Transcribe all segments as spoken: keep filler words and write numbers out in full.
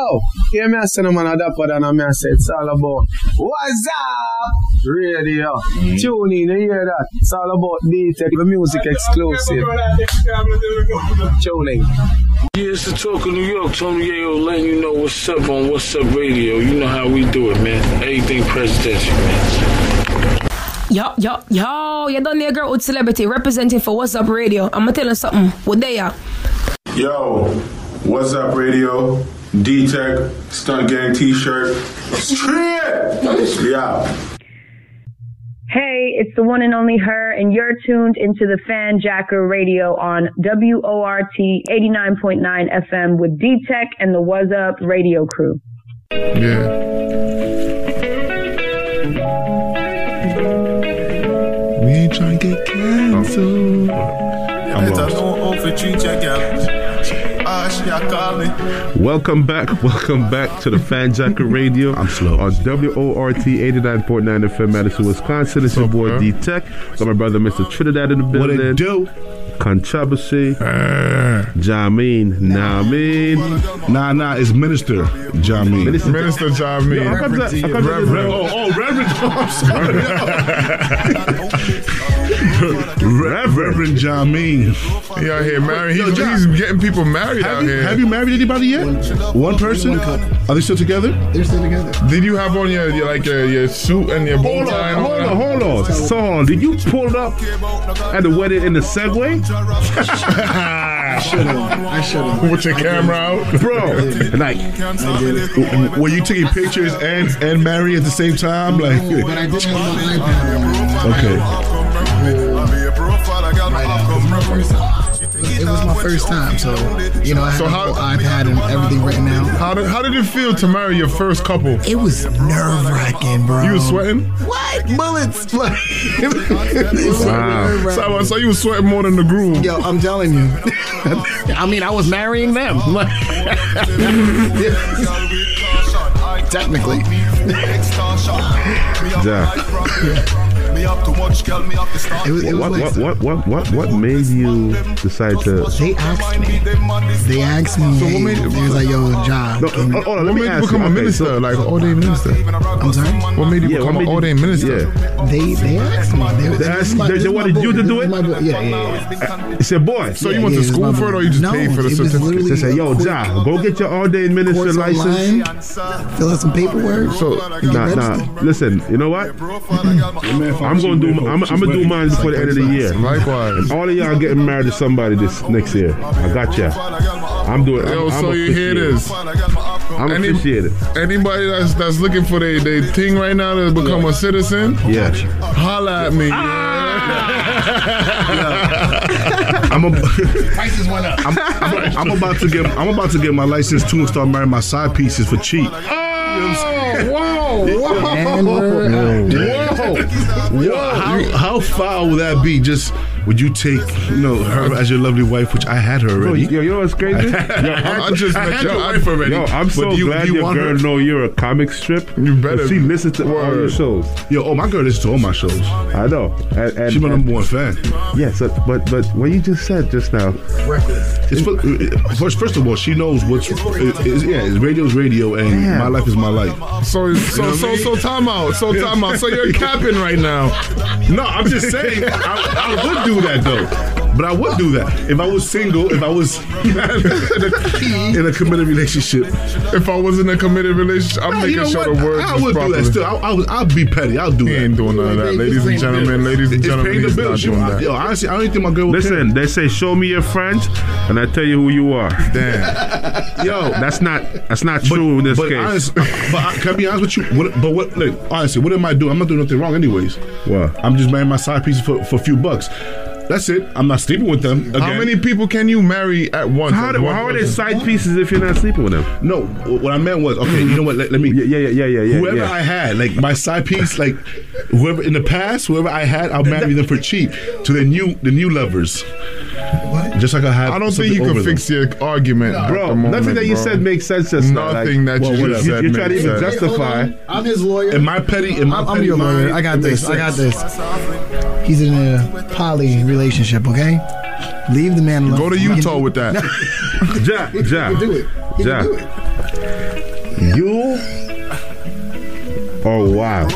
Yo, here me I send them another pod and I say it's all about What's Up Radio. Mm-hmm. Tune in, you hear that? It's all about D-Tech, the music exclusive. Tune in. Yeah, it's the talk of New York. Tony Rebel letting you know what's up on What's Up Radio. You know how we do it, man. Everything presidential, man. Yo, yo, yo, you done there, girl with celebrity representing for What's Up Radio. I'm gonna tell you something. What they are? Yo, What's Up Radio? D-Tech, Stunt Gang T-shirt. Straight! Yeah. Hey, it's the one and only her, and you're tuned into the Fanjacker Radio on W O R T eighty-nine point nine F M with D-Tech and the What's Up Radio crew. Yeah. We ain't trying to get canceled. I'm lost. Welcome back, welcome back to the Fanjacker Radio. I'm slow. On W O R T eighty-nine point nine F M, Madison, Wisconsin. It's your boy D-Tech. Got my brother Mister Trinidad in the building. What it do? Kontravasy. Jamin. Nah, man. Nah, nah, it's Minister Jamin. Minister, Minister Jamin. Yeah, Reverend. Oh, oh, Reverend. Oh, I'm sorry. Reverend, Reverend Jamin. He out here married. He's, Yo, he's getting people married out you, here. Have you married anybody yet? One person? Are they still together? They're still together. Did you have on your, your like your, your suit and your bow tie? Hold on, hold on, hold on. Son, did you pull up at the wedding in the Segway? I should have. I should have. With your camera out? Bro. Like, were you taking pictures and, and married at the same time? No, like, but I didn't have my iPad. Okay. It was my first time, so you know I had so how, my iPad and everything written out. How did how did it feel to marry your first couple? It was nerve wracking, bro. You was sweating? What bullets? Wow. So I saw you was sweating more than the groove. Yo, I'm telling you. I mean, I was marrying them. Technically. Yeah. It was, it was what, like, what, what, what, what made you decide to? They asked me. They asked me. So what made it, they was like, "Yo, John." No, oh, oh, let me ask you. Become a minister, okay, so, like all-day minister. I'm sorry. What made you yeah, become an all-day minister? Yeah. They they asked me. They, they, they, asked, my, they, they wanted boy, you to do it. Yeah, yeah, yeah. It's your boy. So yeah, you went yeah, to school for it, or you just no, paid for the certificate? They said, "Yo, John, go get your all-day minister license. Fill out some paperwork." So nah, nah. Listen, you know what? I'm gonna do. I'm, I'm gonna do mine before the end of the year. Likewise, and all of y'all getting married to somebody this next year. I got ya. I'm doing. Yo, I'm, so I'm you hear this? I'm Any, appreciated. Anybody that's that's looking for their they thing right now to become a citizen, yeah, holla at me. Ah! Yeah. I'm a, prices went up. I'm, I'm, I'm about to get. I'm about to get my license too and start marrying my side pieces for cheap. Oh, whoa, whoa, whoa, whoa. How, how foul would that be? Just, would you take, you know, her as your lovely wife, which I had her already? Yo, you know what's crazy? Yo, I, I just I met your wife already. Yo, I'm so you, glad you your girl her? Know you're a comic strip. You better. She listens to word. All your shows. Yo, oh, my girl listens to all my shows. I know. And, and, She's my number one fan. Yeah, so, but but what you just said just now. It's for, first, first of all, she knows what's, it, it's, yeah, it's radio's radio and yeah. my life is my life. So, so, you know so, I mean? so, time out. So, time out. So, you're capping right now. No, I'm just saying, I, I would do that though. But I would do that if I was single, if I was in, a, in a committed relationship. If I was in a committed relationship, I'm no, making you know sure what? The words I would properly. Do that still. I, I would, I'll be petty. I'll do he that. Ain't doing none of that. Ladies and gentlemen, ladies and gentlemen. It's paying the bills. Yo, yo, honestly, I don't think my girl would Listen, care. They say, show me your friends, and I tell you who you are. Damn. Yo, that's not that's not true but, in this but case. Honest, but I, can I be honest with you? What, but what, like, honestly, what am I doing? I'm not doing nothing wrong anyways. What? I'm just marrying my side piece for, for a few bucks. That's it. I'm not sleeping with them. Again. How many people can you marry at once? How, do, one how are they side pieces if you're not sleeping with them? No, what I meant was, okay, you know what? Let, let me. Yeah, yeah, yeah, yeah, yeah. Whoever yeah. I had, like my side piece, like whoever in the past, whoever I had, I'll marry them for cheap to the new, the new lovers. What? Just like I have. I don't think you can fix them. Your argument, no, bro. Moment, nothing that you bro. Said makes sense. Just nothing now. Like, that well, you just you, said. You're trying to even sense. Justify. Hey, I'm his lawyer. Am I petty? Am I I'm petty your lawyer. I got this. I got this. He's in a poly relationship. Relationship, okay? Leave the man alone. Go to Utah with that. Jack, Jack. He can do it. He Jack. Can do it. You... Oh wow!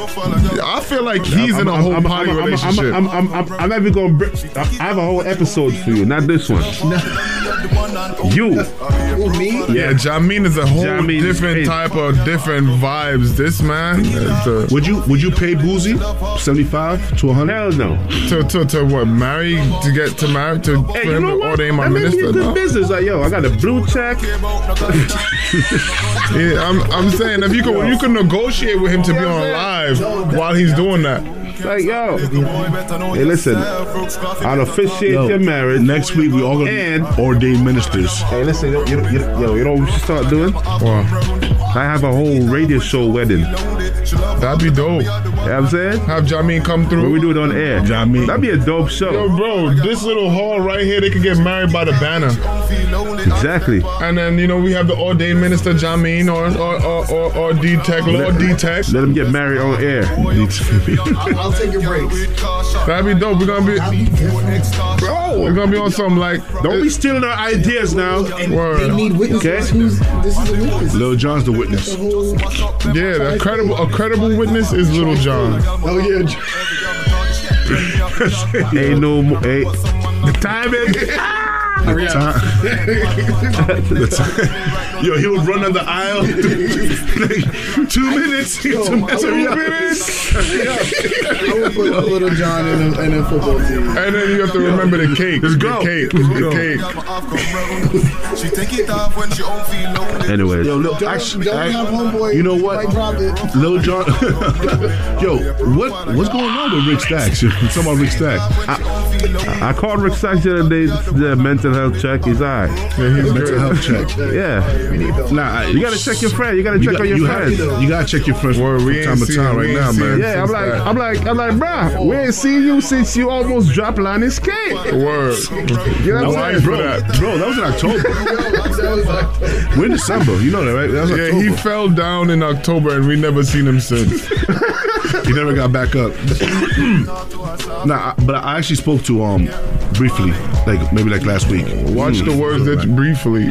I feel like he's I'm, in a I'm, whole I'm, party I'm, I'm, relationship. I'm, I'm, I'm, I'm, I'm, I'm never gonna. Br- I have a whole episode for you, not this one. No. You, Ooh, me? Yeah, Jamin is a whole Jamin different is type of different vibes. This man. A, would you Would you pay Boozy seventy-five to a hundred? Hell no. To, to to what? Marry to get to marry to? Hey, you know what? That my made minister, me a good no? business. Like yo, I got a blue check. yeah, I'm I'm saying if you could yo. you could negotiate with him to. Be on live while he's doing that. Like yo, hey, listen, I'll officiate yo, your marriage. Next week we all gonna and ordained ministers. Hey, listen, yo, you, you, yo, you know what we should start doing? Wow. I have a whole radio show wedding. That'd be dope. You know what I'm saying? Have Jamin come through. But we do it on air. Jamin. That'd be a dope show. Yo, bro, this little hall right here, they could get married by the banner. Exactly. And then, you know, we have the ordained minister Jamin or or or, or, or D-Tech, Lord D-Tech. Let them get married on air. I'll take your breaks. That'd be dope. We're gonna be, bro. We're gonna be on something like. Don't be stealing our ideas now. Word. They need witnesses. Okay. Who's, this is the witness. Lil Jon's the witness. The whole... Yeah, the credible, a credible witness is Lil Jon. Oh yeah. Ain't no more. Hey. The timing. The time. The time. Yo, he would run down the aisle. like, two minutes. Yo, two minutes. Two minutes. I would put yo. Little John in a, in a football team. And then you have to yo. remember the cake. Let's go. The cake. Let's go. The cake. Anyways. Yo, look, actually, don't, don't I, have homeboy. You know what? Lil John. Yo, what what's going on with Rick Stacks? You're talking about Rick Stacks. I, I, I called Rick Stacks the other day. The mental health check, he's alright. Yeah, he's mental health check. Yeah. Nah, I, you gotta check your friend. You gotta you check got, on your you friends. Have, you gotta check your friends. Boy, we from time to time right now, man. Yeah, I'm like, I'm like, I'm like, bruh, we ain't seen you since you almost dropped Lonnie's cake. Word. You know what I'm saying, bro? That. Bro, that was in October. We're in December. You know that, right? That was yeah, October. He fell down in October, and we never seen him since. He never got back up. Nah, but I actually spoke to um briefly, like maybe like last week. Watch mm, the words that right. briefly.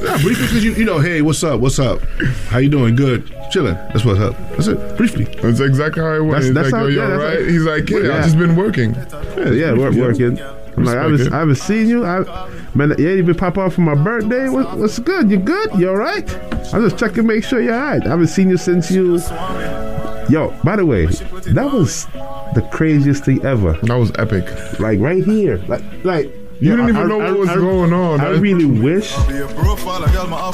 Nah, briefly because you you know, hey, what's up? What's up? How you doing? Good. Chilling. That's what's up. That's it. Briefly. That's exactly how it went. He's that's like, how, yo, you yeah, alright? He's like, yeah, yeah, I've just been working. Yeah, yeah, work, working. I'm like, I haven't, I haven't seen you. I, man, you ain't even pop out for my birthday. What, what's good? You good? You alright? I'm just checking, make sure you're alright. I haven't seen you since you. Yo, by the way, that was the craziest thing ever. That was epic. Like right here, like like you, you know, didn't even I, know I, what was I, going on. I man. really wish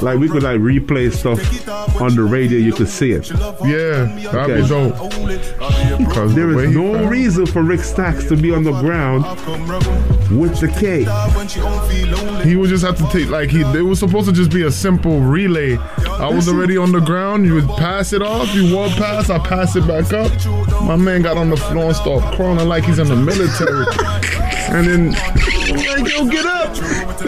like we could like replay stuff on the radio. You could see it. Yeah, that'd okay. be dope. There is no reason for Rick Stacks to be on the ground with the cake. He would just have to take like he. It was supposed to just be a simple relay. I was already on the ground. You would pass it off. You walk past. I pass it back up. My man got on the floor and started crawling like he's in the military. And then like yo, get up,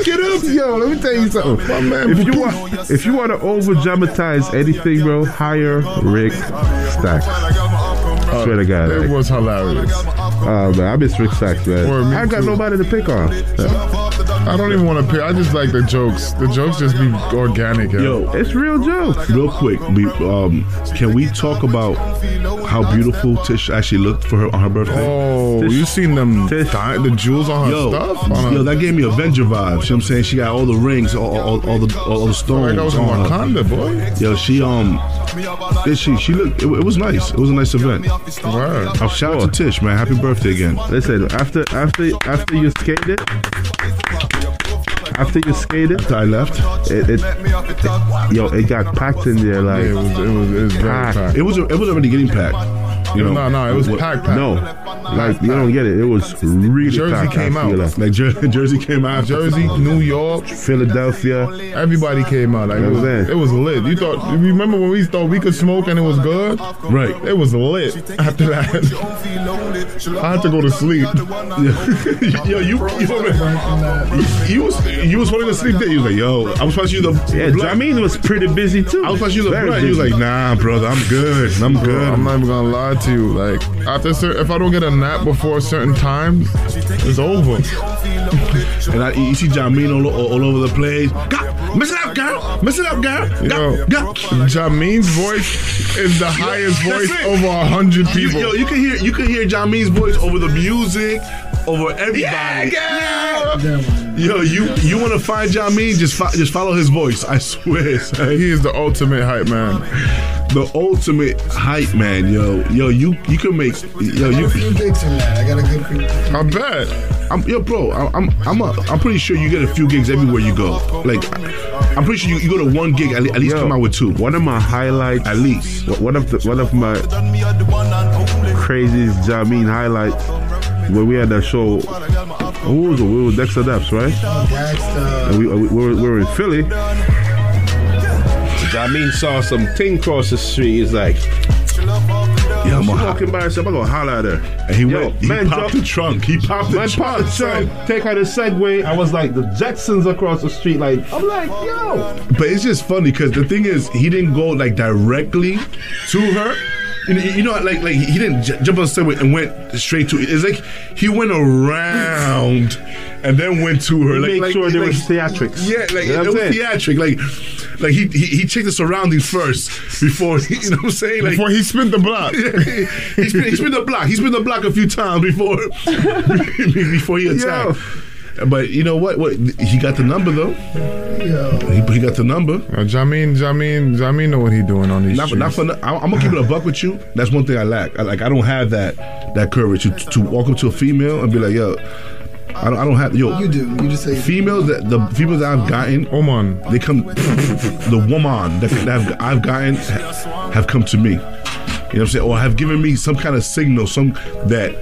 get up, yo. Let me tell you something. My man, if you want, if you want to over dramatize anything, bro, hire Rick Stacks. I swear to God, it like, was hilarious. Oh man, I miss Rick Stacks, man. I got too. nobody to pick on. Yeah. I don't even want to pick. I just like the jokes. The jokes just be organic. Yeah. Yo, it's real jokes. Real quick, we, um, can we talk about how beautiful Tish actually looked for her on her birthday? Oh, Tish. You seen them th- the jewels on her yo, stuff? On yo, her- that gave me Avenger vibes. You know what I'm saying? She got all the rings, all, all, all the all the stones. Like I was in Wakanda, boy. Yo, she um, she she looked. It, it was nice. It was a nice event. Wow. Oh, shout out to Tish, man. Happy birthday again. Listen, after after after you skated. After you skated, after I left. It, it, it, yo, it got packed in there like yeah, it was. It was, it was very packed. packed. It was. It was already getting packed. You know? No, no, it was packed. packed. No, like you don't get it. It was really Jersey packed. Jersey came out. Like, like Jer- Jersey came out. Jersey, New York, Philadelphia. Everybody came out. Like you know what I'm saying? It was lit. You thought? Remember when we thought we could smoke and it was good? Right. It was lit. After that, I had to go to sleep. Yo, you, you, you was. You was wanting to sleep there. You was like, yo, I was supposed to use the yeah, blood. Jamin was pretty busy too. I was supposed to use the blood. You was like, nah, brother, I'm good. I'm good. Bro, I'm not even gonna lie to to you. Like, after certain, if I don't get a nap before a certain time, it's over. And I, you see Jamin all, all over the place. God, mess it up, girl. Mess it up, girl. God, yo, God. Jamin's voice is the highest voice over a hundred people. Yo, you can hear, you can hear Jamin's voice over the music, over everybody. Yeah, girl. Yeah. Yo, you you want to find Jamin? Just fo just follow his voice. I swear, son. He is the ultimate hype man. The ultimate hype man, yo, yo. You you can make, yo. You. I got a good few. I bet. I'm, yo, bro. I'm I'm a, I'm pretty sure you get a few gigs everywhere you go. Like, I'm pretty sure you, you go to one gig at, at least yo, come out with two. One of my highlights, at least. One of the one of my craziest Jamin highlights when we had that show. Who was it? We were Dexter Daps, right? Dexter. We, we, we, we were in Philly. Jamin saw some thing cross the street. He's like, yo, I'm walking by herself. I'm going to holler at her. And he yo, went, he man popped the trunk. He popped the man trunk. Man popped the trunk. Take out a Segway. I was like, the Jetsons across the street. Like, I'm like, yo. But it's just funny because the thing is, he didn't go like directly to her. You know, like like he didn't j jump on the subway and went straight to it. It's like he went around and then went to her. Like, Make like, sure like, there like, was theatrics. Yeah, like it was theatric. Like, like he, he he checked the surroundings first before, he, you know what I'm saying? Like, before he spent the block. Yeah, he spent he spent the block. He spent the block a few times before before he attacked. Yo. But you know what? What he got the number though. Yeah. He, he got the number. Uh, Jamin, Jamin, Jamin know what he doing on these. Not, not for. I, I'm gonna keep it a buck with you. That's one thing I lack. I, like I don't have that that courage to, to walk up to a female and be like, yo. I don't, I don't have yo. You do. You just say females that the females that I've gotten, woman. They come. The woman that, that I've gotten have come to me. You know what I'm saying? Or have given me some kind of signal, some that.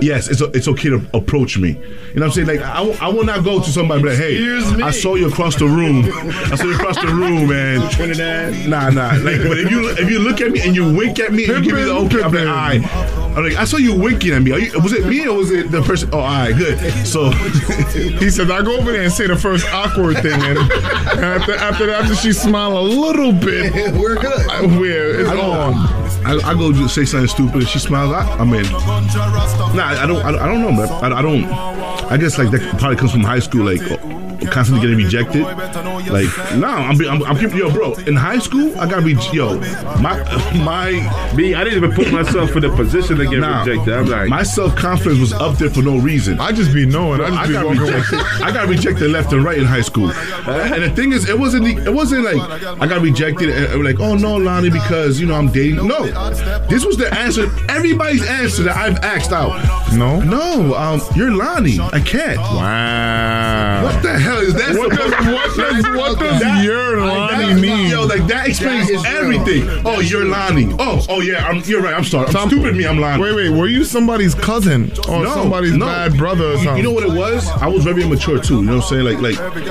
Yes, it's it's okay to approach me. You know what I'm saying? Like I, I will not go to somebody like, hey, I saw you across the room. I saw you across the room, man. Trinidad. Nah, nah. Like, but if you if you look at me and you wink at me and you give me the okay, I'm like, alright. I'm like, I saw you winking at me. Are you, was it me or was it the person? Oh, alright, good. So he said, I go over there and say the first awkward thing, and after after after she smiled a little bit, we're good. I, we're it's I on. I, I go just say something stupid and she smiles. I, I'm in. Nah, I don't. I, I don't know, man. I, I don't. I guess like that probably comes from high school, like constantly getting rejected. Like, nah, I'm, I'm, I'm keeping yo, bro. In high school, I gotta be yo. My my me, I didn't even put myself in a position to get nah, rejected. I'm like, my self confidence was up there for no reason. I just be knowing. Bro, I just I be got rejected. I got rejected left and right in high school. And the thing is, it wasn't the, it wasn't like I got rejected and, and like, oh no, Lonnie, because you know I'm dating. No, this was the answer. Everybody's answer that I've asked out. No, no, um, you're Lonnie. I can't. Wow. What the hell? Is that what does, what does, what does that, your Lonnie mean? Yo, like that explains that everything. Real. Oh, you're Lonnie. Oh, oh yeah, I'm, you're right. I'm sorry. I'm Tom, stupid me, I'm Lonnie. Wait, wait, were you somebody's cousin or no, somebody's no. bad brother or something? You know what it was? I was very immature too. You know what I'm saying? Like, like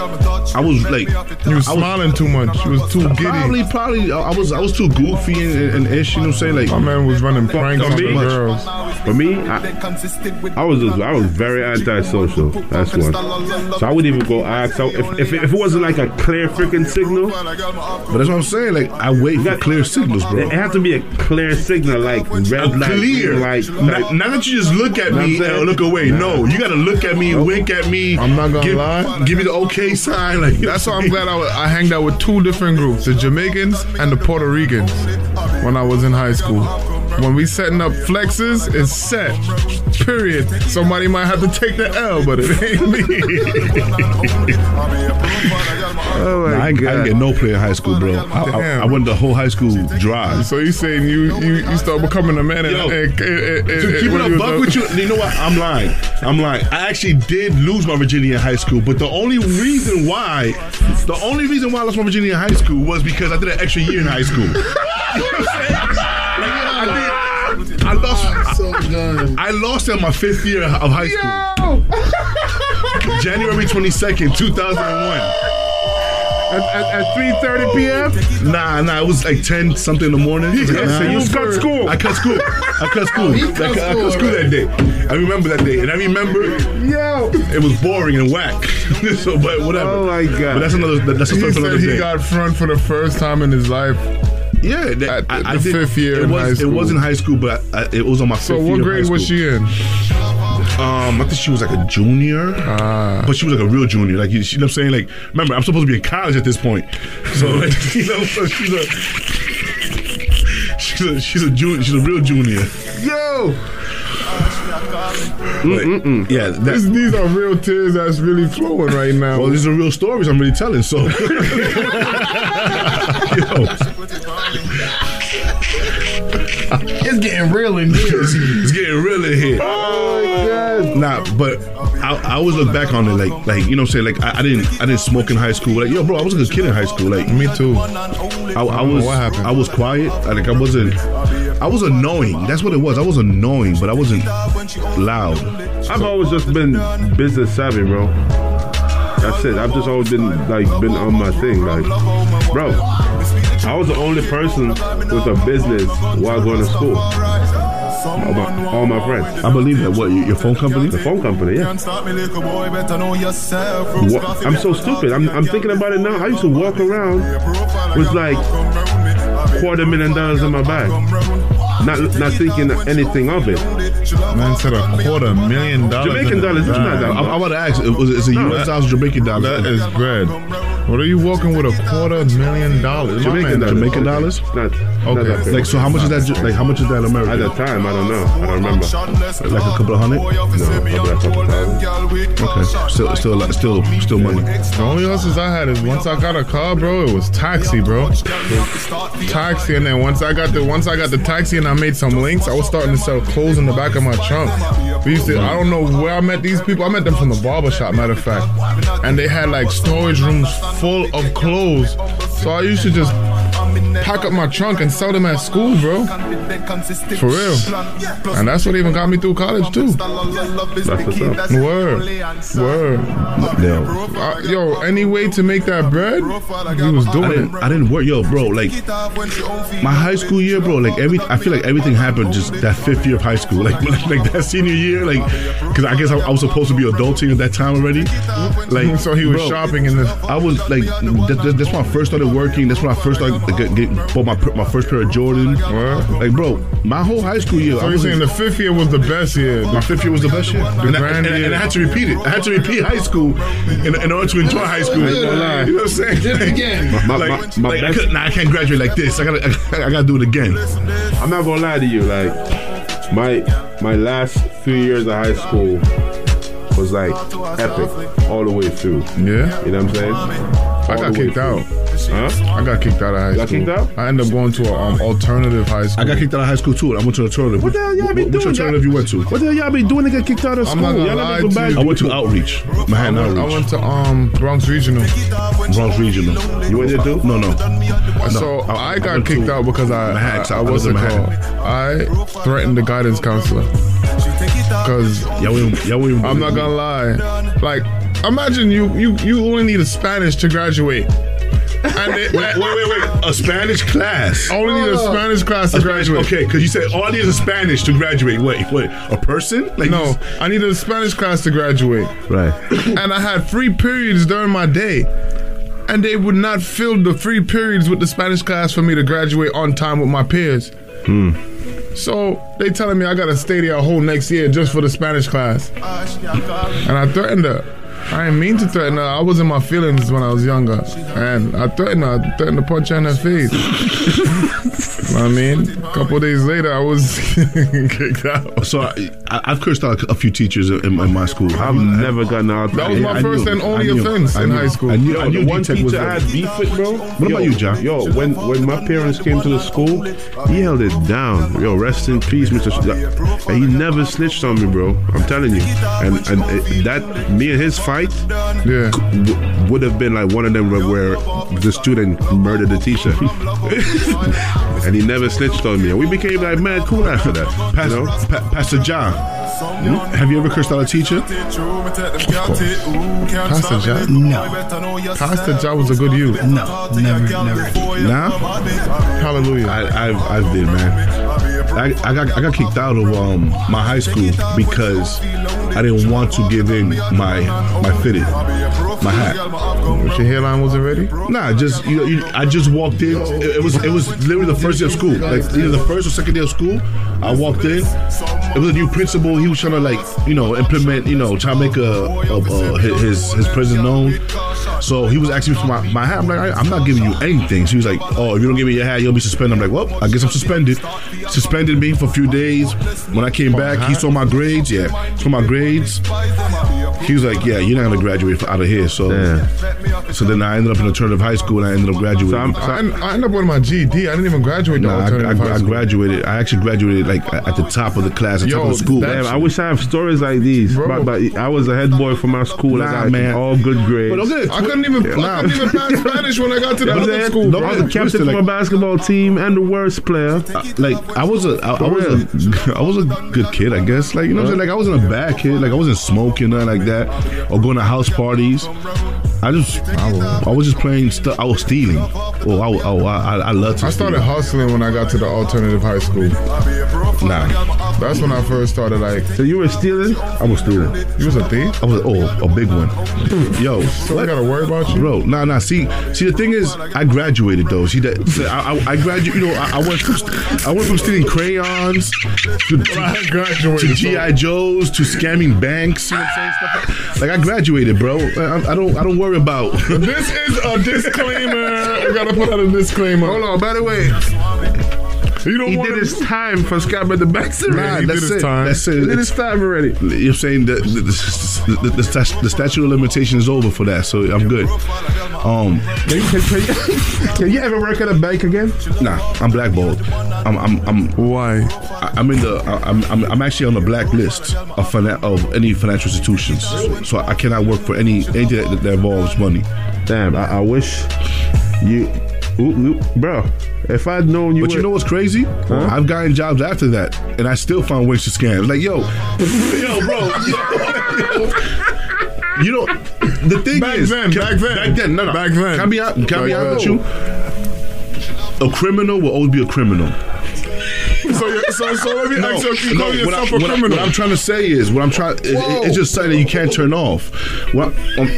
I was like you were smiling was, too much. You was too giddy. Probably, probably. I was, I was too goofy and, and ish. You know what I'm saying? Like my man was running pranks on the girls. For me, I, I was, just, I was very antisocial. That's one. So I wouldn't even go. So if, if, if it wasn't like a clear freaking signal, but that's what I'm saying. Like I wait for got, clear signals, bro. It has to be a clear signal, like red light, clear. Like not, not that you just look at me and look away. Nah. No, you got to look at me, nope. wink at me. I'm not gonna give, lie. Give me the okay sign. Like that's why I'm glad I, I hanged out with two different groups, the Jamaicans and the Puerto Ricans, when I was in high school. When we setting up flexes, it's set. Period. Somebody might have to take the L, but it ain't me. Oh my nah, I, God. I didn't get no play in high school, bro. I, I, I went the whole high school drive. So you saying you you, you start becoming a man? And, Yo, and, and, and keeping a buck with you. You know what? I'm lying. I'm lying. I actually did lose my virginity in high school, but the only reason why, the only reason why I lost my virginity in high school was because I did an extra year in high school. You know what I'm saying? I lost, so I, I lost in my fifth year of high school. Yo! January twenty-second, two thousand one. At, at, at three thirty p m? Nah, nah, it was like ten something in the morning. Like, nah, so you cut school. I cut school. I cut school. I, cut, I cut school that day. I remember that day. And I remember Yo. It was boring and whack. So, but whatever. Oh my God. But that's another, that's a story for another day. He got front for the first time in his life. Yeah, that, at I, I the did, fifth year. It, in was, high school. It was in high school, but I, I, it was on my so fifth year. So what grade was she in? Um, I think she was like a junior, ah. but she was like a real junior. Like, you know what I'm saying? Like, remember, I'm supposed to be in college at this point. So, like, you know, so she's a she's a she's a junior. She's a real junior. Yo. Mm, mm, mm. Yeah, that, these, these are real tears that's really flowing right now. Well, these are real stories I'm really telling. So, it's getting real in here. It's getting real in here. Oh my God. Nah, but I, I always look back on it like, like you know, what I'm saying, like I, I didn't, I didn't smoke in high school. Like, yo, bro, I was a good kid in high school. Like, me too. I, I, I was, what happened? I was quiet. I, like, I wasn't. I was annoying. That's what it was. I was annoying, but I wasn't loud. So. I've always just been business savvy, bro. That's it. I've just always been like been on my thing, like, bro. I was the only person with a business while going to school. All my, all my friends. I believe that. What, your phone company? The phone company, yeah. What? I'm so stupid. I'm, I'm thinking about it now. I used to walk around with like quarter million dollars in my bag, not not thinking anything of it. Man said a quarter million dollars. Jamaican dollars. It's not that. I, I want to ask, was it, it's a no, U S dollars, Jamaican dollars? That is bread. What are you walking with a quarter million dollars? Jamaican dollars. Jamaican dollars? Not, okay. Not that, like, so how much is that? Like, how much is that in America? At that time, I don't know. I don't remember. Like a couple of hundred? No, a couple of thousand. Okay. Still, still, like, still, still money. The only losses I had is once I got a car, bro. It was taxi, bro. Yeah. Taxi, and then once I got the once I got the taxi, and I made some links. I was starting to sell clothes in the back of my trunk. We used to. I don't know where I met these people. I met them from the barbershop, matter of fact, and they had like storage rooms full of clothes. So I used to just pack up my trunk and sell them at school, bro. For real. And that's what even got me through college too. That's what's up. Word. Word. Yo, I, yo any way to make that bread, you was doing I didn't, it. I didn't work. Yo, bro, like my high school year, bro, like every, I feel like everything happened just that fifth year of high school. Like, like, like that senior year, like, because I guess I, I was supposed to be adulting at that time already. Like, so he was bro, shopping in the... I was like, that, that's when I first started working. That's when I first started get, get, bought my my first pair of Jordan. What? Like, bro, my whole high school year. So you're saying the fifth year was the best year? My fifth year was the best year. The and, grand I, and, year. And I had to repeat it. I had to repeat high school in, in order to enjoy high school. You know what I'm saying? Did it again. Like, my, my, like, my like I could, nah, I can't graduate like this. I gotta, I, I gotta do it again. I'm not gonna lie to you. Like, my my last three years of high school was like epic all the way through. Yeah, you know what I'm saying? I got kicked out. Huh? I got kicked out of high school. You got kicked out? I ended up going to an um, alternative high school. I got kicked out of high school too. I went to an alternative. What the hell y'all be doing? Which alternative you went to? What the hell y'all be doing to get kicked out of school? I'm not gonna lie to you. I went to outreach. Manhattan outreach. I went to um Bronx Regional. Bronx Regional. You went there too? No, no. So I got kicked out because I I wasn't called. I threatened the guidance counselor. Cause y'all wouldn't, y'all wouldn't I'm not gonna lie. Like, imagine you you you only need a Spanish to graduate. And it, wait, wait, wait, wait! A Spanish class. Only need a Spanish class to a graduate. Spanish, okay, because you said all I need is a Spanish to graduate. Wait, wait, a person? Like, no, just... I needed a Spanish class to graduate. Right. And I had free periods during my day, and they would not fill the free periods with the Spanish class for me to graduate on time with my peers. Hmm. So they telling me I gotta stay there a whole next year just for the Spanish class. And I threatened her. I didn't mean to threaten her. I was in my feelings when I was younger. And I threatened her. I threatened to punch her in her face. You know what I mean? A couple of days later, I was kicked out. So I, I, I've cursed out a few teachers in my, in my school. I've never gotten out. That was my I first knew, and only knew, offense in high school. I knew, yo, I knew one teacher was I had beef with, bro. What yo, about you, John? Yo, when, when my parents came to the school, he held it down. Yo, rest in peace, Mister Sh- and he never snitched on me, bro. I'm telling you. And, and uh, that, me and his father, fight, yeah, w- would have been like one of them where the student murdered the teacher, and he never snitched on me, and we became like mad cool after that. Pastor, you know? pa- Pastor John, hmm? Have you ever cursed out a teacher? Pastor John, no. Pastor John was a good youth. No, never, never. Nah, hallelujah. I, I've, I've been, man. I, I got I got kicked out of um my high school because I didn't want to give in my my fitted, my hat. But your hairline wasn't ready? Nah, just you know, you, I just walked in. It, it was it was literally the first day of school, like either the first or second day of school. I walked in. It was a new principal. He was trying to like you know implement you know try to make a, a, a his his presence known. So he was asking me for my, my hat. I'm like, I, I'm not giving you anything. She was like, oh, if you don't give me your hat, you'll be suspended. I'm like, well, I guess I'm suspended. Suspended me for a few days. When I came back, he saw my grades. Yeah, saw my grades. He was like, yeah, you're not gonna graduate out of here. So. Damn. So then I ended up in alternative high school, and I ended up graduating. So I'm, so I, I ended up with my G E D. I didn't even graduate. No, nah, I, I, I graduated. I actually graduated like at the top of the class, at the top of the school. Damn, I wish I have stories like these. But, but I was a head boy for my school. Nah, I got man. all good grades. But okay, I couldn't even. Yeah. Nah. I couldn't even pass Spanish when I got to the other head, school. I was the captain like, for my basketball team and the worst player. I, like I was a, I, I was a, I was a good kid, I guess. Like you know, what I'm saying? Like I wasn't a bad kid. Like I wasn't smoking nothing like that, or going to house parties. I just, I, I was just playing stuff. I was stealing. Oh, I, oh, I, I love to I started steal. hustling when I got to the alternative high school. Nah. That's when I first started, like. So you were stealing? I was stealing. You was a thief? I was, oh, a big one. Yo. So I gotta worry about you? Bro, nah, nah. See, see, the thing is, I graduated, though. See, that, I, I, I graduated, you know, I, I, went from, I went from stealing crayons to, to, to G I. Joes to scamming banks. You know what I'm saying? Stuff like, I graduated, bro. I, I don't, I don't worry about. This is a disclaimer. We gotta put out a disclaimer. Hold on. By the way, you don't he did his time for scabbing the backs already. Nah, that's it. That's it. He did his time already. You're saying that the, the, the, the, the statute of limitation is over for that, so I'm good. Um, can, you, can, can, you, can you ever work at a bank again? Nah, I'm blackballed. I'm, I'm, I'm. Why? I, I'm in the. I'm, I'm, I'm actually on the blacklist of finan- of any financial institutions, so, so I cannot work for any anything that, that involves money. Damn, I, I wish you. Ooh, ooh, bro, if I'd known you. But were, you know what's crazy? Huh? I've gotten jobs after that, and I still found ways to scam. Like, yo, yo, bro, yo, you know, the thing back is, then, can, back then, back then, no, no, back then. Can I be, can I be honest with you? A criminal will always be a criminal. So, you're, so, so let me no, ask you if you no, call yourself I, a what criminal. I, what I'm trying to say is, what I'm trying, it, it, it's just something that you can't turn off. What? Um,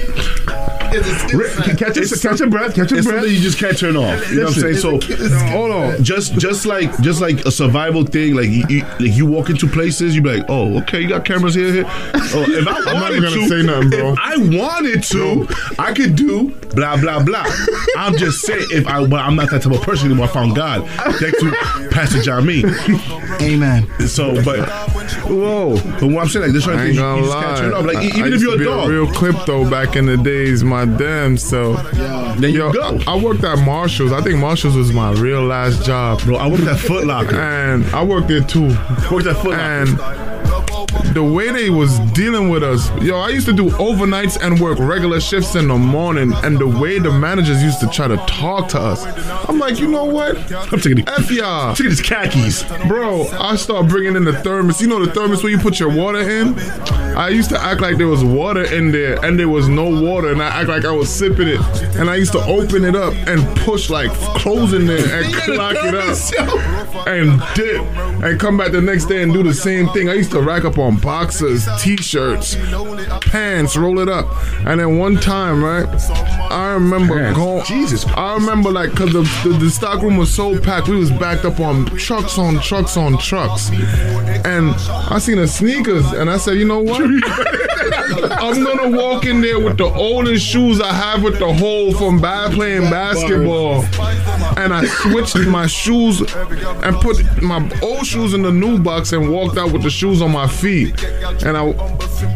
It's, it's, catch your catch your breath, catch your breath. Something you just can't turn off. You know what I'm saying? So hold on. Just just like just like a survival thing. Like you, you, like you walk into places, you be like, oh, okay, you got cameras here, here. Oh, if I I'm wanted not gonna to, say nothing, bro. If I wanted to, I could do blah blah blah. I'm just saying, if I, but I'm not that type of person anymore. I found God. Thanks to Pastor Jamin. Amen. So, but whoa. But what I'm saying, like this right thing, you just can't turn off. Like I, even I if you're a dog. A real clip though, back in the days, my. Damn, so there you yo, go. I, I worked at Marshall's. I think Marshall's was my real last job. Bro, I worked at Foot Locker. And I worked there too. Worked at Foot Locker. And the way they was dealing with us, yo, I used to do overnights and work regular shifts in the morning. And the way the managers used to try to talk to us, I'm like, you know what? I'm taking the, F y'all. I'm taking these khakis. Bro, I start bringing in the thermos. You know the thermos where you put your water in? I used to act like there was water in there and there was no water, and I act like I was sipping it. And I used to open it up and push like clothes in there and clock it up and dip and come back the next day and do the same thing. I used to rack up on boxers, t-shirts, pants, roll it up. And then one time, right, I remember going, Jesus, I remember like because the, the, the stock room was so packed, we was backed up on trucks on trucks on trucks. And I seen the sneakers and I said, you know what? I'm gonna walk in there with the oldest shoes I have with the hole from bad playing basketball. And I switched my shoes and put my old shoes in the new box and walked out with the shoes on my feet. And I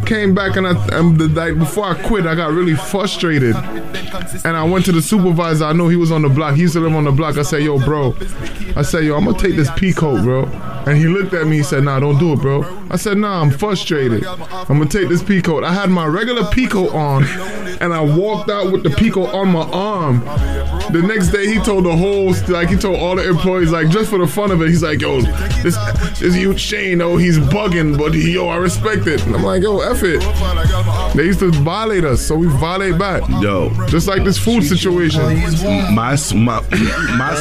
came back and I and the like, before I quit, I got really frustrated. And I went to the supervisor. I know he was on the block. He used to live on the block. I said, yo, bro. I said, yo, I'm gonna take this pea coat, bro. And he looked at me. He said, nah, don't do it, bro. I said, nah, I'm frustrated. I'm going to take this peacoat. I had my regular peacoat on, and I walked out with the peacoat on my arm. The next day, he told the whole, like, he told all the employees, like, just for the fun of it, he's like, yo, this, this huge chain, oh, he's bugging, but yo, I respect it. And I'm like, yo, F it. They used to violate us, so we violate back. Yo. Just like this food situation. My, my, my,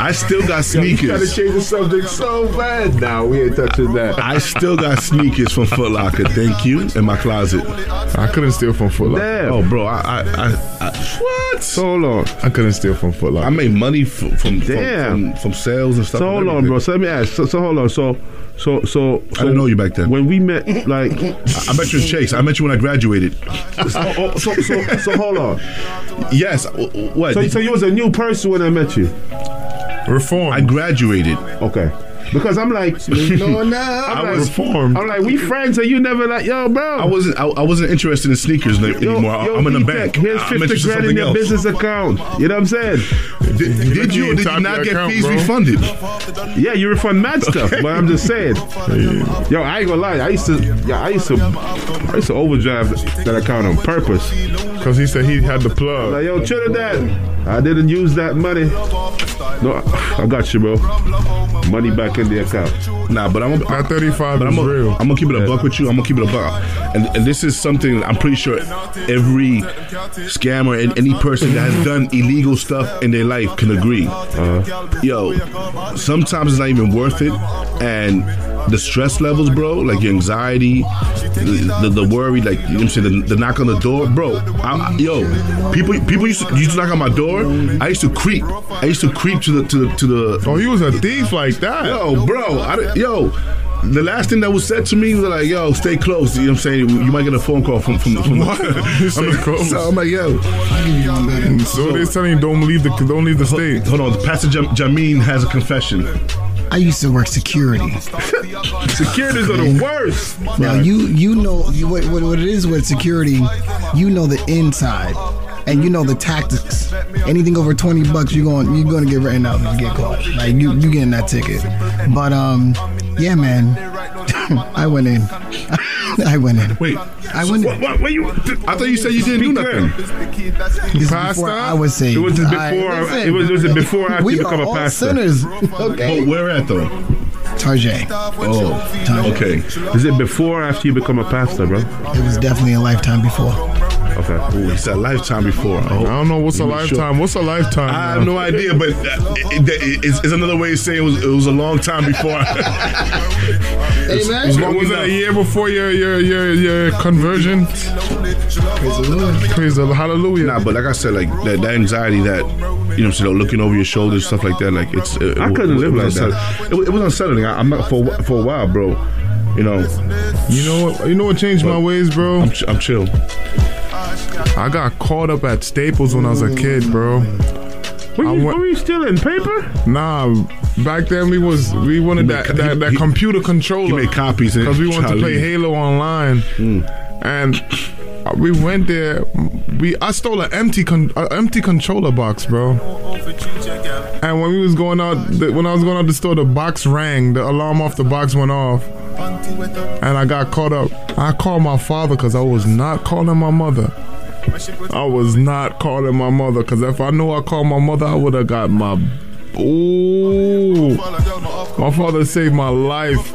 I still got sneakers. You gotta change the subject so bad. Nah, we ain't touching that. I still got sneakers from Foot Locker, thank you, in my closet. I couldn't steal from Foot Locker. Damn. Oh, bro, I, I, I, I what? So hold on. I couldn't steal from Foot Locker. I made money from, from, Damn. from, from, from sales and stuff. So hold on, bro, so let me ask, so, so hold on, so, So, so, so I didn't know you back then. When we met, like, I, I met you at Chase. I met you when I graduated. so, oh, so, so, so, hold on. Yes. What? So, so you was a new person when I met you. Reformed. I graduated. Okay. Because I'm like, no, no. I'm I like, was reformed. I'm like, we friends, and you never like, yo, bro. I wasn't. I, I wasn't interested in sneakers yo, anymore. Yo, I'm in the bank. Here's fifty grand in your else. business account. You know what I'm saying? Did, did, did you? Did you not get account, fees bro. refunded? Yeah, you refund mad stuff. But I'm just saying. Yeah. Yo, I ain't gonna lie. I used to. Yeah, I used to. I used to overdrive that account on purpose. Cause he said he had the plug. Like, yo, Trinidad, I didn't use that money. No, I got you, bro. Money back in the account. Nah, but I'm that thirty-five but is I'm a, real. I'm gonna keep it a buck with you. I'm gonna keep it a buck. And, and this is something I'm pretty sure every scammer and any person that has done illegal stuff in their life can agree. Uh-huh. Yo, sometimes it's not even worth it, and the stress levels, bro, like your anxiety, the, the, the worry, like, you know what I'm saying, the, the knock on the door, bro. I, I, yo, people people used to, used to knock on my door. I used to creep. I used to creep to the to the to the. Oh, he was a thief like that. Yo, bro. I, yo. The last thing that was said to me was like, yo, stay close. You know what I'm saying? You might get a phone call from... from, from what? I'm like, close. So I'm like, yo. So, so they're telling you, don't leave the, don't leave the state. Hold on. Pastor Jam- Jamin has a confession. I used to work security. Securities are the worst. Now, right. you you know you, what, what it is with security. You know the inside. And you know the tactics. Anything over twenty bucks, you're going you're going to get written out and get caught. Like, you you getting that ticket. But, um... yeah, man. I went in. I went in. Wait. I went in. What, what, you, I thought you said you didn't do nothing. This was before I was saved. It was before. I, listen, it was, it was before I we become a pastor. We are all sinners. Okay. But where at though? Tarjay. Oh. Tarjay. Okay. Is it before or after you become a pastor, bro? It was definitely a lifetime before. Okay. Ooh, it's a lifetime before. Oh, I don't know what's a lifetime. Sure. What's a lifetime? I now? have no idea, but it, it, it's, it's another way of saying it was, it was a long time before. Hey, was, was, long was it a year before your your your, your conversion? Praise the Lord. Praise the Hallelujah. Nah, but like I said, like that, that anxiety, that, you know what I'm saying, looking over your shoulder, stuff like that. Like it's. It, I couldn't it, live it like that. It, it was unsettling. I, I'm not for for a while, bbro. You know. You know what? You know what changed my ways, bro? I'm, ch- I'm chill. I got caught up at Staples when I was a kid, bro. Were you, went, were you stealing paper? Nah, back then we was we wanted made, that, that, he, that computer he, controller. He made copies because we wanted Charlie. to play Halo online, mm. and we went there. We I stole an empty con, an empty controller box, bro. And when we was going out, the, when I was going out the store, the box rang. The alarm off the box went off. And I got caught up. I called my father because I was not calling my mother. I was not calling my mother because if I knew I called my mother, I would have got my... Ooh. My father saved my life.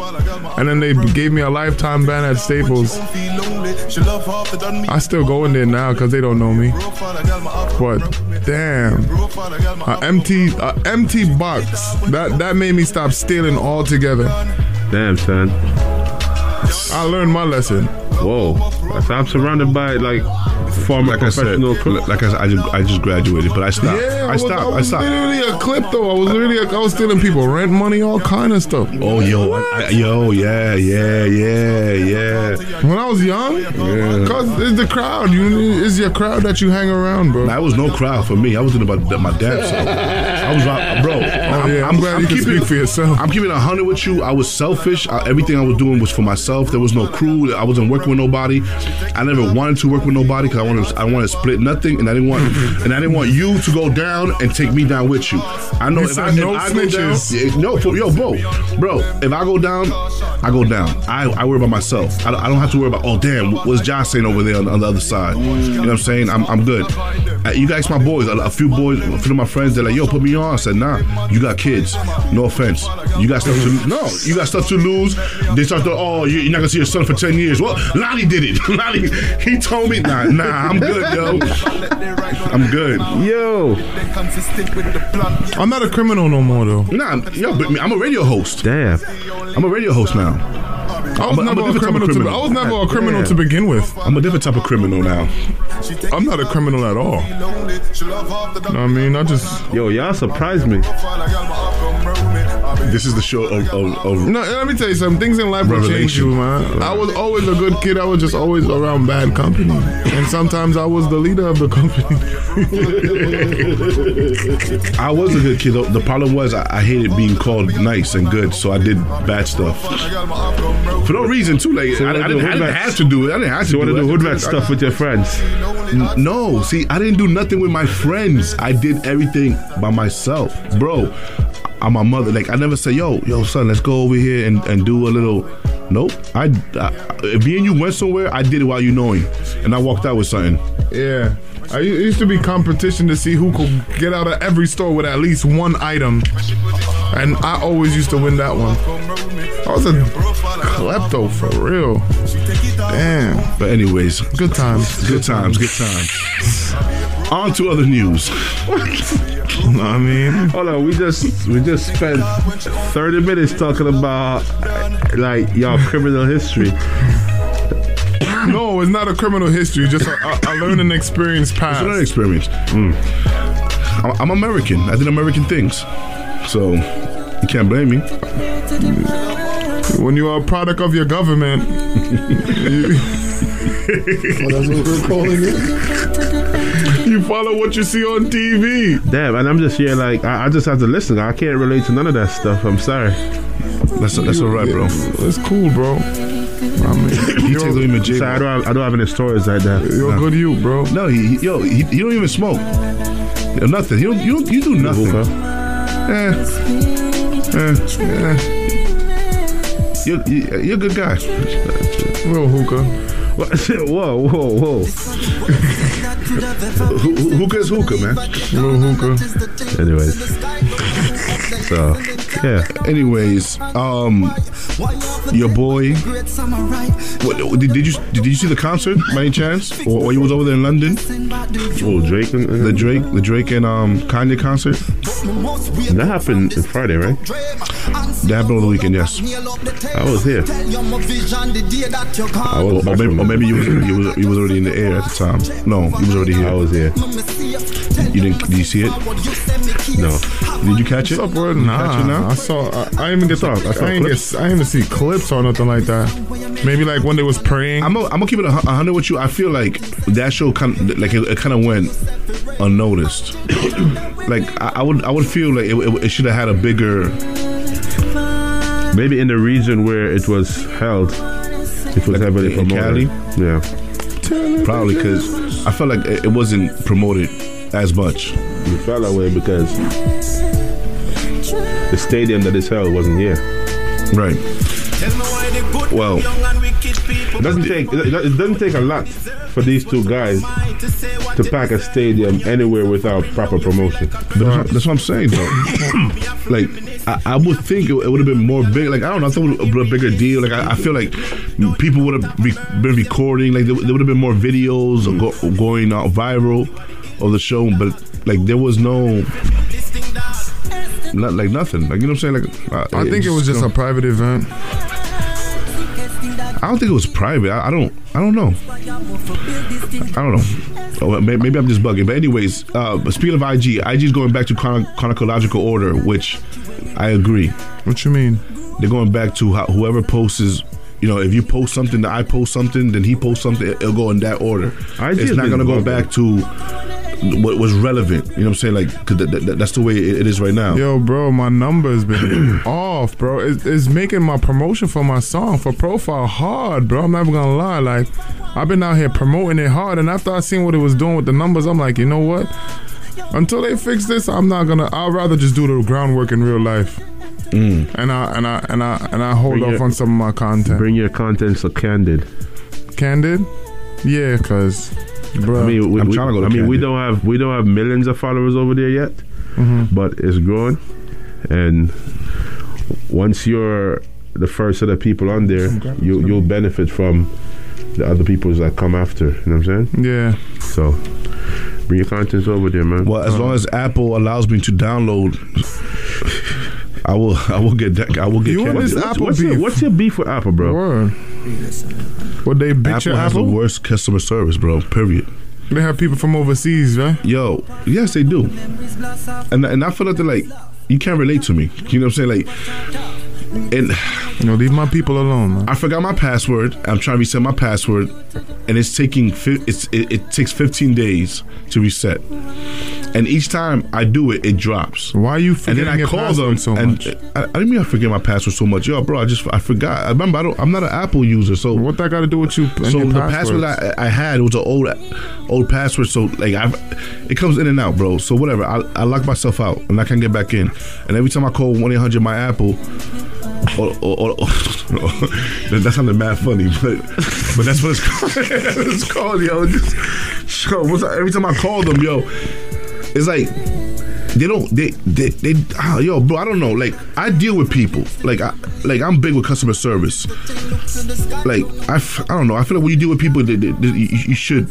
And then they gave me a lifetime ban at Staples. I still go in there now because they don't know me. But damn, an empty, an empty box. That, that made me stop stealing altogether. Damn, son. I learned my lesson. Whoa. I'm surrounded by, like, former like professional I said, cl- Like I said, I just, I just graduated, but I stopped. Yeah, I stopped. I was, I was I stopped. literally a crypto. I was literally, a, I was stealing people, rent money, all kind of stuff. Oh, yo. I, I, yo, yeah, yeah, yeah, yeah. When I was young, because yeah. it's the crowd. You, it's your crowd that you hang around, bro. That was no crowd for me. I was in about my dad's house. I was like, bro. Oh, yeah, I'm, I'm glad I'm, you can speak for yourself. I'm keeping a hundred with you. I was selfish. I, everything I was doing was for myself. There was no crew. I wasn't working work with nobody. I never wanted to work with nobody because I wanted to, I wanted to split nothing, and I didn't want and I didn't want you to go down and take me down with you. I know if I, if no I go down, yeah, no, for, yo, bro, bro, if I go down, I go down. I, I worry about myself. I don't, I don't have to worry about, oh damn, what's Josh saying over there on, on the other side? You know what I'm saying? I'm, I'm good. Uh, you guys, my boys, a, a few boys, a few of my friends, they're like, yo, put me on. I said, nah, you got kids. No offense, you got stuff to no, you got stuff to lose. They start to, oh, you're not gonna see your son for ten years. Well, Lonnie did it. Lonnie, he told me, nah, nah, I'm good, yo. I'm good, yo. I'm not a criminal no more though. Nah, yo, but I'm a radio host. Damn, I'm a radio host now. I was, I'm never a, a criminal. criminal. To, I was never a criminal yeah. to begin with. I'm a different type of criminal now. I'm not a criminal at all. I mean, I just yo, y'all surprised me. This is the show of, of, of no. Let me tell you something. Things in life will change you, man. I was always a good kid. I was just always around bad company, and sometimes I was the leader of the company. I was a good kid. The problem was I, I hated being called nice and good, so I did bad stuff. For no reason, too. Like so I, I, didn't, I didn't have to do it. I didn't have to. So do you want to do hood rat stuff I, with your friends? N- no, see, I didn't do nothing with my friends. I did everything by myself, bro. I'm my mother. Like I never said, yo, yo, son, let's go over here and, and do a little. Nope. I, I if me and you went somewhere, I did it while you knowing, and I walked out with something. Yeah. I used to be competition to see who could get out of every store with at least one item, and I always used to win that one. I was a klepto for real. Damn. But anyways, good times, good times, good times. On to other news. I mean, hold on. We just we just spent thirty minutes talking about like y'all criminal history. No, it's not a criminal history. Just a, a, a learning experience past. It's a learning experience. Mm. I'm, I'm American. I did American things, so you can't blame me. When you are a product of your government, you, well, that's what we're calling it. You follow what you see on T V. Damn, and I'm just here like I, I just have to listen. I can't relate to none of that stuff. I'm sorry. That's that's all right, bro. That's cool, bro. I mean, he takes him a jig. I don't. Have, I don't have any stories like that. Yo, no. Good you, bro. No, he, he yo, he, he don't even smoke. Yo, nothing. He don't, you don't. You do nothing. Eh, eh, eh. You're, you're a good guy. Real hookah. Whoa, whoa, whoa. Hookah is hookah, man. Little hookah. Anyways. So, yeah. Anyways, um, your boy. What, did, did you did you see the concert by any chance? Or, or you was over there in London? Oh, Drake and, and the Drake, the Drake and um Kanye concert. That happened Friday, right? That happened over the weekend, yes. I was here. I was or, or, maybe, or maybe you was you was you was already in the air at the time. No, you was already here. I was here. You didn't? Did you see it? No. Did you catch it? What's up, bro? Nah, it now? I saw. I, I didn't even get off. I, saw I, ain't get, I didn't even see clips or nothing like that. Maybe like when they was praying. I'm gonna keep it a hundred with you. I feel like that show kind of, like it, it kind of went unnoticed. Like I, I would I would feel like it, it, it should have had a bigger. Maybe in the region where it was held, it was like heavily in promoted. Cali? Yeah, probably because I felt like it wasn't promoted as much. You felt that way because the stadium that is held wasn't here. Right. Well, it doesn't take it doesn't take a lot for these two guys to pack a stadium anywhere without proper promotion. But that's what I'm saying, though. Like, I, I would think it, it would have been more big. Like, I don't know, I thought it would have been a bigger deal. Like, I, I feel like people would have re- been recording. Like, there, there would have been more videos or go, going out viral of the show. But, like, there was no, not, like, nothing. Like, you know what I'm saying? Like, uh, I think just, it was just you know, a private event. I don't think it was private. I, I don't. I don't know. I don't know. Oh, maybe I'm just bugging. But anyways, uh, speaking of I G, I G is going back to chron- chronological order, which I agree. What you mean? They're going back to how whoever posts is. You know, if you post something, that I post something, then he posts something. It'll go in that order. I G it's not going to go back to what was relevant. You know what I'm saying? Like, cause th th that's the way it, it is right now. Yo, bro, my number's been off, bro. It's, it's making my promotion for my song, for Profile, hard, bro. I'm never gonna lie. Like, I've been out here promoting it hard, and after I seen what it was doing with the numbers, I'm like, you know what? Until they fix this, I'm not gonna. I'd rather just do the groundwork in real life. Mm. And I and I and I and I hold bring off your, on some of my content. Bring your content so candid. Candid? Yeah, cause, bro, I mean, we, I'm we, trying to go to I mean, candid. we don't have we don't have millions of followers over there yet, mm-hmm. but it's growing. And once you're the first set of people on there, you you'll benefit from the other people that come after. You know what I'm saying? Yeah. So. Bring your contents over there, man. Well, as uh, long as Apple allows me to download, I will. I will get. That, I will get. You what's, Apple what's, beef? Your, what's your beef with Apple, bro? Word. What they bitch Apple your has Apple? The worst customer service, bro. Period. They have people from overseas, right? Yo, yes, they do. And and I feel like they're like, you can't relate to me. You know what I'm saying? Like. And you know, leave my people alone, man. I forgot my password. I'm trying to reset my password, and it's taking it's it, it takes fifteen days to reset. And each time I do it, it drops. Why are you forgetting? And then I your call them, so much? And I, I didn't mean I forget my password so much, yo, bro. I just I forgot. I remember I don't. I'm not an Apple user, so what that got to do with you? And so your the password I, I had was an old old password. So like I, it comes in and out, bro. So whatever. I I lock myself out, and I can't get back in. And every time I call one eight hundred my Apple. Or, or, or, or, that sounded mad funny, but but that's what it's called. It's called, yo. Just, yo what's, every time I call them, yo, it's like they don't, they, they, they ah, yo, bro. I don't know. Like I deal with people. Like I, like I'm big with customer service. Like I, f I don't know. I feel like when you deal with people, they, they, they, you, you should,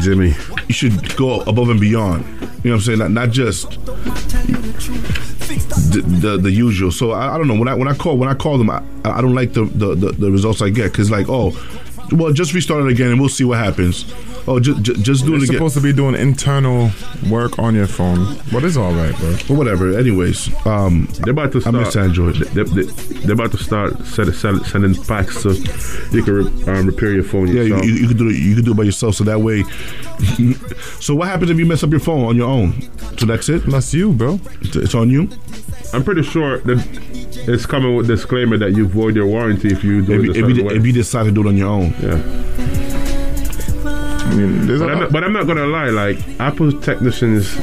Jimmy, you should go above and beyond. You know what I'm saying? Not, not just. The, the the usual. So I, I don't know when I when I call when I call them I, I don't like the, the, the, the results I get because like oh well just restart it again and we'll see what happens. Oh just just, just do You're it again. You're supposed to be doing internal work on your phone. But it's all right, bro. But whatever. Anyways, um, they're about to. Start, I miss Android. They, they, they're about to start send, send, sending packs so you can re, um, repair your phone. Yeah, yourself. You, you can do it. You can do it by yourself. So that way. So what happens if you mess up your phone on your own? So that's it. That's you, bro. It's on you. I'm pretty sure that it's coming with disclaimer that you void your warranty if you do if, it. If you, if you decide to do it on your own, yeah. I mean, but, I'm not, but I'm not gonna lie, like Apple technicians,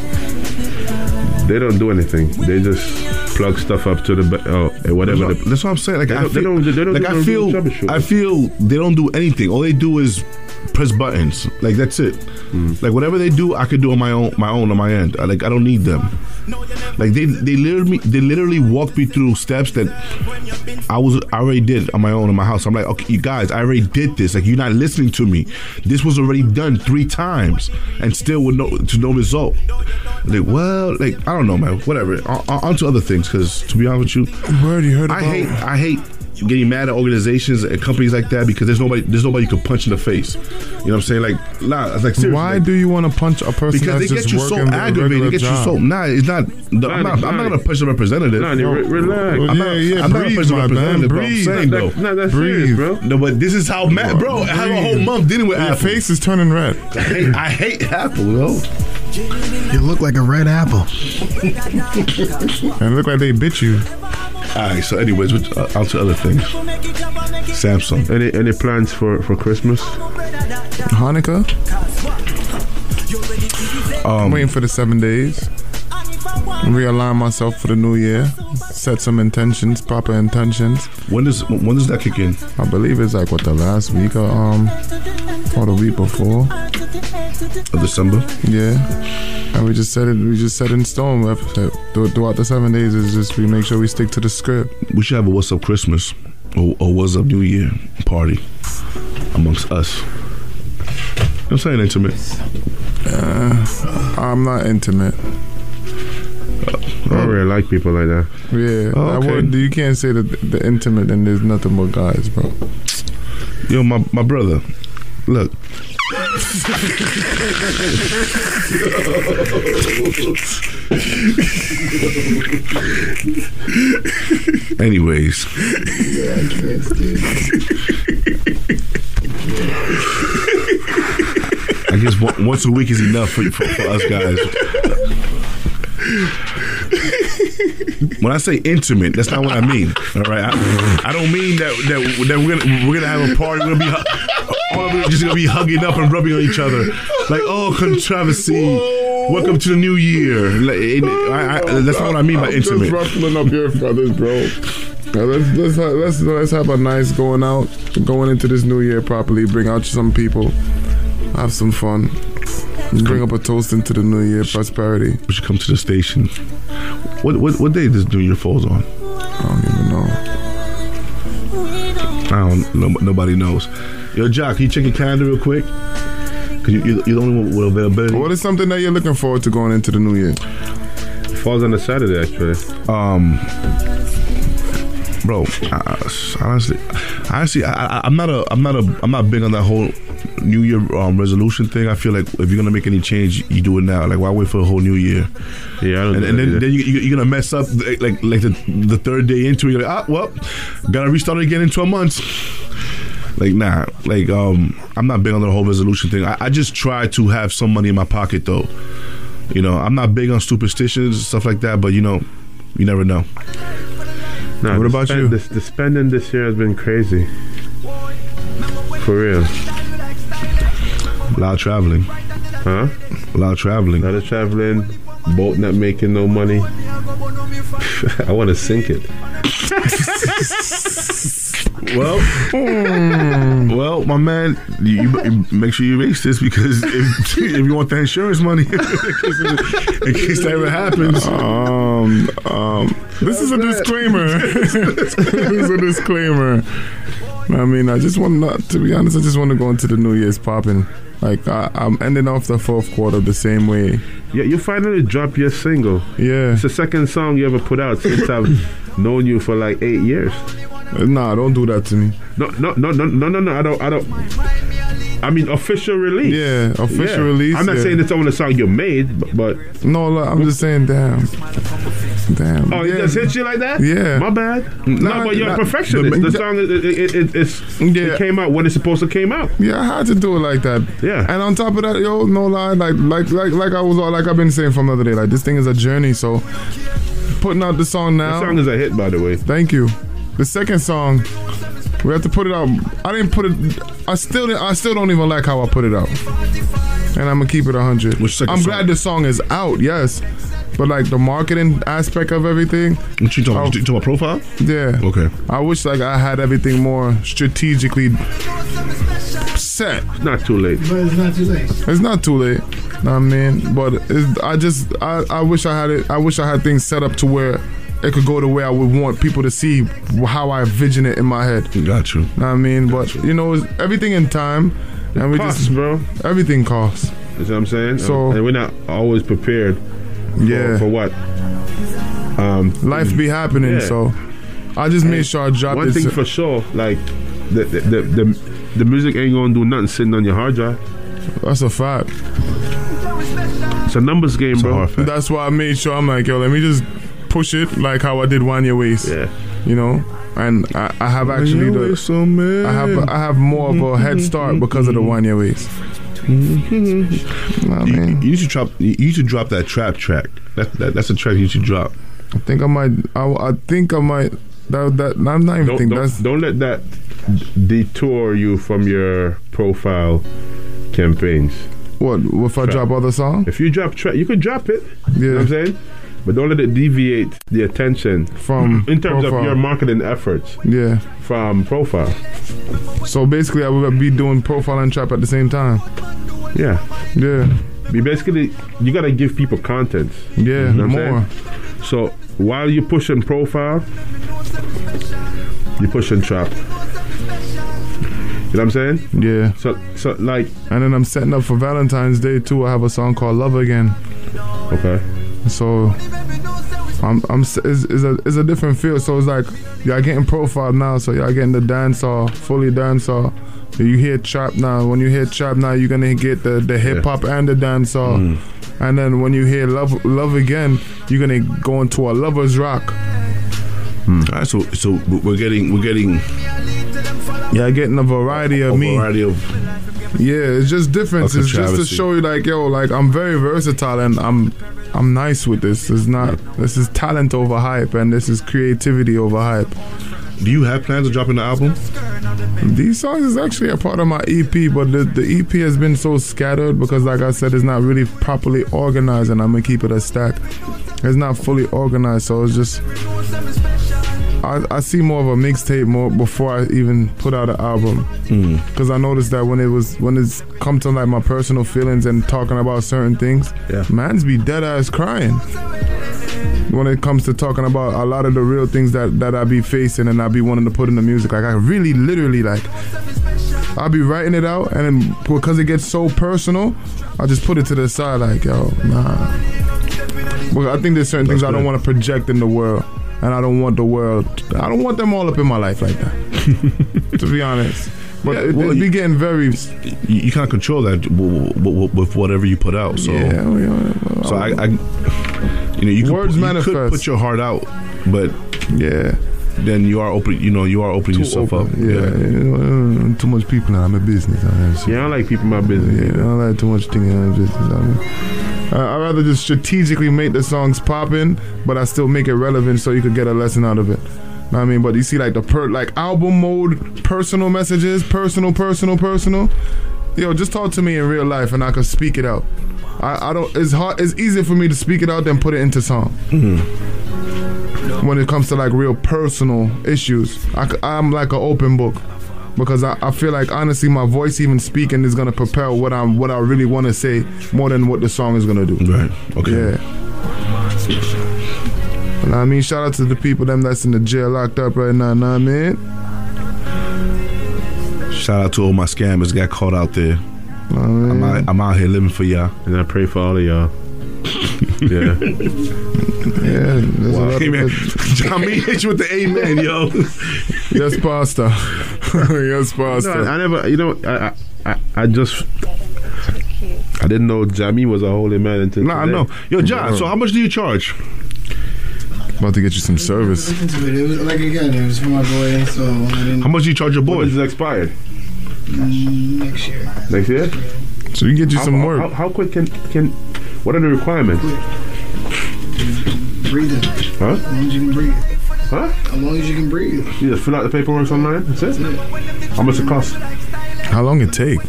they don't do anything. They just plug stuff up to the oh, whatever. That's, the, that's what I'm saying. Like I feel, like I feel, I feel they don't do anything. All they do is press buttons. Like that's it. Mm. Like whatever they do, I could do on my own, my own on my end. I, like I don't need them. Like they, they literally, they literally walked me through steps that I was, I already did on my own in my house. I'm like, okay, you guys, I already did this. Like you're not listening to me. This was already done three times, and still with no, to no result. Like, well, like I don't know, man. Whatever. On, on to other things, because to be honest with you, Bird, you heard about I hate, I hate. getting mad at organizations and companies like that because there's nobody, there's nobody you can punch in the face. You know what I'm saying? Like, nah, like seriously. Why like, do you want to punch a person? Because that's they get just you so aggravated. They get job. you so nah. It's not. The, I'm not. I'm not gonna punch a representative. Nah, no, relax. Well, I'm yeah, not, yeah, I'm breathe, not gonna punch a representative. Bro, I'm saying though. Nah, no, that's breathe. serious, bro. No, but this is how mad, bro. I have a whole month dealing with Your Apple. Your face is turning red. I hate, I hate Apple, bro. You look like a red apple. And look like they bit you. Alright, so anyways, which, uh, out to other things. Samsung. Any any plans for, for Christmas? Hanukkah? Um, I'm waiting for the seven days. Realign myself for the new year. Set some intentions, proper intentions. When does when does that kick in? I believe it's like what the last week or um or the week before. Of December. Yeah. And we just set it. We just set in stone. Throughout the seven days, is just we make sure we stick to the script. We should have a What's Up Christmas or, or What's Up New Year party amongst us. I'm saying intimate. Uh, I'm not intimate. I don't really like people like that. Yeah, oh, okay. I would, you can't say that the intimate and there's nothing but guys, bro. Yo, my my brother, look. Anyways, yeah, I can't stand it. I guess one, once a week is enough for, for, for us guys. When I say intimate, that's not what I mean. All right, I, I don't mean that that, that we're gonna, we're gonna have a party. We're gonna be all of us just gonna be hugging up and rubbing on each other like, oh, Kontravasy. Whoa. Welcome to the new year. Like, it, I, I, that's not what I mean by I'm intimate. Just ruffling up your feathers, bro. Now let's, let's, let's, let's have a nice going out, going into this new year properly. Bring out some people, have some fun, bring up a toast into the new year, prosperity. We should come to the station. What what, what day does New Year falls on? I don't even know. I don't. No, nobody knows. Yo, Jock, can you check your calendar real quick? Cause you, you're the only one with availability. What is something that you're looking forward to going into the new year? It falls on a Saturday, actually. Um. Bro, I, honestly, honestly, I, I, I'm not a, I'm not a, I'm not big on that whole New Year um, resolution thing. I feel like if you're gonna make any change, you do it now. Like, why wait for a whole new year? Yeah, I don't and, and then, then you, you, you're gonna mess up like like the, the third day into it. You're like, ah, well, gotta restart again in twelve months. Like, nah, like um, I'm not big on the whole resolution thing. I, I just try to have some money in my pocket though. You know, I'm not big on superstitions and stuff like that, but you know, you never know. Nah, what about spend, you? The, the spending this year has been crazy. For real. A lot of traveling. Huh? A lot of traveling. A lot of traveling. Boat not making no money. I want to sink it. Well, well, my man, you, you make sure you erase this because if, if you want the insurance money, in case, it, in case that ever happens. Um, um, this is a disclaimer. This is a disclaimer. I mean, I just want not, to be honest, I just want to go into the New Year's popping. Like, I, I'm ending off the fourth quarter the same way. Yeah, you finally dropped your single. Yeah. It's the second song you ever put out since I've known you for like eight years. Nah, don't do that to me. No, no, no, no, no, no, no. I don't, I don't. I mean, official release. Yeah, official yeah. release. I'm not yeah. saying it's only a song you made, but, but no, look, I'm just saying, damn, damn. Oh, yeah. It just hit you like that? Yeah, my bad. Nah, no, but you're nah, a perfectionist. The, the song, it, it, it, it's, yeah. it came out when it's supposed to came out. Yeah, I had to do it like that. Yeah, and on top of that, yo, no lie, like, like, like, like I was, like I've been saying from the other day, like this thing is a journey. So putting out the song now. The song is a hit, by the way. Thank you. The second song, we have to put it out. I didn't put it. I still. I still don't even like how I put it out. And I'm gonna keep it a hundred. Which second I'm glad song? The song is out. Yes, but like the marketing aspect of everything. What you talking? You talking about profile? Yeah. Okay. I wish like I had everything more strategically set. Not too late. But it's not too late. It's not too late. I mean, but it's, I just. I, I wish I had it. I wish I had things set up to where it could go the way I would want people to see how I envision it in my head. Got you. I mean, but you know, everything in time, and it we costs, just, bro. Everything costs. You know what I'm saying? So, and we're not always prepared. For, yeah. For what? Um, Life be happening. Yeah. So, I just and made sure I dropped. One thing for sure, like the the, the the the music ain't gonna do nothing sitting on your hard drive. That's a fact. It's a numbers game, it's bro. That's why I made sure I'm like, yo, let me just push it like how I did Wanya Waist. Yeah. You know? And I, I have actually the, so I have I have more of a head start because of the Wanya Waist. Nah, you, man. you should drop you should drop that trap track. That, that that's a track you should drop. I think I might I, I think I might that that I'm not even don't, thinking don't, that's don't let that detour you from your profile campaigns. What if I trap. drop other songs? If you drop track you could drop it. Yeah. You know what I'm saying? But don't let it deviate the attention from in terms profile. of your marketing efforts. Yeah, from profile. So basically, I would be doing profile and trap at the same time. Yeah, yeah. You basically, you gotta give people content. Yeah, you know more. So while you're pushing profile, you're pushing trap. You know what I'm saying? Yeah. So, so like, and then I'm setting up for Valentine's Day too. I have a song called "Love Again." Okay. So, I'm, I'm, it's, it's, a, it's a different feel. So it's like, y'all getting profiled now, so y'all getting the dancehall, fully dancehall. You hear trap now. When you hear trap now, you're gonna get the, the hip hop and the dancehall. Mm. And then when you hear love, love again, you're gonna go into a lover's rock. Mm. All right, so, so we're getting, we're getting, yeah, getting a variety a, of a me. Variety of Yeah, it's just difference. It's just to show you, like, yo, like, I'm very versatile and I'm I'm nice with this. It's not, this is talent over hype and this is creativity over hype. Do you have plans of dropping the album? These songs is actually a part of my E P, but the, the E P has been so scattered because, like I said, it's not really properly organized, and I'm going to keep it a stack. It's not fully organized, so it's just... I, I see more of a mixtape more before I even put out an album, because mm. I noticed that when it was when it's come to like my personal feelings and talking about certain things, yeah. man's be dead ass crying when it comes to talking about a lot of the real things that that I be facing and I be wanting to put in the music. Like I really, literally, like I be writing it out, and then because it gets so personal, I just put it to the side. Like yo, nah. Well, I think there's certain That's things good. I don't want to project in the world. And I don't want the world, I don't want them all up in my life like that, to be honest. But yeah, well, it, it be getting very... You, you can't control that w- w- with whatever you put out, so... Yeah, well, well, so I, I... You know, you could, words you manifest. could put your heart out, but... Yeah. Then you are open, you know, you are opening yourself open. up. Yeah, yeah. You know, too much people in my business. I yeah, I don't like people in my business. Yeah, I don't like too much thing in my business. I mean. I'd rather just strategically make the songs poppin', but I still make it relevant so you could get a lesson out of it. Know what I mean? But you see, like, the per- like album mode, personal messages, personal, personal, personal. Yo, just talk to me in real life and I could speak it out. I, I don't, it's hard, it's easier for me to speak it out than put it into song. Mm-hmm. When it comes to, like, real personal issues, I, I'm like an open book. Because I, I feel like, honestly, my voice even speaking is going to propel what I'm, what I really want to say more than what the song is going to do. Right. Okay. Yeah. You know what I mean? Shout out to the people them that's in the jail locked up right now, you know what I mean? Shout out to all my scammers got caught out there. You know what I mean? I'm out, I'm out here living for y'all. And I pray for all of y'all. Yeah. Yeah. Wow. Amen. Jamin hit you with the amen, yo. Yes, pastor. Yes, pastor. No, I, I never, you know, I, I, I just, I didn't know Jamin was a holy man until nah, today. I know. Yo, John. No. So how much do you charge? About to get you some service. Listen to it. It was, like again, it was for my boy. So I didn't, how much do you charge your boy? Is it expired? Mm, next year. Next year. So you can get you how, some work. How, how quick can can? What are the requirements? Breathing. Huh? As long as you can breathe. Huh? As long as you can breathe. You just fill out the paperwork online? That's it? That's it. How much it cost? How long it take?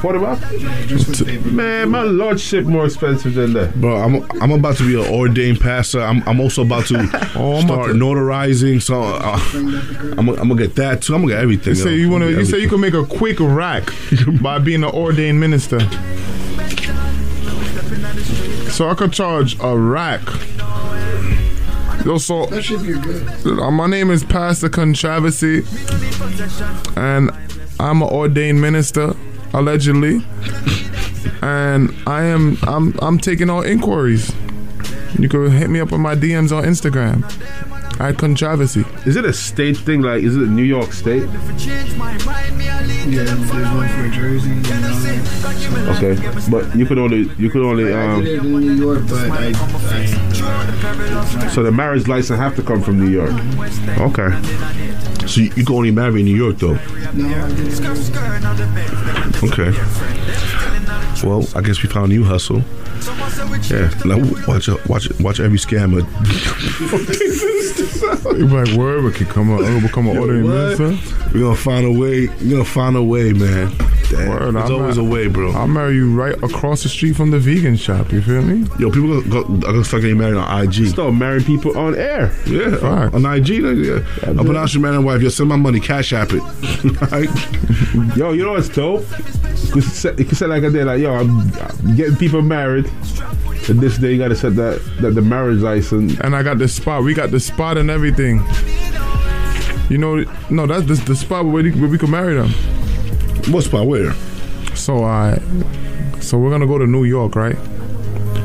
forty bucks? Man, my lordship more expensive than that. Bro, I'm I'm about to be an ordained pastor. I'm I'm also about to oh, start about to, notarizing. So uh, I'm I'm gonna get that too. I'm gonna get everything. You say you wanna? You say you can make a quick rack by being an ordained minister. So I could charge a rack. Yo, so that should be good. My name is Pastor Kontravasy, and I'm an ordained minister, allegedly. And I am I'm I'm taking all inquiries. You can hit me up on my D Ms on Instagram at Kontravasy. Is it a state thing? Like, is it New York State? Yeah, there's one for Jersey. You know, okay, but you could only you could only. Um, I did it in New York, but I, I. So the marriage license have to come from New York. Okay. So you, you can only marry in New York, though. No, I didn't. Okay. Well, I guess we found a new hustle. Yeah, like, watch watch watch every scammer. You're like, word, we can come up, we come up ordering this. We're gonna find a way. We're gonna find a way, man. Word, there's always a way, bro. I'll marry you right across the street from the vegan shop. You feel me? Yo, people are gonna, gonna start getting married on I G. Start marrying people on air. Yeah, right. On I G. Like, yeah. I'll pronounce your man and wife. Yo, send my money. Cash app it. Like, yo, you know what's dope? You can say like I did, like, yo, I'm, I'm getting people married. And this day you gotta set that, that the marriage license. And I got the spot. We got the spot and everything. You know, no, that's the, the spot where we, where we can marry them. What spot? Where? So I, uh, so we're gonna go to New York, right?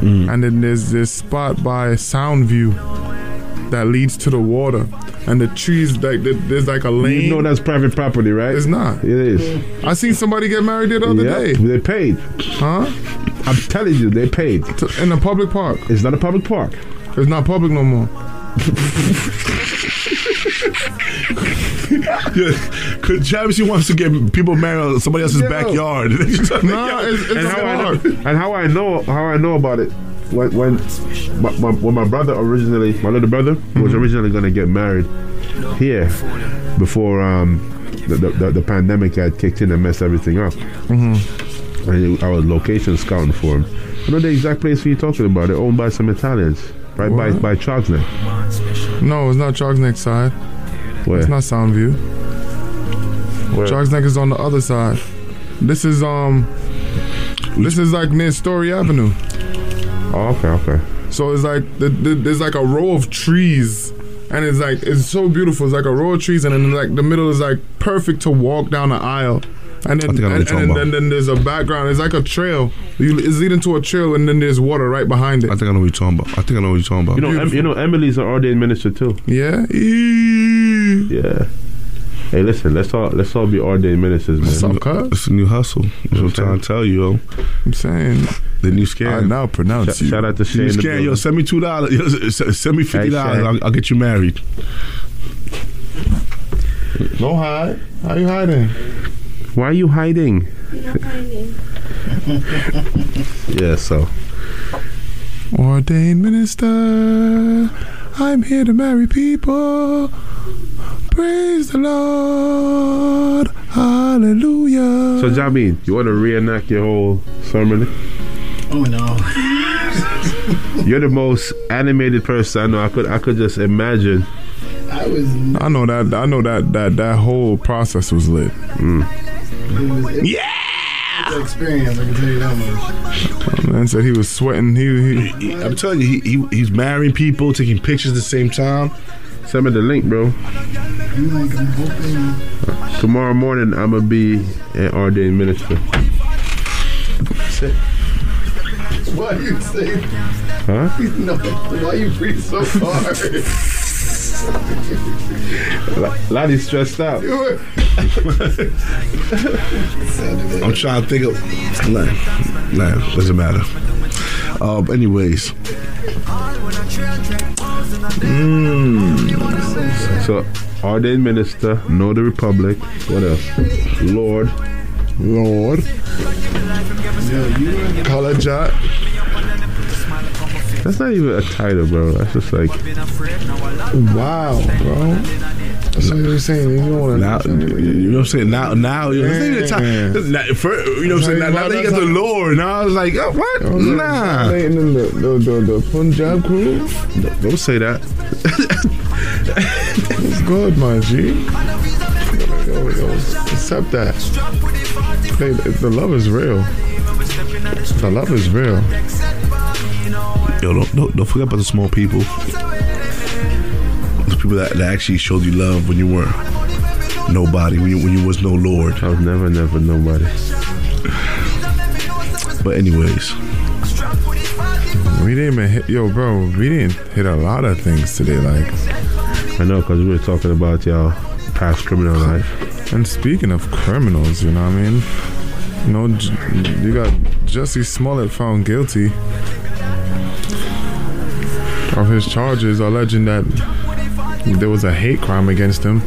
Mm. And then there's this spot by Soundview that leads to the water, and the trees like there's like a lane. You know that's private property, right? It's not. It is. I seen somebody get married the other yep, day. They paid. Huh? I'm telling you, they paid. In a public park. It's not a public park. It's not public no more. Yeah, Kontravasy wants to get people married on somebody else's yeah. backyard. no, it's, it's and, how I know, and how I know how I know about it. When when my, my, when my brother originally, my little brother mm-hmm. was originally going to get married here before um the, the, the, the pandemic had kicked in and messed everything up. Mm-hmm. And I was location scouting for him. I know the exact place you're talking about. They're owned by some Italians, right what? by by Chognick. No, it's not Chognick side. Where? It's not Soundview. Chognick is on the other side. This is um, this is like near Story Avenue. Oh, okay, okay. So it's like the, the, there's like a row of trees, and it's like it's so beautiful. It's like a row of trees, and then like the middle is like perfect to walk down the aisle. And then, and, and then, then there's a background. It's like a trail. You, it's leading to a trail, and then there's water right behind it. I think I know what you're talking about. I think I know what you're talking about. You know, em, you know Emily's an ordained minister too. Yeah. E- yeah. Hey, listen. Let's all let's all be ordained ministers, man. What's up, cuz? It's a new hustle. That's what I'm trying to tell you, yo. I'm saying the new scam. I now pronounce Sh- you. Shout out to Shane. New scam, yo. Send me two dollars. Send me fifty dollars. I'll, I'll get you married. No hide. How you hiding? Why are you hiding? I'm not hiding. Yeah, so. Ordained minister, I'm here to marry people. Praise the Lord. Hallelujah. So, Jamin, you want to reenact your whole sermon? Oh, no. You're the most animated person I know. I could, I could just imagine. I was. I know that. I know that. That, that whole process was lit. Mm. It was, it, yeah! It's an experience, I can tell you that much. My man said he was sweating. He, he, he I'm telling you, he, he he's marrying people, taking pictures at the same time. Send me the link, bro. I'm like, I'm hoping. Tomorrow morning, I'm going to be an ordained minister. Why are you saying Huh? No, why you breathe so hard? Lottie's stressed out. I'm trying to think of nah, nah, doesn't matter. Um, anyways. Mm. So ordained minister, know the Republic. What else? Lord. Lord. Color Jot. That's not even a title, bro. That's just like, wow, bro. That's what you're saying. You don't want to now, you know what I'm saying? Now, now, you know what I'm saying? You know what I'm saying? Now they got the Lord. Now I was like, oh, what? I was nah. Like, the, the, the, the Punjab crew? No, don't say that. It's good, my G. Yo, yo, yo, accept that. Hey, the love is real. The love is real. Yo, don't, don't, don't forget about the small people. The people that, that actually showed you love when you were nobody, when you, when you was no Lord. I was never, never nobody. But anyways, we didn't even hit, yo, bro, we didn't hit a lot of things today, like. I know, because we were talking about y'all past criminal life. And speaking of criminals, you know what I mean? You know, you got Jesse Smollett found guilty of his charges, alleging that there was a hate crime against him.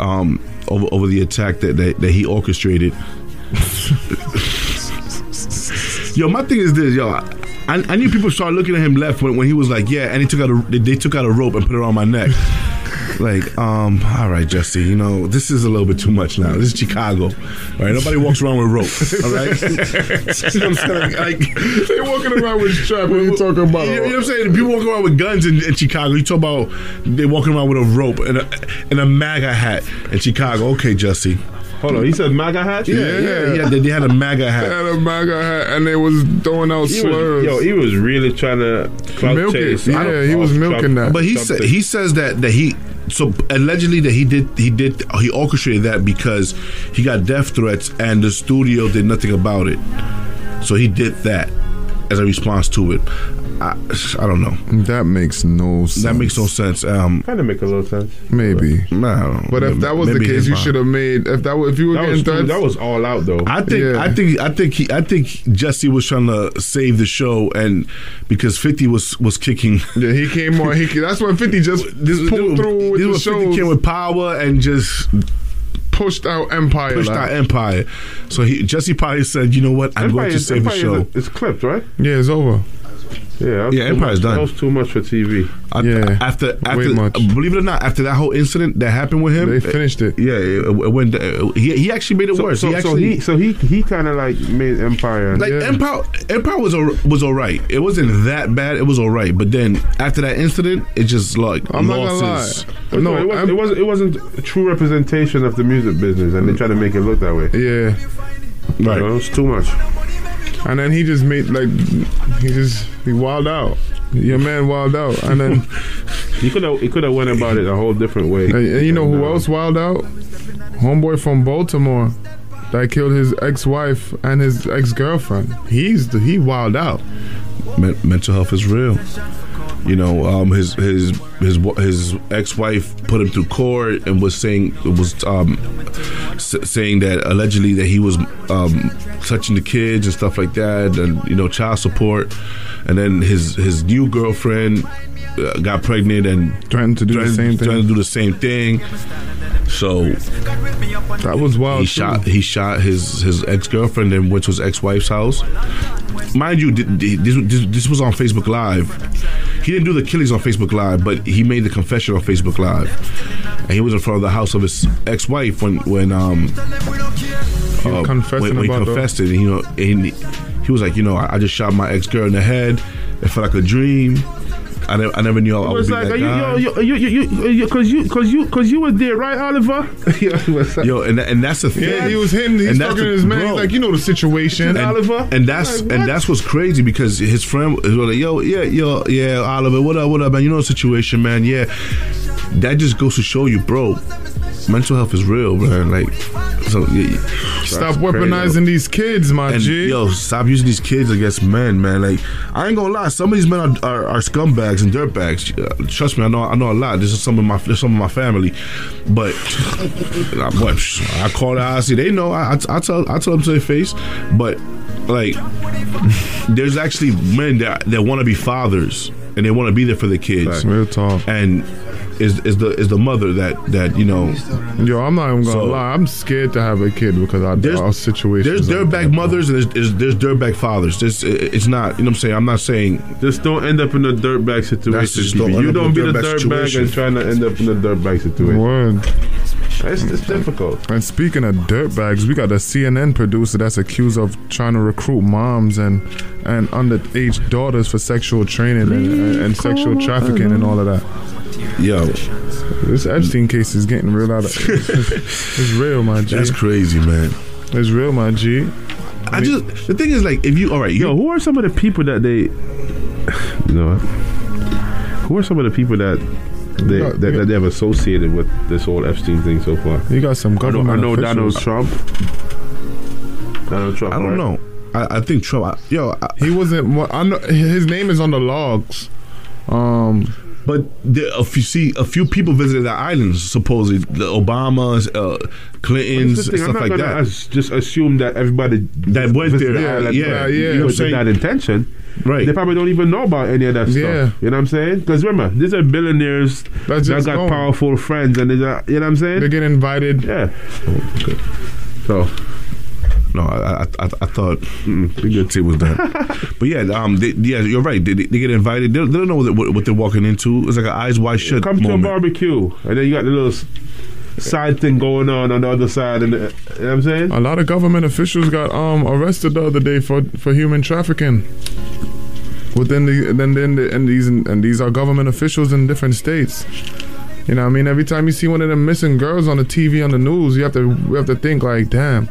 Um, over over the attack that that, that he orchestrated. Yo, my thing is this, yo. I, I knew people started looking at him left when, when he was like, yeah, and he took out a, they took out a rope and put it around my neck. Like, um, all right, Jesse, you know, this is a little bit too much now. This is Chicago. All right, nobody walks around with rope. All right? You know what I'm saying? Like, they walking around with strap. What are you talking about? You know what I'm saying? People walking around with guns in, in Chicago. You talk about they walking around with a rope and a, and a MAGA hat in Chicago. Okay, Jesse. Hold on, he said MAGA hat? Yeah, yeah, yeah. yeah they, they had a MAGA hat. They had a MAGA hat, and they was throwing out he slurs. Was, yo, he was really trying to milk chase. it. Yeah, he was milking Trump, that. But he Trump said thing. he says that that he so allegedly that he did he did he orchestrated that because he got death threats and the studio did nothing about it. So he did that as a response to it. I, I don't know. That makes no sense. That makes no sense. Um, kind of make a little sense. Maybe. Nah, but maybe, if that was the case, you should have made. If that if you were that getting was, threats, that was all out though. I think. Yeah. I think. I think. He, I think Jesse was trying to save the show, and because Fifty was was kicking. Yeah, he came on. He that's when Fifty just this, pulled this, through with this the show. Fifty came with power and just. Pushed out Empire. Pushed like. out Empire. So he, Jesse probably said, you know what? I'm Empire going to is, save Empire the show. A, it's clipped, right? Yeah, it's over. Yeah, yeah Empire's much, done. That was too much for T V. I, yeah, after, after, way much. Believe it or not, after that whole incident that happened with him. They finished it. Yeah, it, it went, it, he, he actually made it so, worse. So he, actually, so he, so he, he kind of like made Empire. Like yeah. Empire Empire was, was all right. It wasn't that bad. It was all right. But then after that incident, it just like I'm losses. Not no, it, was, it, wasn't, it wasn't a true representation of the music business, and they tried to make it look that way. Yeah. Right. You know, it was too much. And then he just made like he just he wilded out. Your man wilded out, and then he could have he could have went about it a whole different way. And, and you know who else wilded out? Homeboy from Baltimore that killed his ex-wife and his ex-girlfriend. He's the, he wilded out. Men- mental health is real. You know, um, his his his his ex-wife put him through court and was saying was um, s- saying that allegedly that he was um, touching the kids and stuff like that, and you know, child support. And then his his new girlfriend uh, got pregnant and threatened to do threatened, the same thing. Trying to do the same thing. So that was wild. He too. shot he shot his his ex-girlfriend and went to his ex-wife's house. Mind you, this, this, this was on Facebook Live. He didn't do the killings on Facebook Live, but he made the confession on Facebook Live. And he was in front of the house of his ex-wife when when um he uh, confessing when, when he about confessed that. It. And, you know, and he, he was like, you know, I, I just shot my ex-girl in the head. It felt like a dream. I never, I never knew I was would like, be that guy. Yo, yo, yo, yo, yo, yo, cause you, cause you, cause you were there, right, Oliver? Yo, and and that's the thing. Yeah, he was him. He's talking to his man. He's like, you know the situation, and, Oliver. And that's like, and that's what's crazy because his friend was like, yo, yeah, yo, yeah, Oliver, what up, what up, man? You know the situation, man. Yeah, that just goes to show you, bro. Mental health is real, man. Like, so yeah, stop weaponizing crazy, these kids, my and, G. Yo, stop using these kids against men, man. Like, I ain't gonna lie, some of these men are, are, are scumbags and dirtbags. Uh, trust me, I know, I know a lot. This is some of my, this is some of my family, but I, boy, I call it. I see, they know. I, I, I tell, I tell them to their face, but like, there's actually men that that want to be fathers and they want to be there for their kids. That's real talk. And. Is, is the is the mother that that you know? Yo, I'm not even gonna so, lie. I'm scared to have a kid because I, there's, our situation. There's dirtbag mothers and there's, there's, there's dirtbag fathers. There's, it's not. You know what I'm saying? I'm not saying just don't end up in a dirtbag situation. Don't you don't be the dirtbag and trying to end up in a dirtbag situation. Word. It's, it's difficult. And speaking of dirtbags, we got a C N N producer that's accused of trying to recruit moms and and underage daughters for sexual training and, and, and sexual trafficking and all of that. Yo, this Epstein case is getting real out of it's, it's real, my G. That's crazy, man. It's real, my G. I, I mean, just the thing is like if you all right, yo, who are some of the people that they, you know, who are some of the people that they got, that, that they've associated with this whole Epstein thing so far? You got some government. I know, I know Donald Trump. Donald Trump. I don't right? know. I, I think Trump. I, yo, I, he wasn't. I know his name is on the logs. Um. But there, if you see, a few people visited the islands, supposedly the Obamas, uh, Clintons, and stuff like that. As, just assume that everybody that went there, the island, yeah, yeah, yeah, you know, with that intention, right? They probably don't even know about any of that stuff. Yeah. You know what I'm saying? Because remember, these are billionaires that got going. Powerful friends, and they, got, you know what I'm saying? They get invited. Yeah. Oh, okay. So. No, I I, I thought mm, the good team was done, but yeah, um, they, yeah, you're right. They, they get invited. They, they don't know what, what, what they're walking into. It's like an eyes wide shut. Come moment. To a barbecue, and then you got the little side thing going on on the other side. And the, you know what I'm saying, a lot of government officials got um arrested the other day for, for human trafficking. Within the then then the, and these and these are government officials in different states. You know, what I mean, every time you see one of them missing girls on the T V on the news, you have to you have to think like, damn.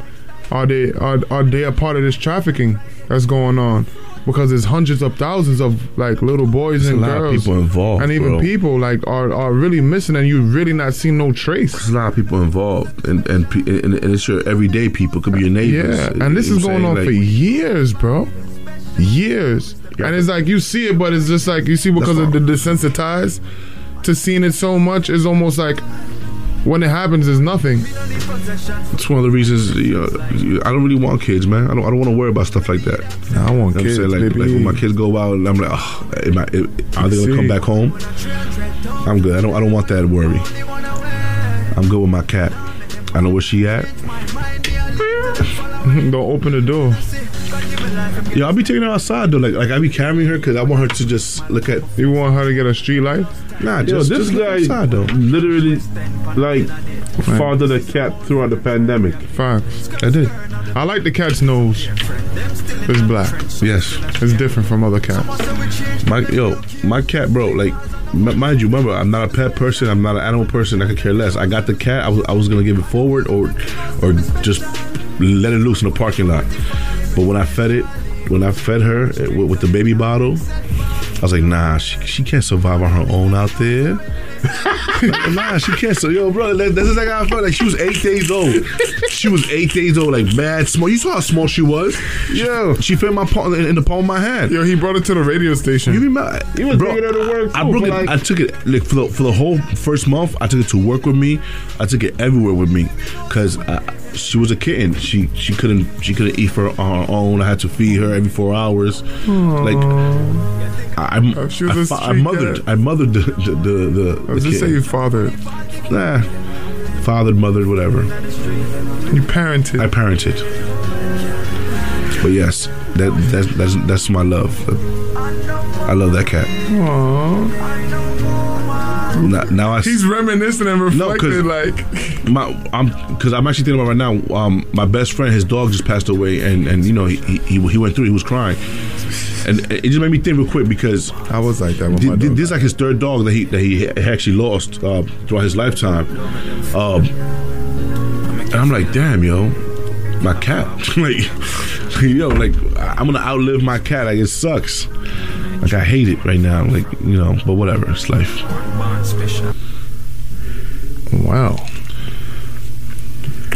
Are they are are they a part of this trafficking that's going on? Because there's hundreds of thousands of like little boys there's and a lot girls, of people involved, and even bro. people like are, are really missing, and you really not seen no trace. There's a lot of people involved, and and, and it's your everyday people, could be your neighbors. Yeah, and this is going on like, for years, bro. Years. And it's like you see it, but it's just like you see because of the desensitized to seeing it so much. It's almost like when it happens, it's nothing. It's one of the reasons you know, I don't really want kids, man. I don't. I don't want to worry about stuff like that. Nah, I want you know kids. Like, like when my kids go out, I'm like, oh, am I, are they gonna come back home? I'm good. I don't. I don't want that worry. I'm good with my cat. I know where she at. Don't open the door. Yeah, I'll be taking her outside though. Like, like I be carrying her because I want her to just look at. You want her to get a street life? Nah, yo, just this just guy outside, though. Literally, like, right. fathered the cat throughout the pandemic. Fine, I did. I like the cat's nose. It's black. Yes, it's different from other cats. My yo, my cat, bro, like. Mind you, remember, I'm not a pet person. I'm not an animal person. I could care less. I got the cat. I was, I was going to give it forward or or just let it loose in the parking lot. But when I fed it, when I fed her it, with, with the baby bottle, I was like, nah, she, she can't survive on her own out there. Nah, she can't. So, yo, bro, this is like how I felt. Like, she was eight days old. She was eight days old, like, mad small. You saw how small she was. Yo. She, she fit my palm, in, in the palm of my hand. Yo, he brought her to the radio station. You remember? He was bro, taking her to work. I, I, it, like, I took it, like, for the, for the whole first month, I took it to work with me. I took it everywhere with me. Because she was a kitten. She she couldn't she couldn't eat for, on her own. I had to feed her every four hours. Aww. Like, I, I, oh, she was I, a I, I mothered, I mothered the, the, the, the I was just saying you fathered. Nah. Fathered, mothered, whatever. You parented. I parented. But yes, that that's that's, that's my love. I love that cat. Aww. Now, now I he's reminiscing and reflecting no, like my I'm because I'm actually thinking about right now. Um, my best friend, his dog just passed away, and and you know he he, he went through. He was crying. And it just made me think real quick because I was like that. With my dog. This is like his third dog that he that he actually lost uh, throughout his lifetime. Um, and I'm like, damn, yo, my cat. Like, yo, like I'm gonna outlive my cat. Like it sucks. Like I hate it right now. Like you know, but whatever, it's life. Wow.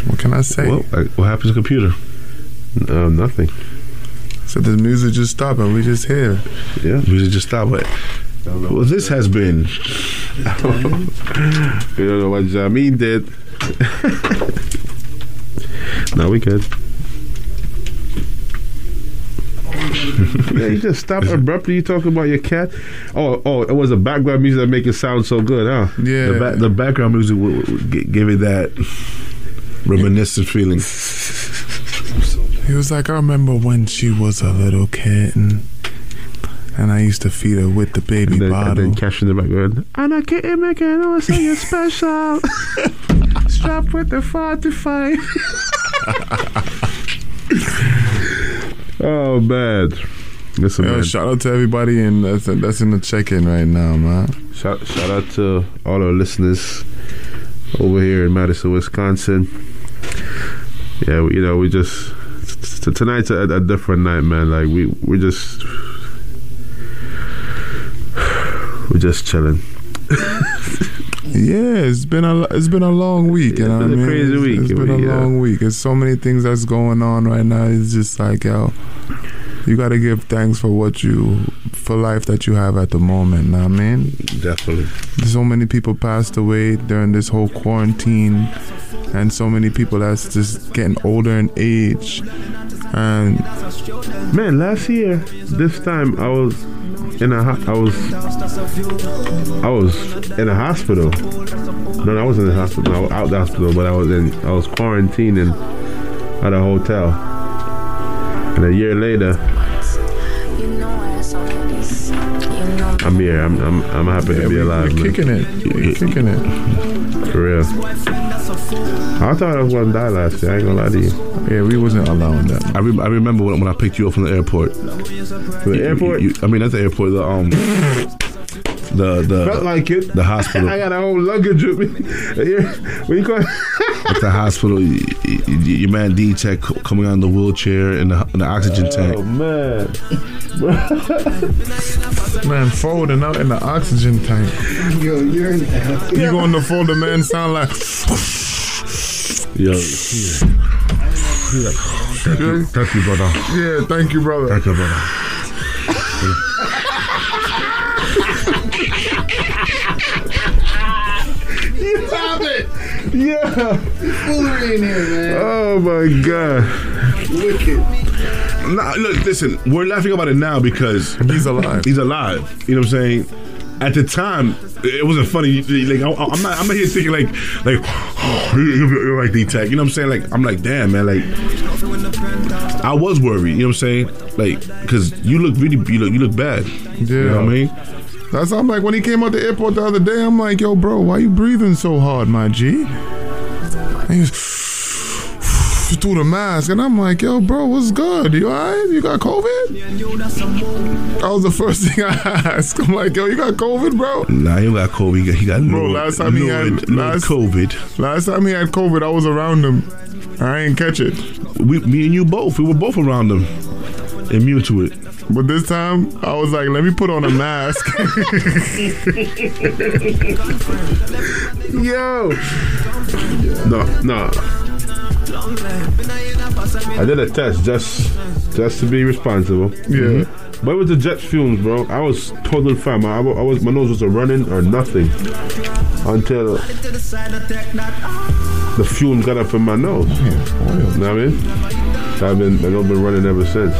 What can I say? Well, like, what happened to the computer? Uh, nothing. So the music just stopped and we just here. Yeah, music just stopped. But well, this has been. We don't know what Jamin did. Now we good. Yeah, you just stopped abruptly. You talking about your cat? Oh, oh, it was the background music that make it sound so good, huh? Yeah. The, ba- the background music w- w- gave it that reminiscent feeling. He was like, I remember when she was a little kitten, and I used to feed her with the baby and then, bottle. And then catching the background. And I can't make it all so you're special. Strapped with the forty-five. Oh, man. Listen, yo, man. Shout out to everybody in, that's, that's in the check-in right now, man. Shout, shout out to all our listeners over here in Madison, Wisconsin. Yeah, we, you know, we just... So tonight's a, a different night, man. Like we, we're just, we're just chilling. Yeah, it's been a, it's been a long week. You know what I mean? It's been a crazy week. It's been a long week. There's so many things that's going on right now. It's just like, yo, you gotta give thanks for what you, for life that you have at the moment. You know what I mean? Definitely. So many people passed away during this whole quarantine. And so many people that's just getting older in age. And man, last year, this time I was in a ho- I was I was in a hospital. No, no I wasn't in the hospital. I was out the hospital, but I was in I was quarantined in, at a hotel. And a year later, I'm here. I'm I'm, I'm happy yeah, to be we, alive. We're man. Kicking it. We're kicking it. For real. I thought I was gonna die last year. I ain't gonna lie to you. Yeah, we wasn't allowing that. I, re- I remember when, when I picked you up from the airport. From the you, airport? You, you, I mean, not the airport. The um, the the felt like it. The hospital. I got a whole luggage with me. What you call it? At the hospital, you, you, your man D-Tech coming out in the wheelchair and the, the oxygen oh, tank. Oh man, man, folding out in the oxygen tank. Yo, you're in the you going to fold the man sound like. Yo, yeah. Thank you, brother. Yeah, thank you, brother. Thank you, brother. Yeah. There's foolery in here, man. Oh, my God. Wicked. Nah, look, listen, we're laughing about it now because he's alive. He's alive. You know what I'm saying? At the time, it wasn't funny. Like I, I'm not, I'm not here thinking like, like oh, you're like D-Tech. You know what I'm saying? Like I'm like, damn, man. Like I was worried. You know what I'm saying? Like, cause you look really, you look, you look bad. Yeah. You know what I mean? That's I'm like when he came out the airport the other day. I'm like, yo, bro, why you breathing so hard, my G? And he was through the mask, and I'm like, yo, bro, what's good? You alright? You got COVID? That was the first thing I asked. I'm like, yo, you got COVID, bro? Nah, he got COVID. He got, he got bro, low, last time low, he had low, last, low COVID. Last time he had COVID, I was around him. I ain't catch it. We, me and you both, we were both around him, immune to it. But this time, I was like, let me put on a mask. Yo, no, no. I did a test just just to be responsible. Yeah. Mm-hmm. But it was the jet fumes, bro. I was totally fine. I, I was, my nose was a running or nothing until the fumes got up in my nose. You know what I mean? I've been, I've been running ever since.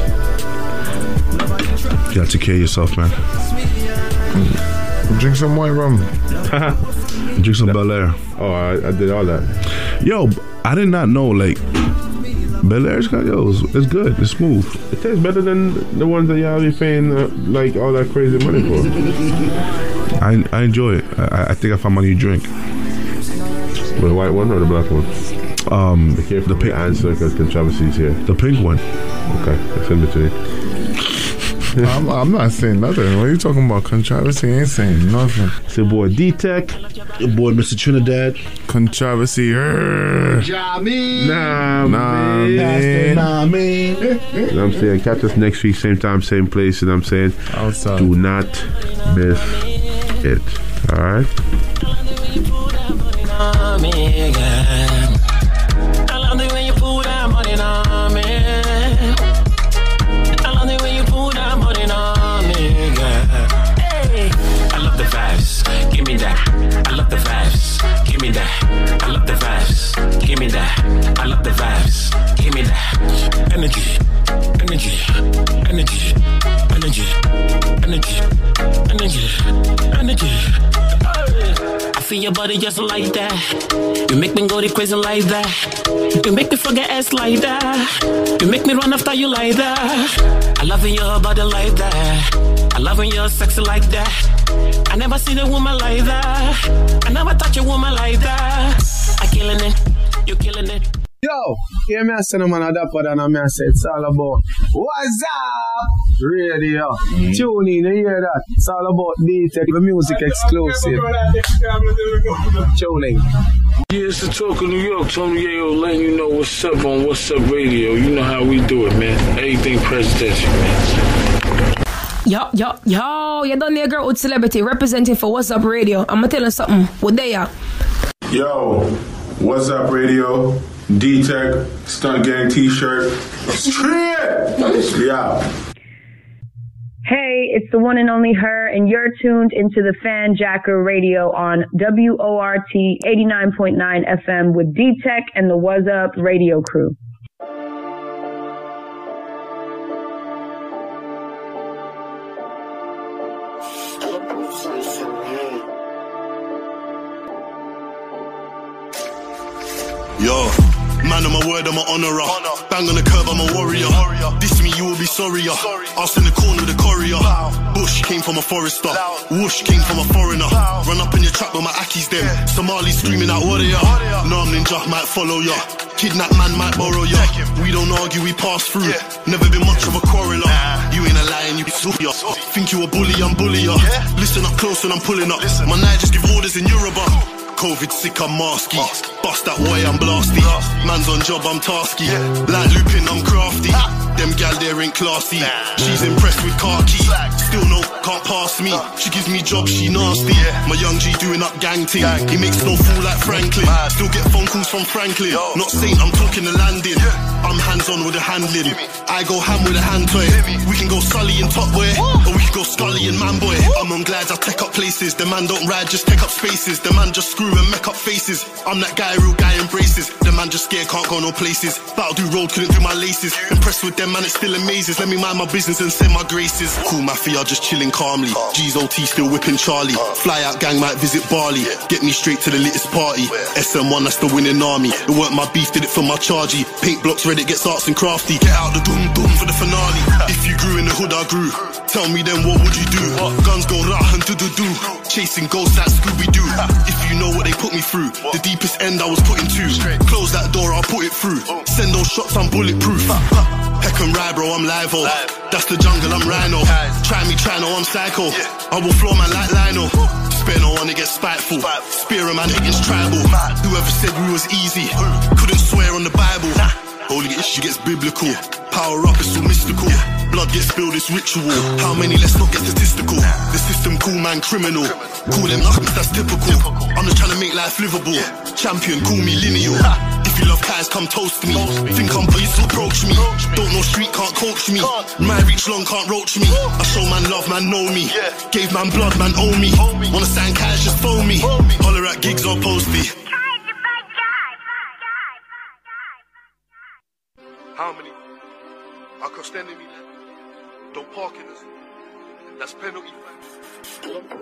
You got to care yourself, man. Mm. Drink some white rum. Drink some Bel Air. Oh, I, I did all that. Yo, I did not know, like, Bel Air's got, yo, it's, it's good, it's smooth. It tastes better than the ones that y'all be paying, uh, like, all that crazy money for. I I enjoy it. I, I think I found my new drink. The white one or the black one? Um, the the pink answer, because Kontravasy's here. The pink one. Okay, that's in between. I'm, I'm not saying nothing. What are you talking about? Kontravasy ain't saying nothing. It's your boy D-Tech. Your boy Mister Trinidad. Kontravasy. Jamin. Nah, nah, man. Nah, man. You know what I'm saying? Catch us next week, same time, same place. You know what I'm saying? Outside. Do not miss it. All right? I love the way you pull that money on me. I love the way you pull that money on me, girl. I love the vibes. Give me that. I love the vibes. Give me that. I love the vibes. Give me that. I love the vibes. Give me that. Energy, energy, energy, energy, energy, energy, energy. I feel your body just like that. You make me go crazy like that. You make me forget ass like that. You make me run after you like that. I love your body like that. I love your sexy like that. I never seen a woman like that. I never touch a woman like that. I'm killing it, you're killing it. Yo, hear me I say no man of that pod and I say it's all about What's Up Radio. Mm-hmm. Tune in, you hear that? It's all about D-Tech, the music exclusive. Tune in. Yeah, it's the talk of New York. Tony Rebel letting you know what's up on What's Up Radio. You know how we do it, man. Everything presidential, man. Yo, yo, yo, you done there, girl with celebrity representing for What's Up Radio. I'ma tell you something. What they are? Yo, What's Up Radio, D-Tech, Stunt Gang T-shirt. Yeah. Hey, it's the one and only her, and you're tuned into the Fanjacker Radio on W O R T eighty-nine point nine F M with D-Tech and the What's Up Radio crew. Yo, man, I'm a word, I'm a honorer. Honor. Bang on the curb, I'm a warrior. warrior. Diss me, you will be sorrier. Sorry. Asked in the corner of the courier. Bow. Bush came from a forester. Loud. Whoosh came from a foreigner. Bow. Run up in your trap with my Aki's them. Yeah. Somali screaming out warrior. warrior. Nam ninja might follow ya. Yeah. Kidnap man might borrow ya. We don't argue, we pass through. Yeah. Never been much of a quarreler. Nah. You ain't a lion, you be sooner. So. Think you a bully, I'm bullier. Yeah. Listen up close and I'm pulling up. Listen. My night just give orders in Yoruba. Cool. COVID sick, I'm masky. Bust that way, I'm blasty. Blast. Man's on job, I'm tasky. Yeah. Like Lupin, I'm crafty. Ha. Them gal there ain't classy. She's impressed with khaki. Still no, can't pass me. She gives me jobs, she nasty. My young G doing up gang ting. He makes no fool like Franklin. Still get phone calls from Franklin. Not Saint, I'm talking the landing. I'm hands on with the handling. I go ham with a hand toy. We can go Sully and Top Boy, or we can go Scully and Man Boy. I'm on glides, I take up places. The man don't ride, just take up spaces. The man just screw and make up faces. I'm that guy, real guy embraces. The man just scared, can't go no places. That'll do road, couldn't do my laces. Impressed with them, man, it still amazes. Let me mind my business and send my graces. Cool mafia, just chilling calmly. G's O T still whipping Charlie. Fly out gang, might visit Barley. Get me straight to the littest party. S M one, that's the winning army. It weren't my beef, did it for my chargy. Paint blocks, Reddit gets arts and crafty. Get out the doom doom for the finale. If you grew in the hood, I grew. Tell me then, what would you do? Guns go rah and do do do. Chasing ghosts like Scooby-Doo. If you know what they put me through, the deepest end I was put into. Close that door, I'll put it through. Send those shots, I'm bulletproof. Heck and ride, bro, I'm live, oh. That's the jungle, I'm rhino. Try me, try no, I'm psycho. I will floor man like Lino. Spare no one, it gets spiteful. Spear a man, it's tribal. Whoever said we was easy couldn't swear on the Bible. Holy issue gets biblical. Power up, it's so mystical. Blood gets spilled, it's ritual. How many? Let's not get statistical. The system cool man criminal. Call them nothing, that's typical. I'm just trying to make life livable. Champion, call me lineal. If you love ties, come toast me. Think I'm pleased to approach me. Don't know street, can't coach me. My reach long, can't roach me. I show man love, man know me. Gave man blood, man owe me. Wanna sign cash, just phone me. Holler at gigs or posty. How many? I cost enemy. Don't park in us. That's penalty.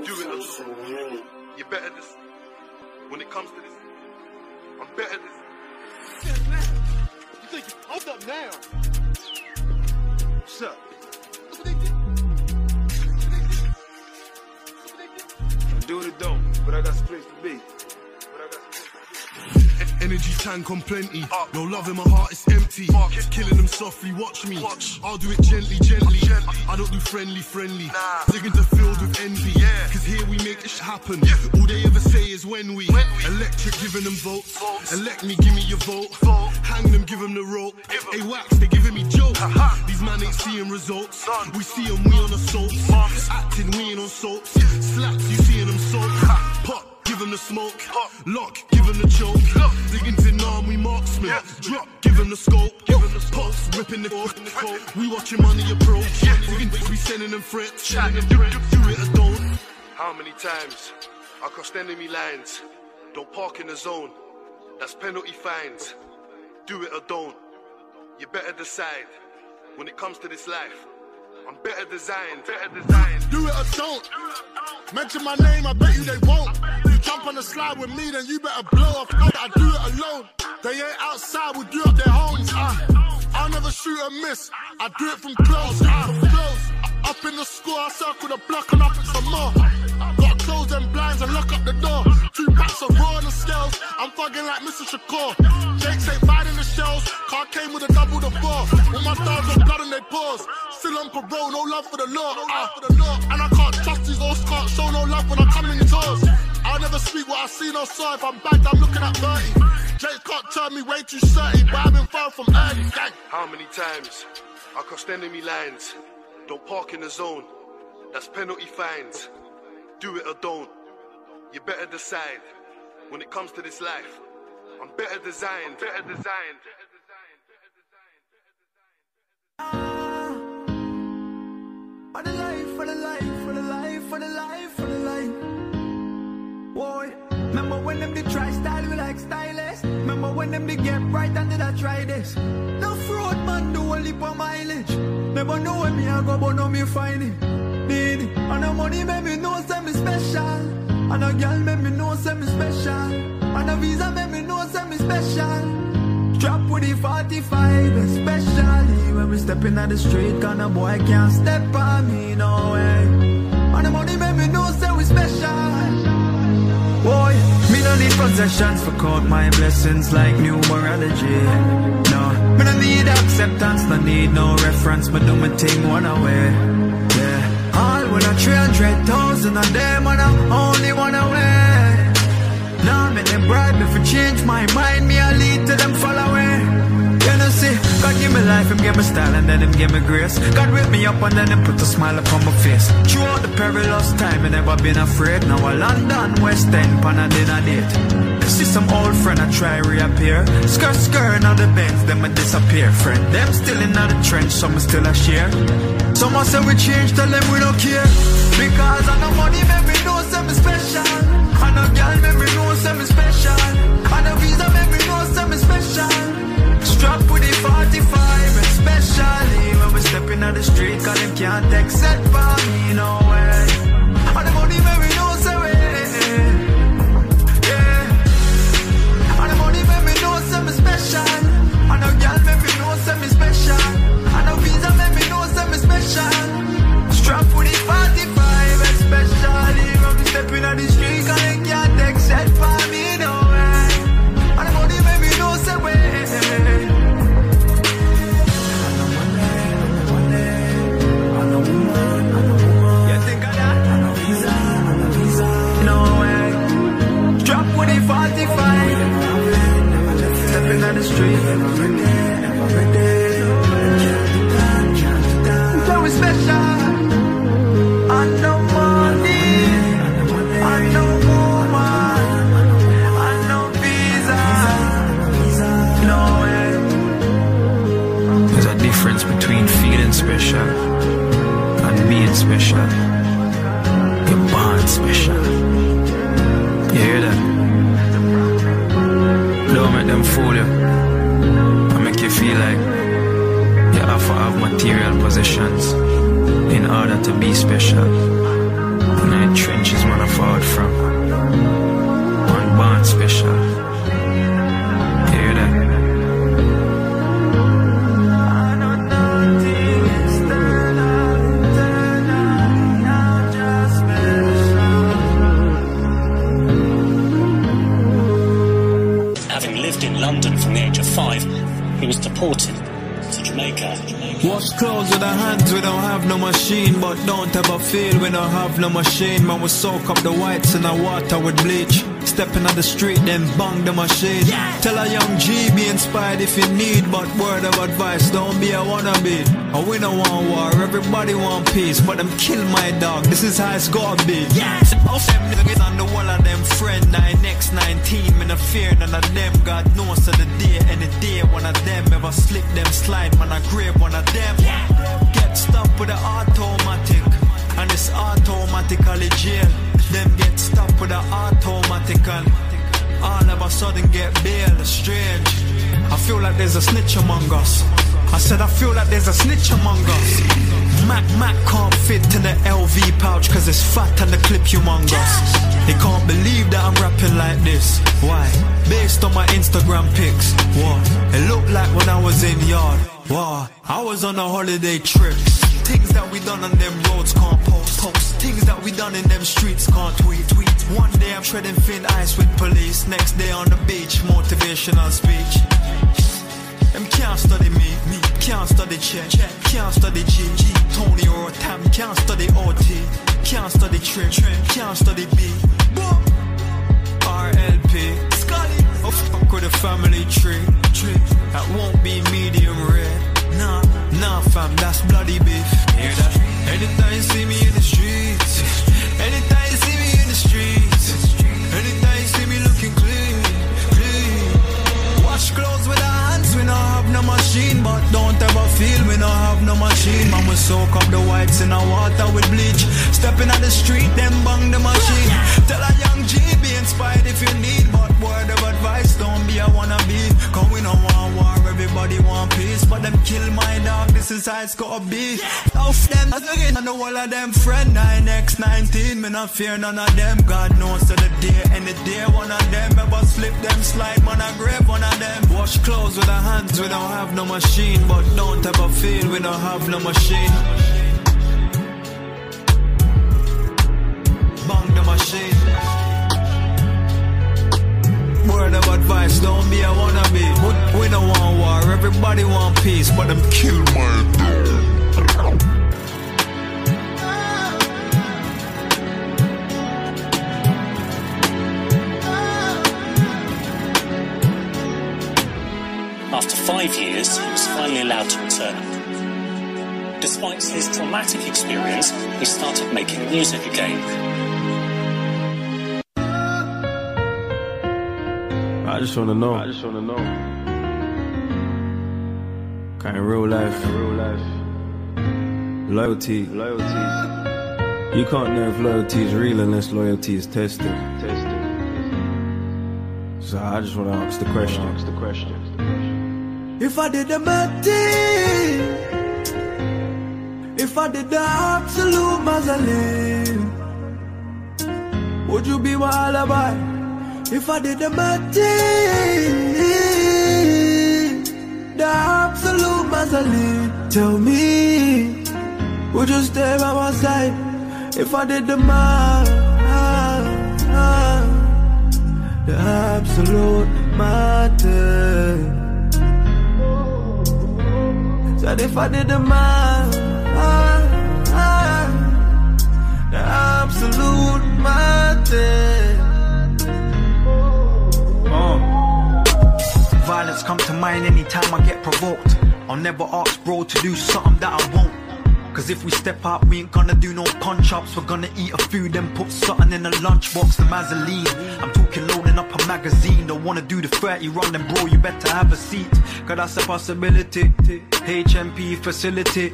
Do it us. You better this. When it comes to this, I'm better this. You think you pumped up now? What's up? Look what they did. Look what they did. Look what they did. Do it or don't, but I got space to be. Energy tank on plenty. No love in my heart, it's empty. Killing them softly, watch me. I'll do it gently, gently. I don't do friendly, friendly. Digging the field with envy. Cause here we make this happen. All they ever say is when we electric, giving them votes. Elect me, give me your vote. Hang them, give them the rope. Hey, wax, they giving me jokes. These man ain't seeing results. We see them, we on assaults. Acting, we ain't on soaps. Slaps, you seeing them soap. Pop. Give him the smoke, pop. Lock, give him the choke. Diggins in arm, we marksman. Yeah. Drop, give him the scope. Give him the pulse, ripping the coat. We watching money approach. Yeah. We, we sending them threats. Sending them threats. Do, do, do it or don't. How many times I crossed enemy lines? Don't park in the zone. That's penalty fines. Do it or don't. You better decide. When it comes to this life, I'm better designed. Better designed. Do it or don't. Mention my name, I bet you they won't. Jump on the slide with me, then you better blow off. I do it alone. They ain't outside, we do up their homes. Uh, I never shoot or miss. I do it from close. Uh, from close. Up in the score, I circle the block and I pick some more. Gotta close them blinds and lock up the door. Two packs of raw on the scales. I'm fucking like Mister Shakur. Jake's ain't biting the shells. Car came with a double the four. With my stars of blood and they pause. Still on parole, no love for the law. Uh, and I can't trust these old can't show no love when I come in the doors. I'll never speak what I seen or saw. If I'm bagged, I'm looking at thirty. Jake can't turn me way too shirty, but I've been far from early, gang. How many times I crossed enemy lines? Don't park in the zone. That's penalty fines. Do it or don't. You better decide. When it comes to this life, I'm better designed. Better designed. Ah, for the life, for the life, for the life, for the life, for the life. Boy, remember when them they try style, we like stylist. Remember when them they get right and did I try this. No fraud man do a leap of mileage. Never know when me I go but now me find it. Need it. And the money make me know say me special. And a girl make me know say me special. And a visa make me know say me special. Drop with the forty-five, especially when we step in at the street. Cause a boy can't step on me no way. And the money make me know say we special. Boy, me no need possessions for count my blessings like numerology. No, me no need acceptance, no need no reference, but do my thing one away. Yeah, all when I three hundred thousand on them and I'm only one away. Now me they bribe me for change my mind, me I lead to them fall away. You know see. God give me life, him give me style, and then him give me grace. God raise me up and then him put a smile upon my face. Throughout the perilous time, I never been afraid. Now I London, West End, pan a dinner date. See some old friend, I try reappear. Skirt, skirt, now the bands, them I disappear. Friend, them still in the trench, some still a share. Some say we change, tell them we don't care. Because I know money, make me know something special. And a girl, make me know something special. And a visa, make me know something special. Strap with the forty-five, especially when we stepping out the street, cause them can't take set by me, no way. And the money made me know some way, yeah. And the money made me know something special. And the girl made me know something special. And the visa made me know something special. Strap with the forty-five, especially when we stepping out the street, cause them can't take set by me, no way. And the money made me know some way. Down the street, every day, every day. So special. I know money, I know woman, I know visa. No way. There's a difference between feeling special and being special. You're born special. You hear that? Don't make them fool you. I make you feel like you have to have material possessions in order to be special. And I trenches man I fought from. One born special. You hear that? He was deported to Jamaica. Jamaica. Wash clothes with our hands, we don't have no machine. But don't ever feel we don't have no machine. Man, we soak up the whites in our water with bleach. Stepping on the street, then bang the machine. Yeah. Tell a young G, be inspired if you need. But word of advice, don't be a wannabe. I win a one war, everybody want peace. But them kill my dog, this is how it's gotta be. Yes. Them niggas on the wall of them friend. nine by nineteen, man, I fear none of them. God knows to the day, any day one of them. Ever slip them slide, man, I grab one of them. Yeah. Get stuck with the automatic. And it's automatically jail. Them get stopped with an automatical. All of a sudden get bail, strange. I feel like there's a snitch among us. I said I feel like there's a snitch among us. Mac Mac can't fit in the L V pouch, cause it's fat and the clip humongous. They can't believe that I'm rapping like this. Why? Based on my Instagram pics. What? It looked like when I was in yard. Wow, I was on a holiday trip. Things that we done on them roads can't post, post. Things that we done in them streets can't tweet, tweet. One day I'm treading thin ice with police. Next day on the beach, motivational speech. Them can't study me, me. Can't study check, check. Can't study G, G. Tony or Tam. Can't study O T. Can't study Trim, Trim. Can't study B. Boom. R L P. Scully. Oh, fuck with a family tree, tree. That won't be medium rare. Nah, nah fam, that's bloody beef. Hear that? Anytime you see me in the streets, anytime you see me in the streets, anytime you see me looking clean, clean. Wash clothes with our hands, we don't have no machine. But don't ever feel we don't have no machine. Man, we soak up the whites in our water with bleach. Stepping on the street, then bang the machine. Tell a young G, be inspired if you need. But word of advice, don't be a wannabe. Cause we don't want war, everybody want peace. But them kill my dog, this is how it's gotta be. Off them, as again, on the wall of them friend. nine by nineteen, me not fear none of them. God knows to the day, any day one of them. Ever slip them slide, man I grab one of them. Wash clothes with our hands, we don't have no machine. But don't ever feel we don't have no machine. Bang the machine. Word of advice, don't be a wannabe. We, we don't want war, everybody want peace. But them kill my dog. After five years, he was finally finally allowed to return. Despite his traumatic experience, he started making music again. I just want to know. I just want to know. Kind of real life. Real life. Loyalty. Loyalty. You can't know if loyalty is real unless loyalty is tested. Tested. So I just want to ask the question. Ask the question. If I did the murder, if I did the absolute mausoleum, would you be my alibi? If I did the murder, the absolute mausoleum, tell me, would you stay by my side? If I did the mad, the absolute matter. Said if I did the mad, the absolute matter. Oh. Violence come to mind anytime I get provoked. I'll never ask bro to do something that I won't. Cause if we step up, we ain't gonna do no punch ups. We're gonna eat a food and put something in a lunchbox. The mazzoline, I'm talking loading up a magazine. Don't wanna do the thirty run, then bro, you better have a seat. Cause that's a possibility. H M P facility.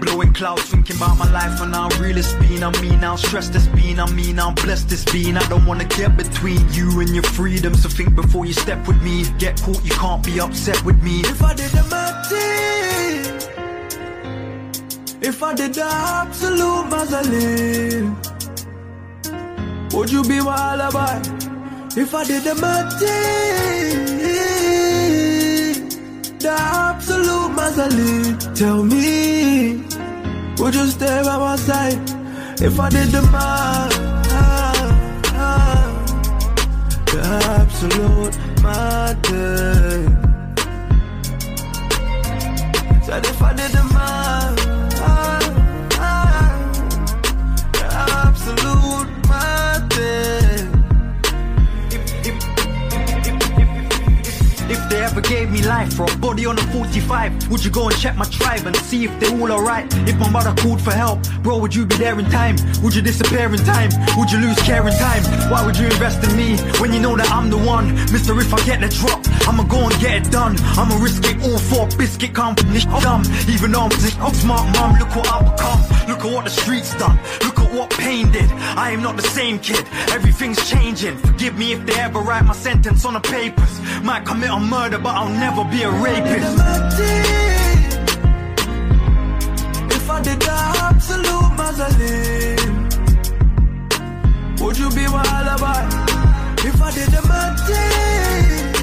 Blowing clouds, thinking about my life and how real it's been. I mean, how stressed it's been. I mean, how blessed it's been. I don't wanna get between you and your freedom. So think before you step with me. Get caught, you can't be upset with me. If I did the magic. If I did the absolute mausoleum, would you be my alibi? If I did the magic, the absolute mausoleum, tell me, would you stay by my side? If I did the mag, the absolute matter. Said if I did the mag. They ever gave me life for a body on a forty-five, would you go and check my tribe and see if they all alright? If my mother called for help, bro, would you be there in time? Would you disappear in time? Would you lose care in time? Why would you invest in me when you know that I'm the one? Mister, if I get the drop, I'ma go and get it done. I'ma risk it all for a biscuit, come from this dumb. Even though I'm sick, I'm smart, mum, look what I've become. Look at what the streets done, look at what pain did. I am not the same kid, everything's changing. Forgive me if they ever write my sentence on the papers. Might commit a murder, but I'll never be a rapist. If I did the absolute mausoleum, would you be my alibi? If I did the magic,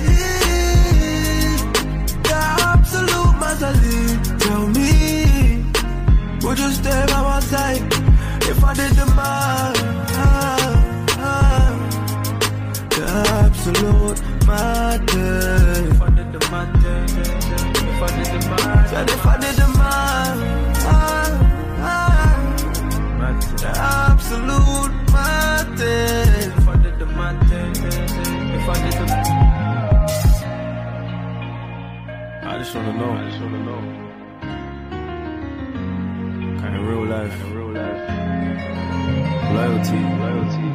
the absolute mausoleum, tell me, would you stay by my side? If I did the magic, the absolute matter. If I did the matter, if I did the matter, said if I did the matter, the absolute matter. If I did the matter, if I did the matter. I just wanna know, I just wanna know. Kind of real life, real life. Loyalty, loyalty.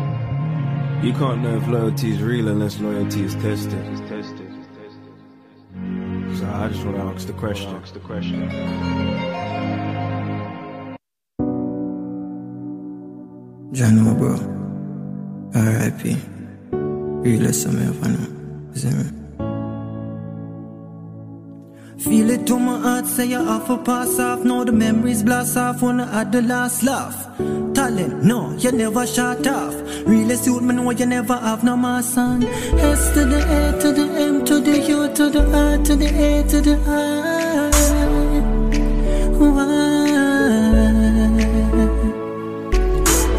You can't know if loyalty is real unless loyalty is tested. It's tested. It's tested. So I just want to ask the question. Ask the question. Jano, bro. R I P. Realest of me, if I know. Is it me? Feel it to my heart, say you're off a pass off. Now the memories blast off when I had the last laugh. Talent, no, you never shut off. Really suit me, no, you never have no more son. S to the A to the M to the U to the R to the A to the I. Why?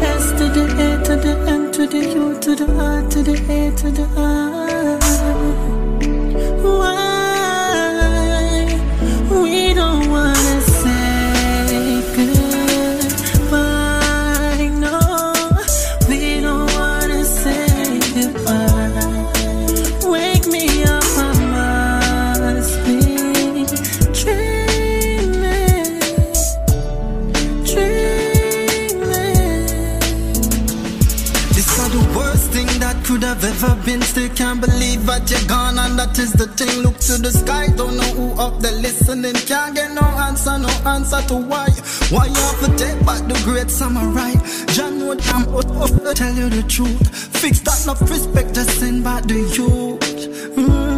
S to the A to the M to the U to the R to the A to the I. Why? We don't wanna say good. Wake me up, I must be dreaming. So the worst thing that could have ever been, still can't believe that you're gone, and that is the thing. Look to the sky, don't know who up there listening, can't get no answer, no answer to why. Why you have to take back the great samurai? John know damn well, tell you the truth. Fix that, no respect, just send back the youth. Mm.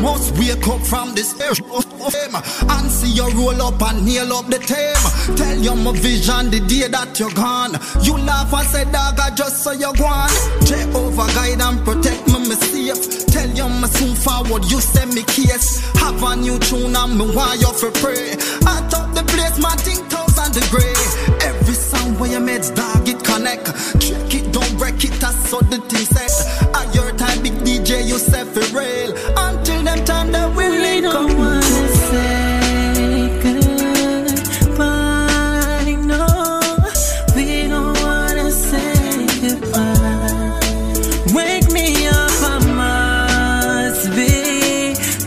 Must wake up from this air and see you roll up and nail up the tame. Tell you my vision the day that you're gone. You laugh and say dog, I just saw you gone. Check over, guide and protect me, me safe. Tell you my soon forward, you send me case. Have a new tune and me why you for pray. I top the place, my thing thousand degree. Every sound where you made dog, it connect. Check it, don't break it, that's all the thing set. At your time, big D J, you set for real. Until them time that we really don't come. Wanna say goodbye, no, we don't wanna say goodbye. Wake me up, I must be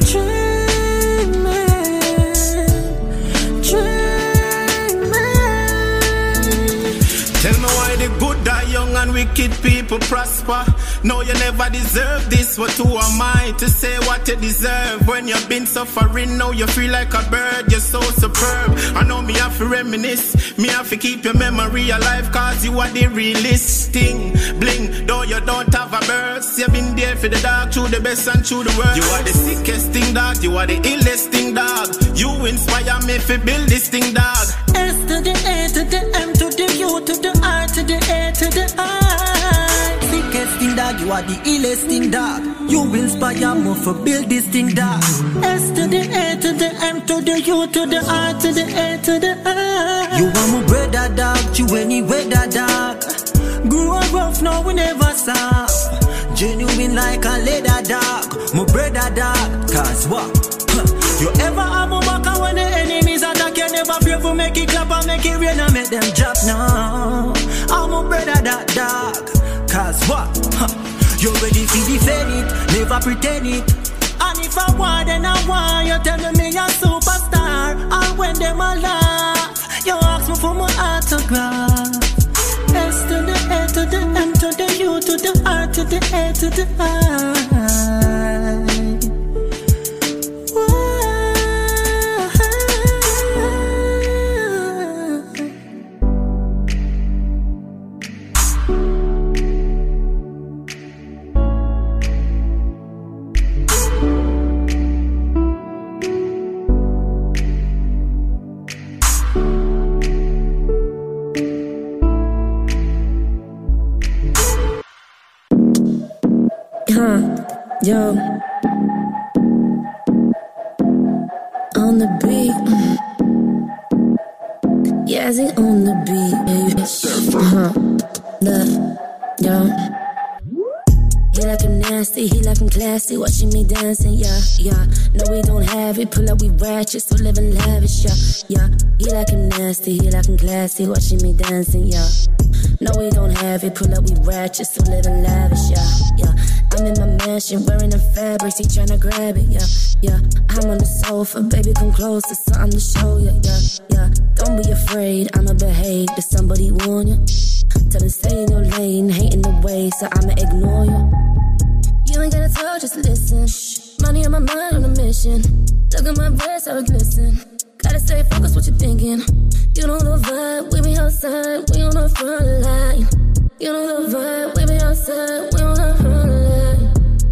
dreaming, dreaming. Tell me why the good die young and wicked people prosper. No, you never deserve this, what who am I to say what you deserve? When you've been suffering, now you feel like a bird, you're so superb. I know me have to reminisce, me have to keep your memory alive, cause you are the realest thing. Bling, though you don't have a birth, you've been there for the dark, through the best and through the worst. You are the sickest thing, dog, you are the illest thing, dog. You inspire me to build this thing, dog. S to the A to the M to the U to the R to the A to the I. Sickest thing, dog, you are the illest thing, dog. You inspire me for build this thing, dog. S to the A to the M to the U to the R to the A to the I. You are my brother, dog, to any weather, dog. Grew up rough, now we never stop. Genuine like a leather, dog. My brother, dog, cause what? You ever have a back when the enemies attack? You never fear for make it clap and make it rain and make them drop now. I'm a brother, that dog. Cause what? Huh. You ready to defend it, never pretend it. And if I want, then I want. You tell me you're a superstar. And when them a laugh, you ask me for my autograph. S to the A to the M to the U to the R to the A to the I. Yo, on the beat, mm. Yeah, is it on the beat, baby? Uh-huh, look, yo. He like him nasty, he like him classy, watching me dancing, yeah, yeah. No, we don't have it, pull up, we ratchet, so living lavish, yeah, yeah. He like him nasty, he like him classy, watching me dancing, yeah. No, we don't have it, pull up, we ratchet, so living lavish, yeah, yeah. I'm in my mansion, wearing the fabrics, he tryna grab it, yeah, yeah. I'm on the sofa, baby, come close, there's something to show you, yeah, yeah. Don't be afraid, I'ma behave, but somebody warn you. Tell them stay in your lane, hating the way, so I'ma ignore you. You ain't gotta tell, just listen. Money on my mind on a mission. Look at my breast, how it glisten. Gotta stay focused, what you thinking? You don't know the vibe, we be outside, we on the front line. You know the vibe, we be outside, we on the front line.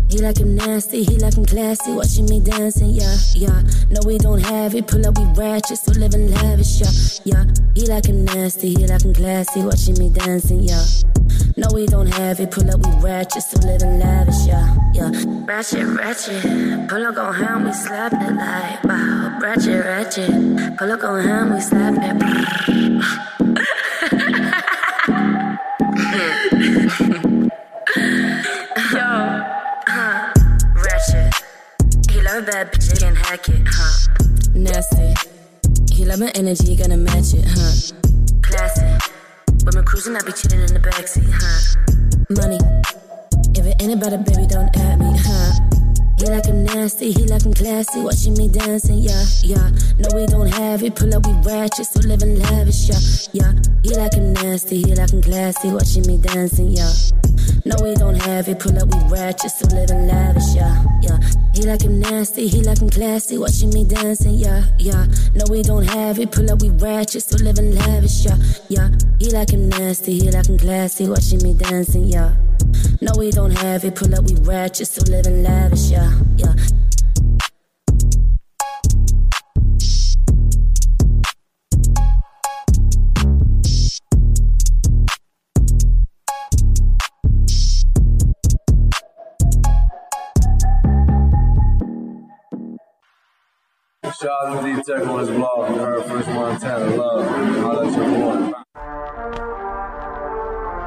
He like him nasty, he like him classy, watching me dancing, yeah, yeah. No, we don't have it, pull up, we ratchet, so living lavish, yeah, yeah. He like him nasty, he like him classy, watching me dancing, yeah. No, we don't have it, pull up, we ratchet, so living lavish, yeah, yeah. Ratchet, ratchet, pull up on him, we slap it like, wow. Ratchet, ratchet, pull up on him, we slap it. Yo. Bad bitch, can hack it, huh? Nasty. He love my energy, gonna match it, huh? Classic. Women cruising, I be chilling in the backseat, huh? Money. If it ain't about a baby, don't add me, huh? He like him nasty. nasty, he like him classy. Watching me dancing, yeah, yeah. No, we don't have it. Pull up, we ratchet, so living lavish, yeah, yeah. He like him nasty, he like him classy. Watching me dancing, yeah. No, we don't have it. Pull up, we ratchet, so living lavish, yeah, yeah. He like him nasty, he like him classy. Watching me dancing, yeah, yeah. No, we don't have it. Pull up, we ratchet, so living lavish, yeah, yeah. He like him nasty, he like him classy. Watching me dancing, yeah. No, we don't have it. Pull up, we ratchet, so living lavish, yeah, yeah. Shout out to D-Tech on his blog. You heard First Montana Love. I'll let you go.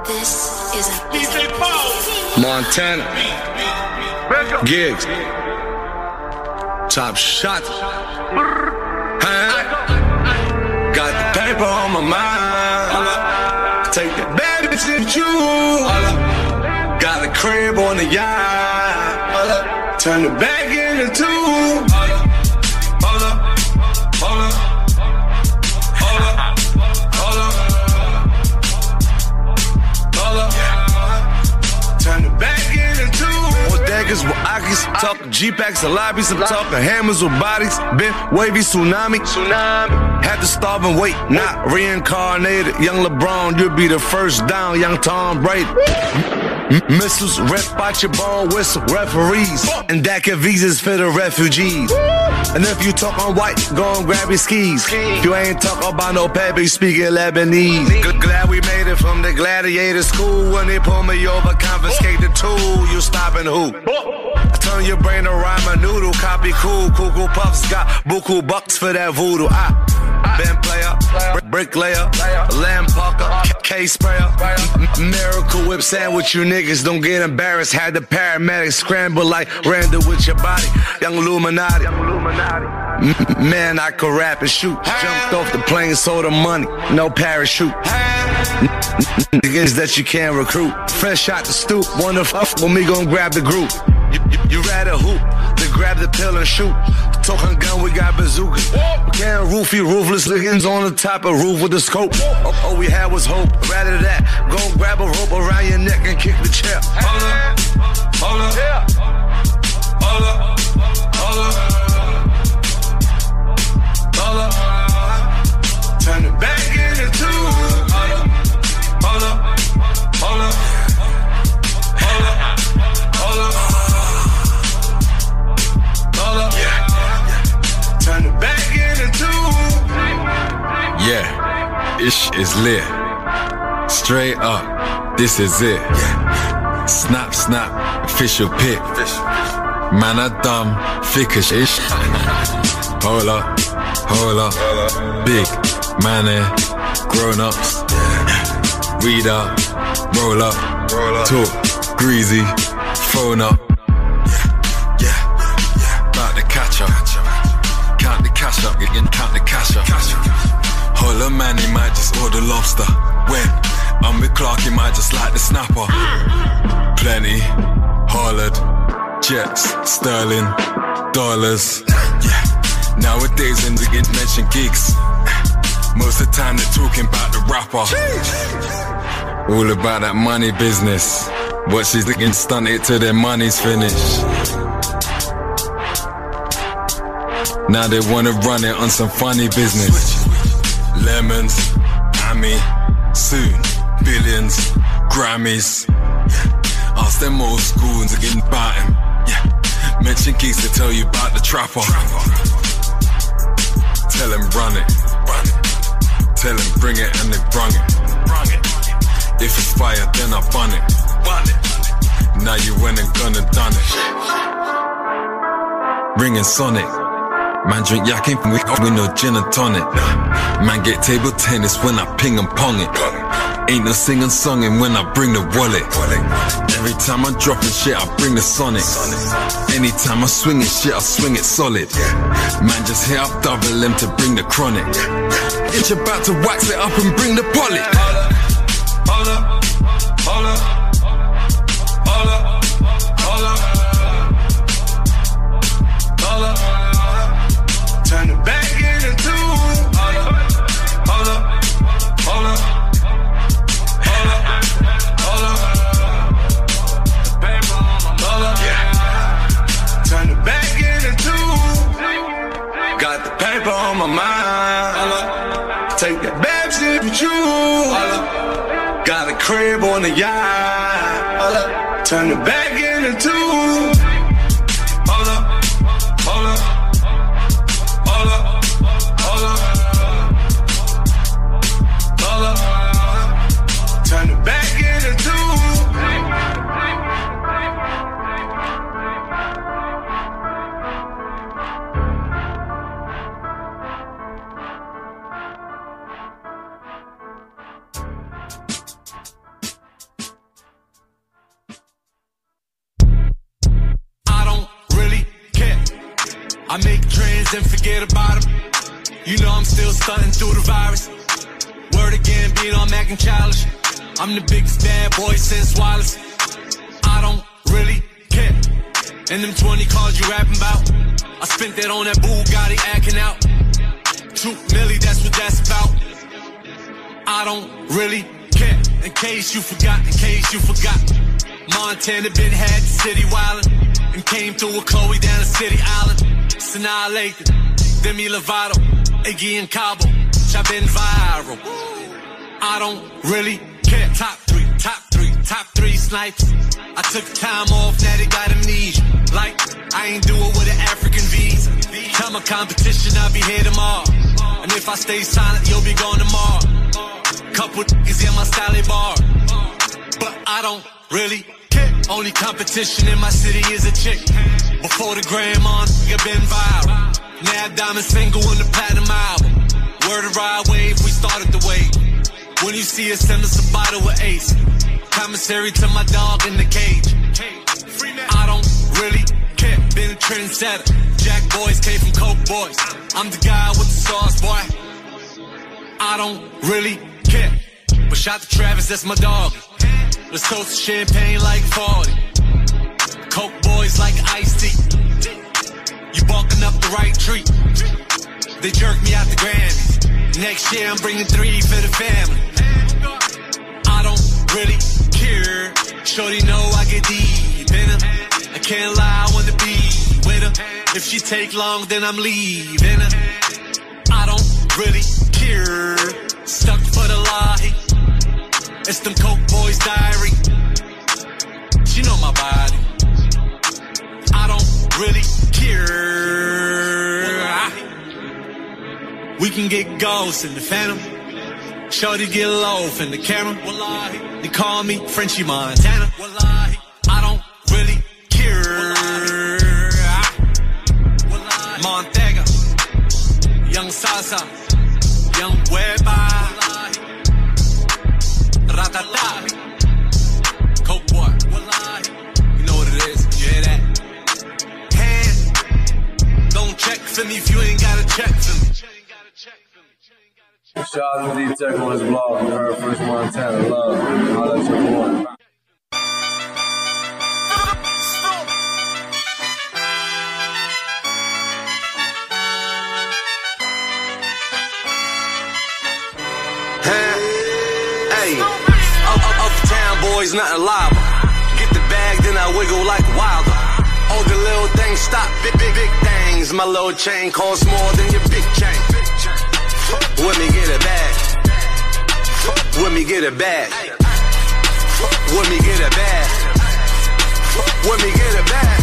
This is a D J Paul. Montana. Gigs. Top shot. Huh? Got the paper on my mind. Take the bad bitch and you. Got the crib on the yacht. Turn the bag into two. With Akis, talking G-packs and lobbies. I'm talking hammers with bodies. Been wavy tsunami. Tsunami. Had to starve and wait. Not reincarnated. Young LeBron, you'll be the first down. Young Tom Brady. Missiles, ref out your ball whistle. Referees and DACA visas for the refugees. And if you talk on white, go and grab your skis. If you ain't talking about no pappy, speaking Lebanese. G- glad we made it from the gladiator school. When they pull me over, confiscate the tool. You stopping who? I turn your brain to rhyme a noodle. Copy cool, cuckoo puffs. Got buku bucks for that voodoo. I, I been player, player bricklayer, player, lamb parker, K sprayer. M- miracle whip sandwich, you niggas don't get embarrassed. Had the paramedics scramble like Randall with your body. Young Illuminati. Young Illuminati. Man, I could rap and shoot. Jumped off the plane, sold the money, no parachute. Niggas that you can't recruit. Fresh out the stoop, wanna fuck with me, gon' grab the group. You, you rather hoop than grab the pill and shoot. Talking gun, we got bazooka. Can roofie, roofless, lickings on the top of roof with a scope. All we had was hope. Rather than that, go grab a rope around your neck and kick the chair. Hold up, hold up, hold up, hold up. Turn it back into two. Hold up, hold up, hold up, hold up, hold up. Yeah. Turn it back into two. Yeah, ish is lit. Straight up, this is it. Snap, snap, official pick. Man, I dumb, thickish ish. Hold up. Hola, big money, grown ups, read up, roll up, talk, greasy, phone up. Yeah, about to catch up, count the cash up, again, count the cash up. Hola, man, he might just order lobster. When I'm with Clark, he might just like the snapper. Plenty, hollered, jets, sterling, dollars. Nowadays, and they get mentioned geeks. Most of the time, they're talking about the rapper. Jeez. All about that money business. What she's looking stunted till their money's finished. Now they wanna run it on some funny business. Lemons, Hammy, soon, billions, Grammys. Ask them old school and they're getting biting. Yeah. Mention geeks to tell you about the trapper. trapper. Tell him run it, run it. Tell him bring it and they brung it. Brung it. If it's fire, then I bun it. Bun it. Now you went and gonna done it. Ringing Sonic. Man drink yak ain't with no gin and tonic. Man get table tennis when I ping and pong it. Ain't no singing songing when I bring the wallet. Every time I dropping shit, I bring the sonic. Anytime I swing it shit, I swing it solid. Man just hit up double M to bring the chronic. It's about to wax it up and bring the pollet. Hold up, hold up, hold up, hold up, hold up, crib on the yacht. Turn it back into two. Hold up, hold up, hold up, hold up, hold up. Turn it back into I make trends and forget about them. You know I'm still stunting through the virus. Word again, beat on Mac and Childish. I'm the biggest bad boy since Wallace. I don't really care. And them twenty calls you rapping about, I spent that on that Bugatti acting out. Two milli, that's what that's about. I don't really care. In case you forgot, in case you forgot, Montana been had the city wildin', and came through with Chloe down the city island. Sanaa Lathan, Demi Lovato, Iggy and Cabo, y'all been viral. I don't really care. Top three, top three, top three snipers. I took time off, now they got amnesia. Like, I ain't do it with an African visa. Tell my competition I'll be here tomorrow. And if I stay silent, you'll be gone tomorrow. Couple niggas in my Sally bar. But I don't really care. Only competition in my city is a chick. Before the grandma, I've been viral. Now diamond single in the platinum album. Word of ride wave, we started the wave. When you see us, send us a bottle with Ace. Commissary to my dog in the cage. I don't really care. Been a trendsetter. Jack boys came from Coke boys. I'm the guy with the sauce, boy. I don't really care. But shout to Travis, that's my dog. Let's toast the champagne like forty. Coke boys like iced tea. You barking up the right tree. They jerked me out the Grammys. Next year I'm bringing three for the family. I don't really care. Shorty know I get deep in her. I can't lie, I wanna be with her. If she take long, then I'm leaving her. I don't really care. Stuck for the lie. It's them Coke boys' diary. She know my body. I don't really care. We can get ghosts in the phantom. Shorty get loaf in the camera. They call me Frenchie Montana. I don't really care. Montega, Young Sasa, Young Weba, Ratata, Coke boy. You know what it is. You hear that? Don't check for me if you ain't gotta check for me. Shout out to D-Tech on his blog. You heard first Montana love. I'll let you go on. Hey, uptown boys, nothing liable. Get the bag, then I wiggle like Wilder. All the little things stop, big, big, big things. My little chain costs more than your big chain. Let me get it back. Let me get it back. Let me get it back. Let me get it back.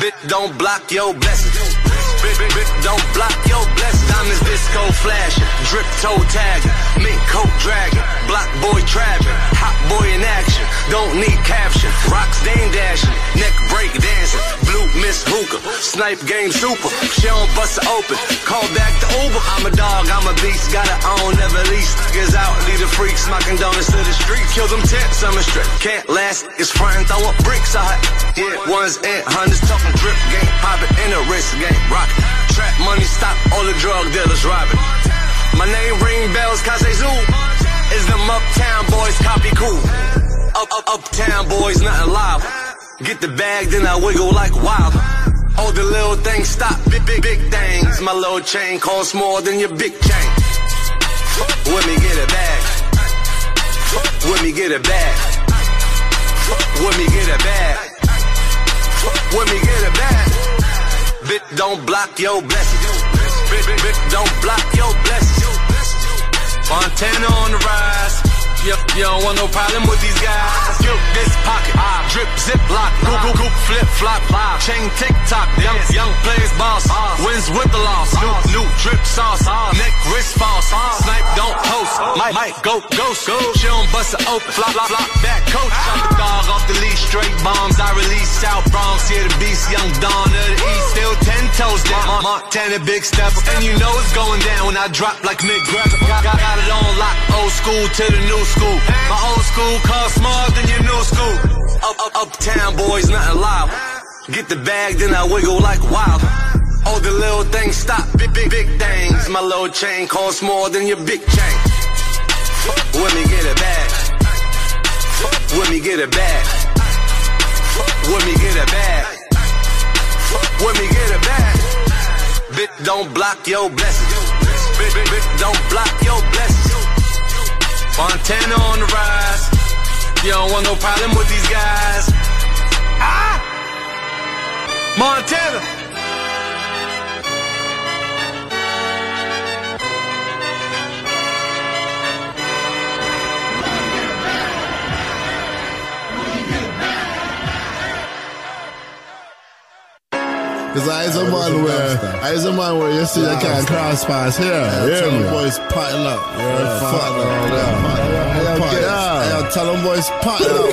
Bitch, don't block your blessings. Bitch, bitch, don't block your blessings. Diamonds disco flashing, drip toe tagging, mink coat dragging, block boy trapping, hot boy in action. Don't need caption, rocks dame dashing, neck break dancing, blue miss hookah, snipe game super. She don't bust her open, call back the Uber. I'm a dog, I'm a beast, gotta own, never lease. Niggas out, lead the freaks, my condolence to the street. Kill them temps, I'm a strip, can't last. It's frontin', throw up bricks, I hot. Yeah, ones and hundreds, talking drip game, poppin' in a wrist game, rockin'. Trap money, stop all the drug dealers robbing. My name ring bells, cause they zoo. It's them uptown boys, copy cool. Up, up, uptown boys, nothing live. Get the bag, then I wiggle like wild. All the little things stop, big, big, big things. My little chain costs more than your big chain. Let me get it back. Let me get it back. Let me get it back. Let me get it back. Bitch, don't block your blessings. Bitch, bitch, bitch, don't block your blessings. Montana on the rise. Yep, You don't want no problem with these guys. Skip this pocket, ah, drip, zip, lock, goop, goop, goop, flip, flop, live, chain, tick tock, young, yes. Young plays boss, boss, wins with the loss, boss. New, new drip sauce, boss. Neck, wrist, false, boss. Snipe, don't post, oh. Might, might, go, ghost, go. She don't bust it open, flop, flop, flop, back, coach, ah. Shot the dog off the leash, straight bombs, I release, South Bronx, here the beast, young Don of the East, still ten toes down, Montana, big step, and you know it's going down when I drop like Mick Gregor, got, got, got it on lock, old school to the new school. My old school cost smaller than your new school. Up, up, uptown boys, nothing loud. Get the bag, then I wiggle like wild. All the little things stop, big, big, big things. My little chain costs more than your big chain. Fuck with me, get a bag. Fuck with me, get a bag. Fuck with me, get a bag. Fuck with me, get a bag. Bitch, don't block your blessings. Bitch, bitch, don't block your blessings. Montana on the rise. You don't want no problem with these guys. Ah! Montana! Cause I is a man where I is a man where you see yeah, you can't cross pass here. Yeah, yeah, boys patting up. Yeah, fatting up. Yeah, I tell them boys patting up.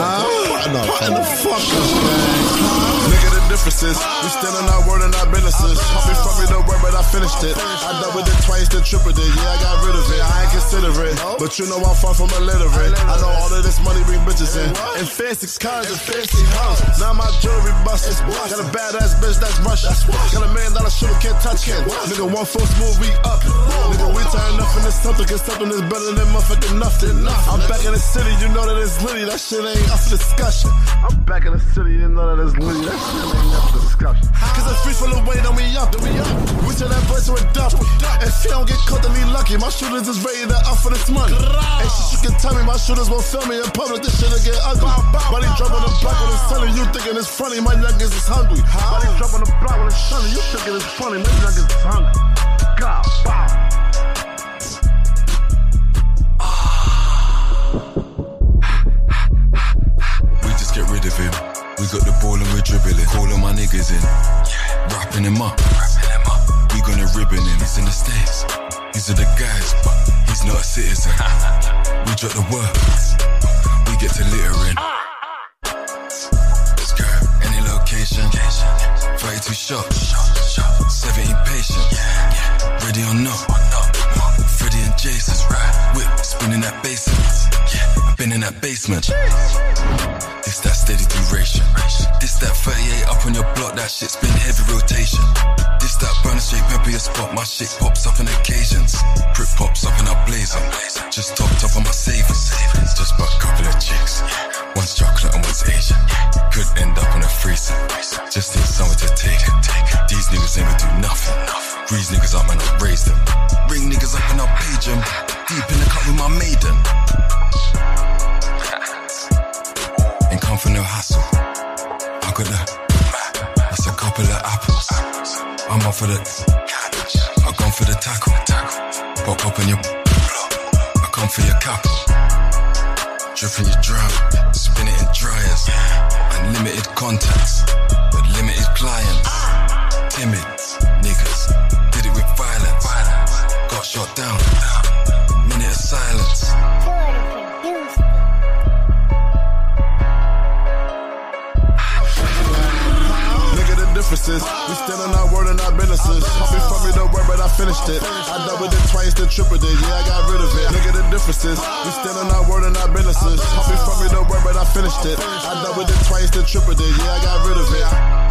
Huh? Patting the fuck up. Nigga, the differences. We stand on our word and our businesses. Before me the word, but I finished it. I doubled it twice, then tripled it. Yeah, I got rid of it. I ain't consider it, but you know I'm far from illiterate. I know all of this money bring bitches in. And fancy cars and fancy house. Now my jewelry busted. Got a badass bitch. That's Russia. Got a man that I should've can't touch him. Nigga, one full smooth, we up. Nigga, we turn up in this something, cause something is better than motherfucking nothing. I'm back in the city, you know that it's litty. That shit ain't up for discussion. I'm back in the city, you know that it's litty. That shit ain't up for discussion. Cause it's free for the way, then we up. Then we up. We turn that voice to a dump. If she don't get caught, then we lucky. My shooters is ready to up for this money. And shit, you can tell me, my shooters won't film me in public. This shit'll get ugly. Body drop on the block when it's sunny. You thinking it's funny, my youngins is hungry. Body drop on the block when it's sunny, you thinking it's funny, man, like it's hungry. God, wow. We just get rid of him. We got the ball and we're dribbling. Calling my niggas in. Yeah. Wrapping him up. Wrapping him up. We gonna ribbon him. He's in the States. These are the guys, but he's not a citizen. We drop the word. We get to littering. Ah. thirty-two shots, seventy patient, ready or not, Freddy and Jason's right, whip, spinning that basement, I've been in that basement, it's that steady duration, this that thirty-eight up on your block, that shit's been heavy rotation, this that burner shape, pepper your spot, my shit pops up on occasions, prick pops up and I blaze up, just topped up on my savings, just bought a couple of chicks, one's chocolate and one's Asian, could end up in a freezer, just need someone to take it. These niggas ain't gonna do nothing. These niggas up and I raise them. Ring niggas up and I page them. Deep in the cup with my maiden. Ain't come for no hassle. I got the, that's a couple of apples. I'm off for the, I've gone for the tackle. Pop up in your, I come for your couple. Drip in your drum, spin it in dryers. Unlimited contacts. Limited clients, timid niggas, did it with violence, got shot down, minute of silence. Nigga, the differences, we stand on our word and our businesses. Before me the word, but I finished it. I doubled it twice, then tripled it, yeah, I got rid of it. Nigga, the differences, we stand on our word and our businesses. Before me the word, but I finished it. I doubled it twice, then tripled it, yeah, I got rid of it.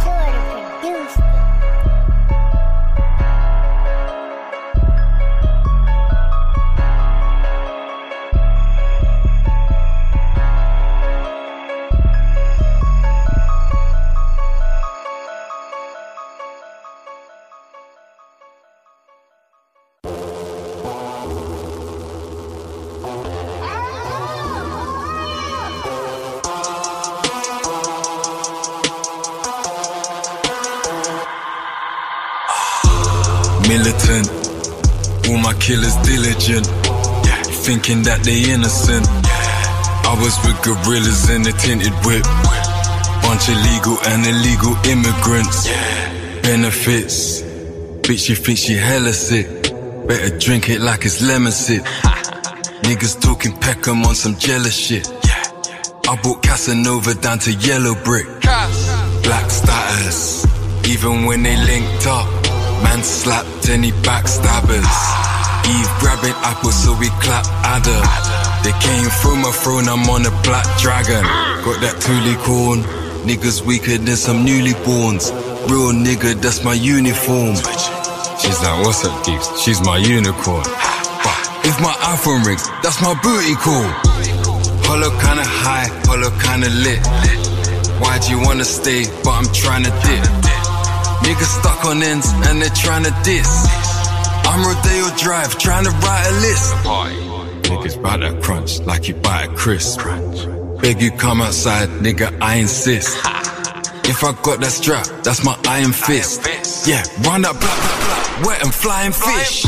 Militant, all my killers diligent, yeah. Thinking that they innocent, yeah. I was with gorillas in a tinted whip. Bunch of legal and illegal immigrants. Benefits. Bitch, you think she hella sick. Better drink it like it's lemon sip. Niggas talking Peckham on some jealous shit. I brought Casanova down to yellow brick. Black status. Even when they linked up, man slapped any backstabbers. Eve grabbing apples, so we clap adder. They came through my throne, I'm on a black dragon. Got that truly corn. Niggas weaker than some newly borns. Real nigga, that's my uniform. She's like, what's up, Deeps? She's my unicorn. But if my iPhone rings, that's my booty call. Hollow kinda high, hollow kinda lit. Why do you wanna stay, but I'm tryna dip? Niggas stuck on ends and they're tryna diss. I'm Rodeo Drive, tryna write a list. Party. Niggas bite that crunch like you bite a crisp. Beg you come outside, nigga, I insist. If I got that strap, that's my iron fist. Yeah, run that black, black, black, wet and flying fish.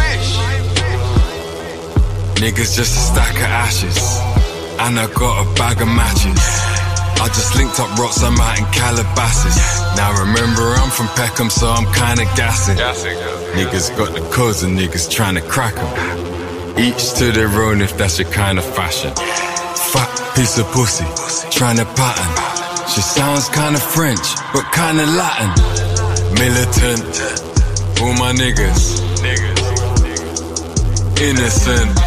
Niggas just a stack of ashes. And I got a bag of matches. I just linked up rocks, I'm out in Calabasas. Now remember, I'm from Peckham, so I'm kinda gassing. Niggas got the codes and niggas tryna crack them. Each to their own if that's your kind of fashion. Fat piece of pussy, tryna pattern. She sounds kinda French, but kinda Latin. Militant, all my niggas. Innocent.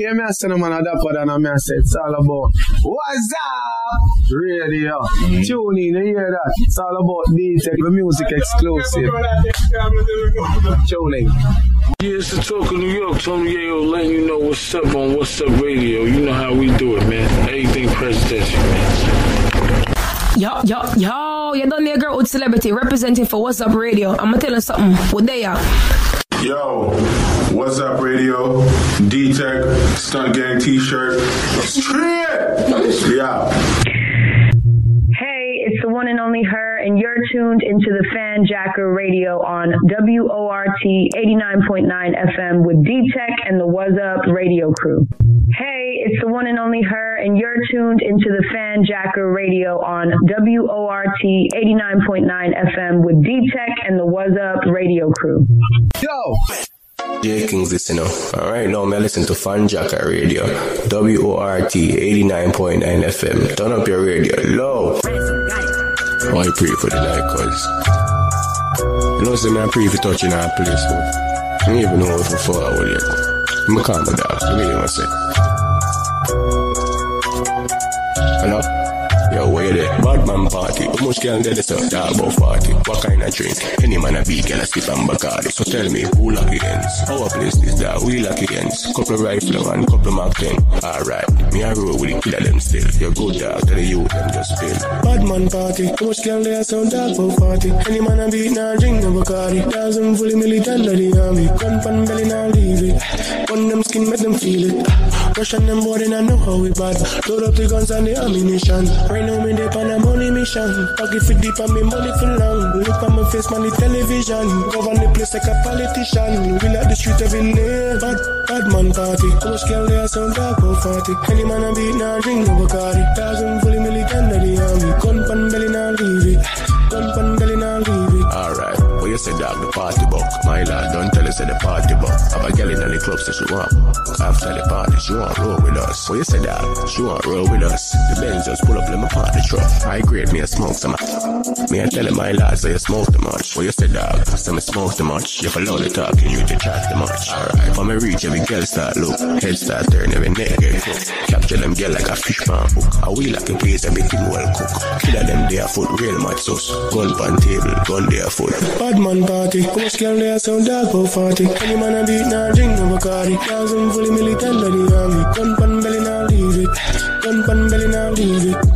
Yeah, I send them another pod and I say it's all about What's Up Radio. Mm-hmm. Tune in, you hear that? It's all about D-Tech, the music exclusive. Tune in. Yeah, it's the talk of New York. Tony Rebel letting you know what's up on What's Up Radio. You know how we do it, man. Everything presidential, man. Yo, yo, yo, you done there, girl with celebrity representing for What's Up Radio. I'm going to tell you something. What they are? Yo, What's Up Radio, D-Tech, Stunt Gang T-shirt, yeah. Hey, it's the one and only her, and you're tuned into the Fanjacker Radio on W O R T eighty-nine point nine F M with D-Tech and the What's Up Radio crew. Hey, it's the one and only her, and you're tuned into the Fanjacker Radio on W O R T eighty-nine point nine F M with D-Tech and the What's Up Radio crew. Yo! Dear Kings listener, all right now, man, listen to Fanjacker Radio, W O R T eighty-nine point nine F M. Turn up your radio, low! Oh, I pray for the night, cause you know, say, man, I pray for touching our place, man. I don't even know what to follow yet. I'm a calm down. Give me one sec. Hello? Yo, where you there? Bad man party. How much girl did this up? Talk about forty. What kind of drink? Any man a big girl a sip and Bacardi. So tell me, who lucky ends? Our place is that we lucky ends. Couple rifle and couple Mark ten. Alright, me a roll with the kid of them still. You good dog, tell the youth them just spill. Bad man party. How much girl there so talk about forty. Any man a big now drink the Bacardi. Thousand fully militant of the army. Gun pan belly now leave it. On them skin, make them feel it. Russian them board and I know how we bad. Load up the guns and the ammunition. Right now me dip on a money mission. Pocket fit deep and me money for long. Look on my face, man, the television. Govern the place like a politician. We like the street every night. Bad, bad man party. How much girl there sound dark or party. Any man a beat now drink no Bacardi. Thousand fully million under the army. Gun pan belly now leave it. Gun pan belly now leave it. Alright. you said dog the party buck. My lad don't tell us at the party buck. Have a girl in the club so she want. After the party she want roll with us. What you said dog, she want roll with us. The Benz just pull up in my party truck. I grade me a smoke so much. Me I tell him my lad so you smoke too much. What you said dog, so me smoke too much. You follow the talk and you to chat too much. Alright, for me reach every girl start look. Head start turn every neck get cooked. Capture them girl like a fish pan hook. A wheel like a place everything well cook. Killer them their foot real mad sauce. Gun pan table, gun their foot. Bad man party, how much girl there sound dark about forty. Any man a beat now drink no Bacardi. Thousand fully militant by the army. Gun pan belly now leave it. Gun pan belly now leave it.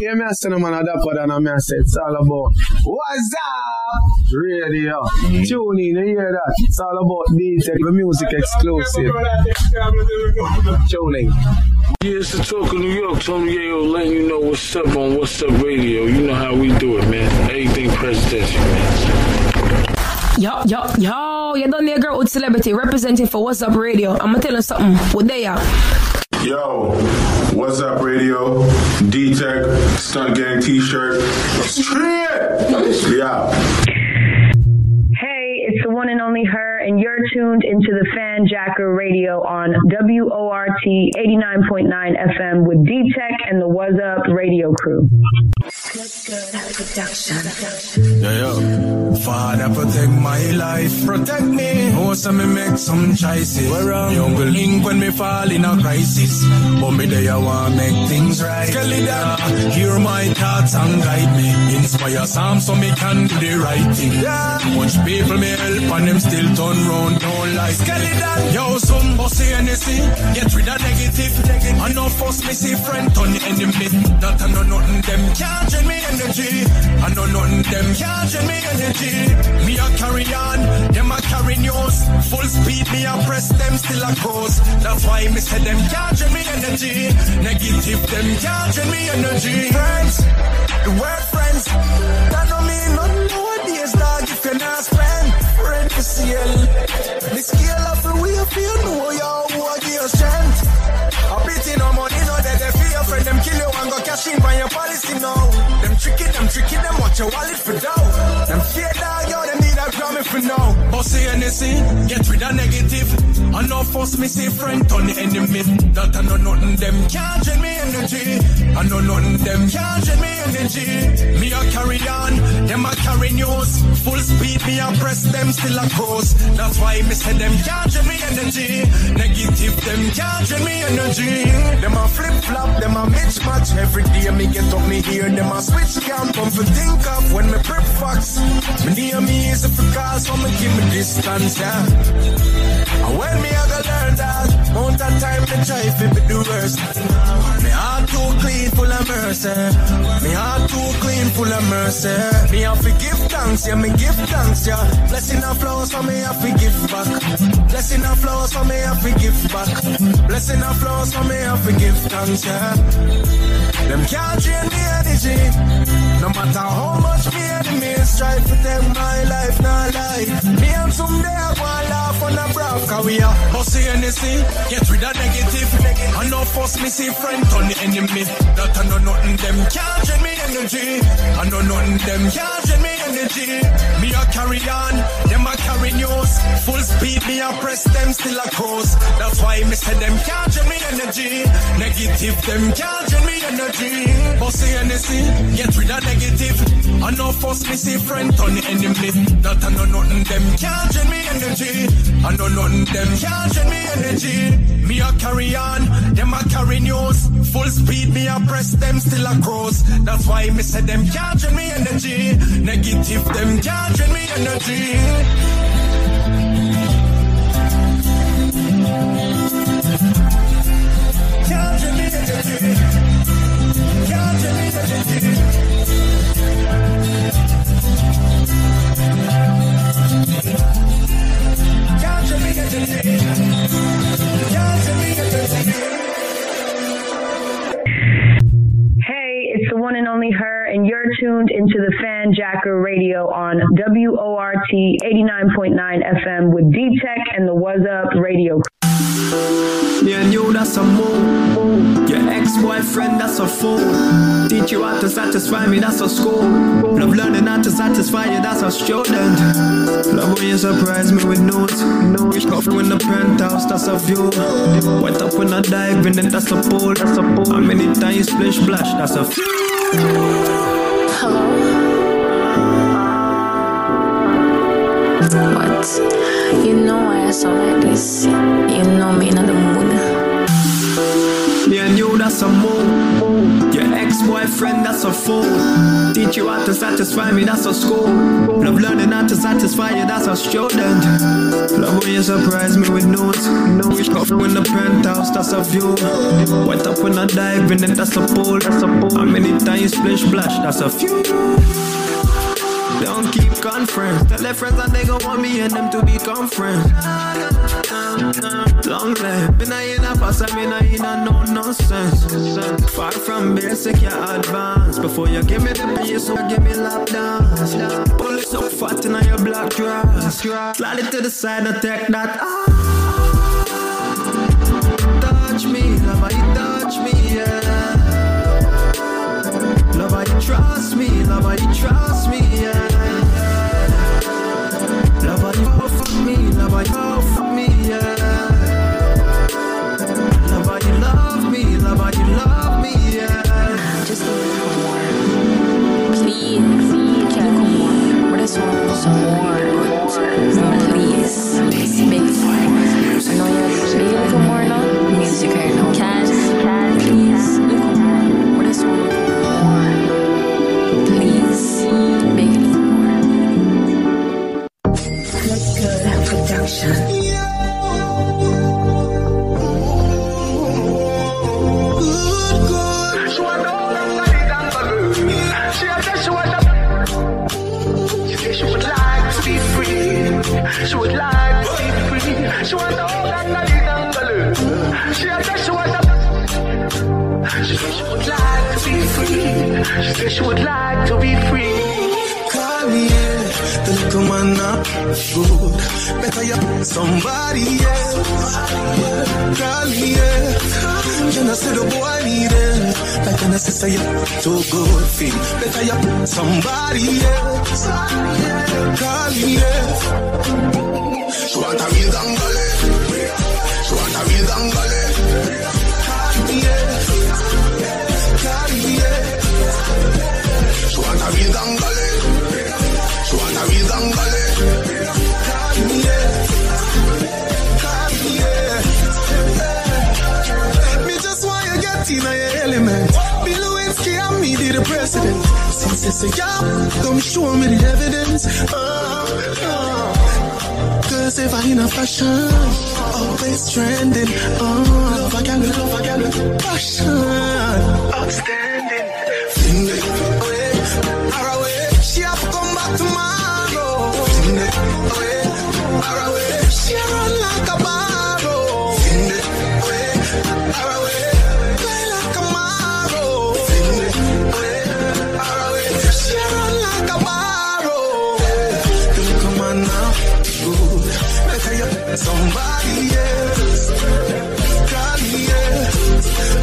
Yeah, me say no man a dapper than I say it's all about What's Up Radio. Mm-hmm. Tune in, you hear that? It's all about D-Tech, the music exclusive. Tuning. Yeah, it's the talk of New York. Tony Rebel letting you know what's up on What's Up Radio. You know how we do it, man. Everything presidential, man. Yo, yo, yo, you done there, girl with celebrity representing for What's Up Radio. I'm going to tell you something. What they are? Yo, What's Up Radio, D-Tech, Stunt Gang T-shirt, straight, yeah. Hey, it's the one and only her, and you're tuned into the Fanjacker Radio on W O R T eighty-nine point nine F M with D-Tech and the What's Up Radio crew. Yeah, yeah. Father, protect my life, protect me. Oh, so me make some choices. Young will link when me fall in a crisis. But me day I want make things right. Yeah. Hear my thoughts and guide me. Inspire some so me can do the right thing. Yeah. Much people me help and them still turn round, don't lie. Skeleton, yo, some bossy anything. Get rid of negative. I know force me see friend on the enemy. That I know nothing them can't. Me energy. I know nothing them can't drain me energy. Me a carry on, them a carry news. Full speed me a press them still a cause. That's why me said them can't drain me energy. Negative them can't drain me energy. Friends, we're friends. That don't mean nothing nowadays, dog. If you're not spend, rent the seal. The scale of the way you feel, know your word, your strength. A pity no money, no that they feel your friend. Them kill you and go cashing by your policy now. Them tricky, them tricky, them watch your wallet for dough. Them fear dog, yo, them need a grammy for now. Bossy anything, get rid of negative. I know force me see friend on the enemy. That I know nothing, them can't drain me energy. I know nothing, them can't drain me energy. Me a carry on, them a carry news. Full speed, me a press them still a course. That's why me said them can't drain me energy. Negative, them can't drain me energy. Them a flip flop, them a mismatch. Every day me get up, me hear them a switch camp, I'm for think of when me prep fox. Me near me is a for cause, so me give me distance, yeah. And when me I gotta learn that, all that time me try if it be the worst. Me heart too clean, full of mercy. Me heart too clean, full of mercy. Me have to give thanks, yeah, me give thanks, yeah. Blessing and flowers for me, I have to give back. Blessing and flowers for me, I have to give back. Blessing and flowers for me, I have to give thanks, yeah. Them can't drain me energy. No matter how much me enemies try to take my life, nah lie. Me and someday I wanna laugh on a brow. Cause we are bossy anything, get rid of negative. I know force me see friend on the enemy. That I know nothing them can't drain me energy. I know nothing them can't drain me energy. Me a carry on, them a carry news. Full speed me a press them still a cause. That's why me said them can't drain me energy. Negative them can't drain me energy. Bossy anything, get rid of negative. I know force me see friend on the enemy. That I know nothing them can't drain me energy. I know nothing them can't drain me energy. Me a carry on, them a carry news. Full speed me a press them still a cross. That's why me said them can't drain me energy. Negative them can't drain me energy. Can't drain me energy. Can't drain me energy. one and only her, and you're tuned into the Fanjacker Radio on W O R T eighty-nine point nine F M with D-Tech and the What's Up Radio. Yeah, you, that's a move. Your ex-boyfriend, that's a fool. Teach you how to satisfy me, that's a school. Love learning how to satisfy you, that's a student. Love when you surprise me with news. Coffee in the penthouse, that's a view. Wet up when I dive in it, that's a pool. How many times splish splash, that's a few. Hello? What? You know why I sound like this. You know me in the mood. Yeah, you, that's a move. Your ex-boyfriend, that's a fool. Teach you how to satisfy me, that's a school. Love learning how to satisfy you, that's a student. Love when you surprise me with news. Coffee in the penthouse, that's a view. Wet up when I dive in it, that's a pool. How many times splish splash, that's a few. Don't keep conference. Tell their friends that they gon' want me and them to become friends. Long life. Been a in a past, I mean I ain't a no nonsense. Far from basic, you advance. Before you give me the piece, so give me lap dance. Pull it so fat in your black dress. Slide it to the side and take that. Ah. Touch me, love, I touch me, yeah. Love, I trust me, love, I trust me, yeah, yeah. Love, I love me, love, I love me, yeah. Love, I love me, love, I love me, yeah. Just a little more. Please, can I come more? What is wrong? Some more. Please, please, please. I know you're looking for more now. Music right now. Can, can, please, look more. What is wrong? She would like to be free. She wants all that money down below. She said she wants to. She said she would like to be free. She said she would like to be free. Kanye, the little man not good. Better you somebody else. Kanye, you know see the boy need it. Like an sister you too good feel. Better you somebody else. Kanye. She want a real Dangale. She want a real Dangale. She want a real Dangale. She want a real Dangale. Me just want you get in your element. Bill Lewinsky and me the president. Since it's a young, come show me the evidence. Oh, oh. Cause if I ain't a fashion, always trending. Oh, love a girl, love a girl, fashion, outstanding. Fling it away, far away. She have come back tomorrow. Fling it away, far away. She run like a barrow. Fling it away, far away. Play like a marrow. Fling it away, far away. She run like a barrow. Come on now. Somebody else, God, yeah.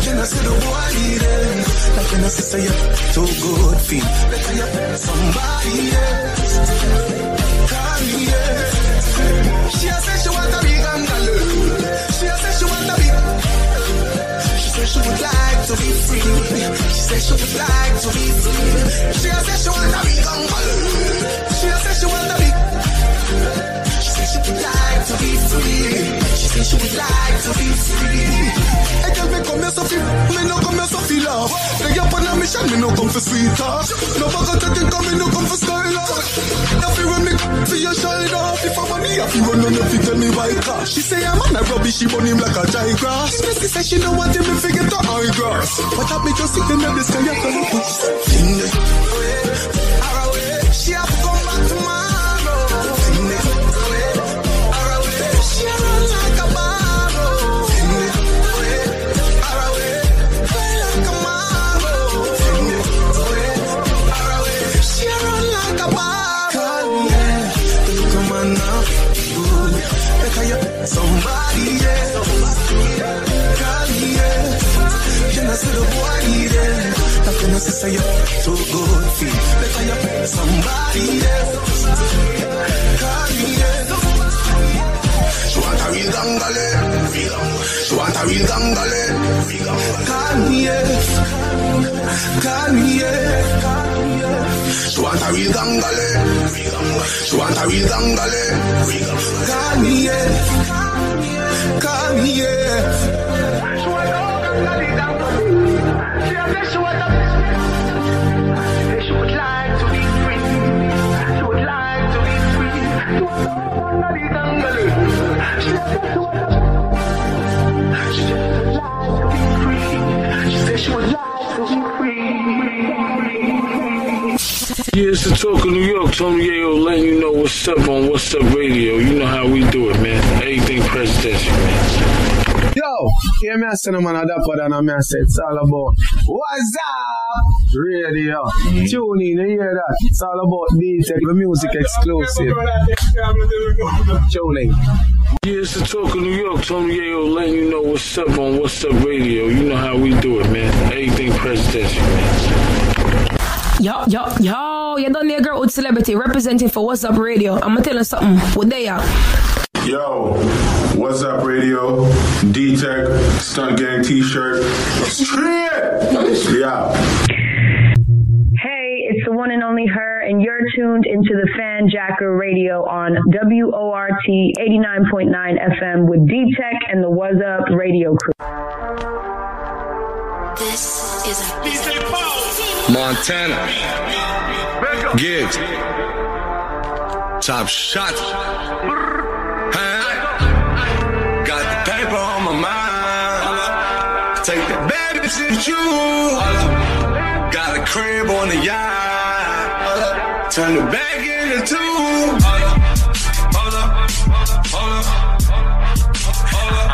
Can I see the boy then? Like can I see you too good feel? Better you somebody else, God, yeah. She said she want to be Gandalf. She said she want to be. She said she would like to be free. She said she would like to be free. She said she want to be Gandalf. She said she want to be. She would like to be free. She said she would like to be free. I can't make come here so feel. Me no come here so feel love. They up on a mission. Me no come for sweet talk. No bugger to think of me. No come for style up. Now feel when me feel your shine off. If I'm on the up, you run on if you tell me why car. She say I'm on a rubbish. She run him like a giant grass. She say she no want him to forget the high grass. But that make you sick in this kind of place. Fling it away, far away. She have come back to my. Feel like a marrow. Feel like a marrow. to the boy then. Nothing else to say you're too good for. Better you pick somebody else. Call me then. She want a real gangale. She want a real gangale. Call me yes. Call me yes. She want a real gangale. She want a real gangale. Call me yes. Call me yes. She want a real gangale. She has a what up. She would like to be free. She would like to be free. She want a real gangale. She just lied to be free. She said she would lie to be free. Yeah, it's the talk of New York. Tony Rebel letting you know what's up on What's Up Radio. You know how we do it, man. Everything presidential, man. Yo, yeah, man, I said I'm on that part, and I'm going to say it's all about What's Up Radio. Mm-hmm. Tune in and hear that. It's all about D-Tech, the music exclusive. Tune in. Yeah, it's the talk of New York. Tony Rebel letting you know what's up on What's Up Radio. You know how we do it, man. Everything presidential, man. Yo, yo, yo. You done there, girl with celebrity representing for What's Up Radio. I'm going to tell you something. What they are. Yo, What's Up Radio, D-Tech, Stunt Gang T-shirt. Straight. Yeah. It's the one and only her, and you're tuned into the Fanjacker Radio on W O R T eighty-nine point nine F M with D-Tech and the What's Up Radio crew. This is a Montana Gibbs Top Shot. Huh? Got the paper on my mind. Take the bad bitches you. Got a crib on the yacht. Turn the bag into two. Hold up, hold up, hold up, hold up,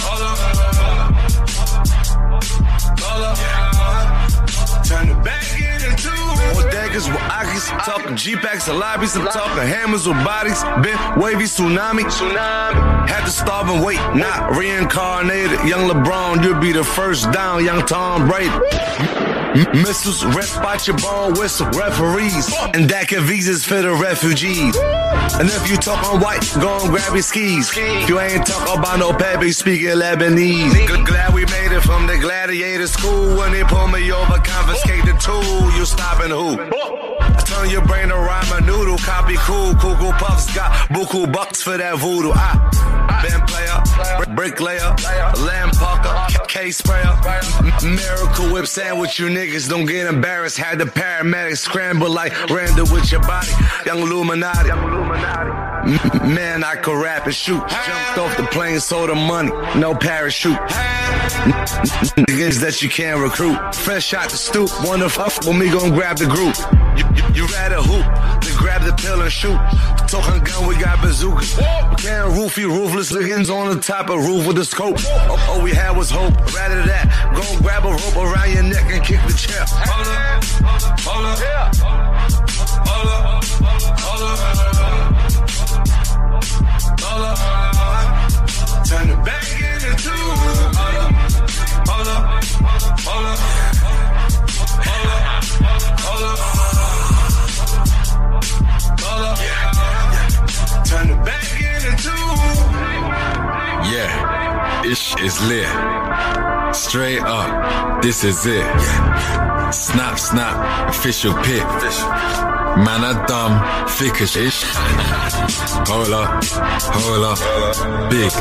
hold up, hold up. Turn the bag into two. With daggers, with Akis, talking G-packs and lobbies. I'm talking hammers with bodies. Been wavy tsunami. Tsunami. Had to starve and wait. Not reincarnated. Young LeBron, you'll be the first down. Young Tom Brady. Missiles, rest spot your ball whistle, referees, and DACA visas for the refugees. And if you talk on white, go and grab your skis. If you ain't talk about no pappy, speaking Lebanese. Glad we made it from the gladiator school. When they pull me over, confiscate the tool. You stopping who? Turn your brain to rhyme a noodle, copy cool, cuckoo puffs, got buku bucks for that voodoo. I, I been player, bricklayer, lamb pucker, K sprayer, miracle whip sandwich, you niggas don't get embarrassed. Had the paramedics scramble like Randall with your body, young Illuminati. Man, I could rap and shoot. Jumped off the plane, sold the money, no parachute. Niggas that you can't recruit. Fresh out the stoop, wanna fuck with me, gon' grab the group. You rather hoop than grab the pill and shoot. Talking gun, we got bazookas. We can't roofie, roofless, liggins on the top of roof with a scope. All we had was hope. Rather that, go grab a rope around your neck and kick the chair. Hold up, hold up, hold up, hold up, hold up. Turn the back into two. Hold up, hold up, hold up, hold up. Turn the back into two. Yeah, ish is lit. Straight up, this is it. Yeah. Snap, snap, official pick. Man, I dumb, thick as ish. Hold up, hold up. Big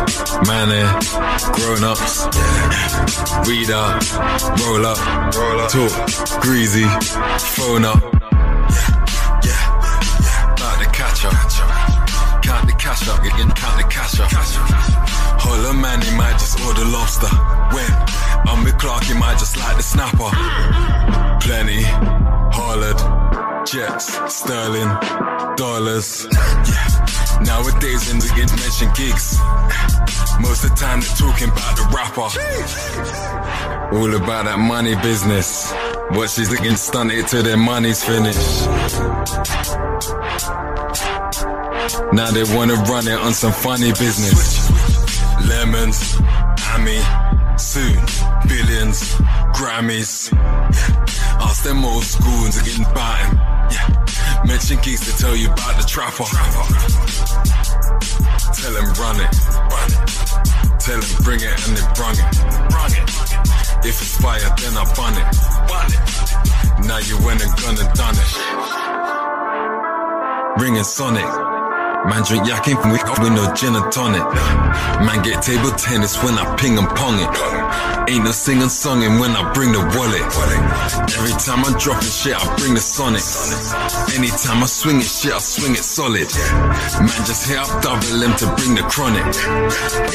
man, eh? Grown ups. Read up, roll up, talk, greasy, phone up. Cash up, get in, count the cash up. Holler man, he might just order lobster. When I'm with Clark, he might just like the snapper. Plenty, hollered, jets, sterling, dollars. Yeah. Nowadays, when we get mentioned gigs, most of the time they're talking about the rapper. All about that money business. What she's looking stunted till their money's finished. Now they wanna run it on some funny business. Switch. Lemons, hammy, soon, billions. Grammys. Ask them old school into getting biting. Yeah. Mention geeks to tell you about the trapper. Tell them run it. Run it. Tell them bring it and they brung it. Brung it. If it's fire, then I bun it. Bun it. Now you went and gone and done it. Ringing Sonic. Man drink yakin from with, with no gin and tonic. Man get table tennis when I ping and pong it. Ain't no singing songin' when I bring the wallet. Every time I drop this shit, I bring the sonic. Anytime I swing it shit, I swing it solid. Man just hit up double M to bring the chronic.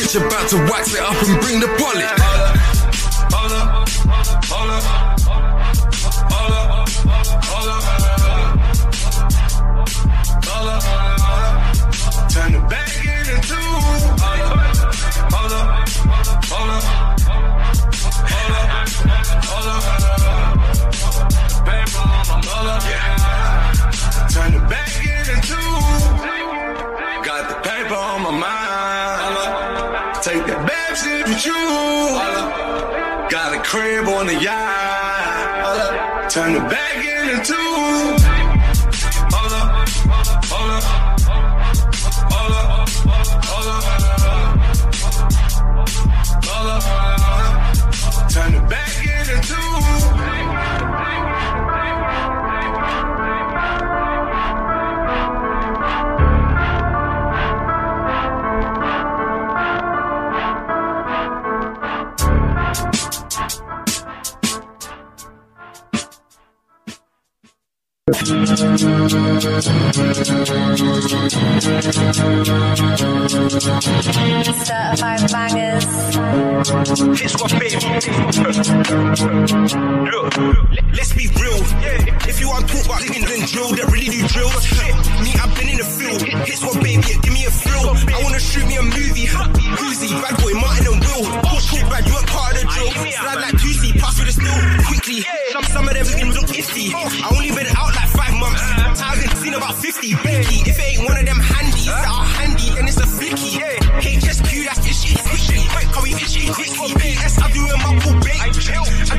It's about to wax it up and bring the wallet. Hold up, hold up, hold up, hold up. Turn the bag into two. Hold up, hold up, hold up, hold up, hold up. Paper on my mother, yeah. Turn the bag into two. Got the paper on my mind. Take that bad shit with you. Got a crib on the yacht. Turn the bag into two. Hold up, hold up. Turn the back into two. Certified bangers. It's what baby. Look, let's be real. If you want to talk about niggas and drill, they really do drill. Shit, me, I've been in the field. It's what baby, yeah, give me a thrill. I wanna shoot me a movie. Cruzy, bad boy, Martin and Will. Oh shit, bad, you ain't part of the drill. Slide like Juicy, pass with a still. Quickly, some, some of them can look iffy. I only been out like five months. I haven't seen about fifty. Binky. If it ain't one of them handies that are handy, then it's a flicky. H S Q, that's itchy, itchy. Quick, call me itchy, itchy. B S, I do him up all day. I do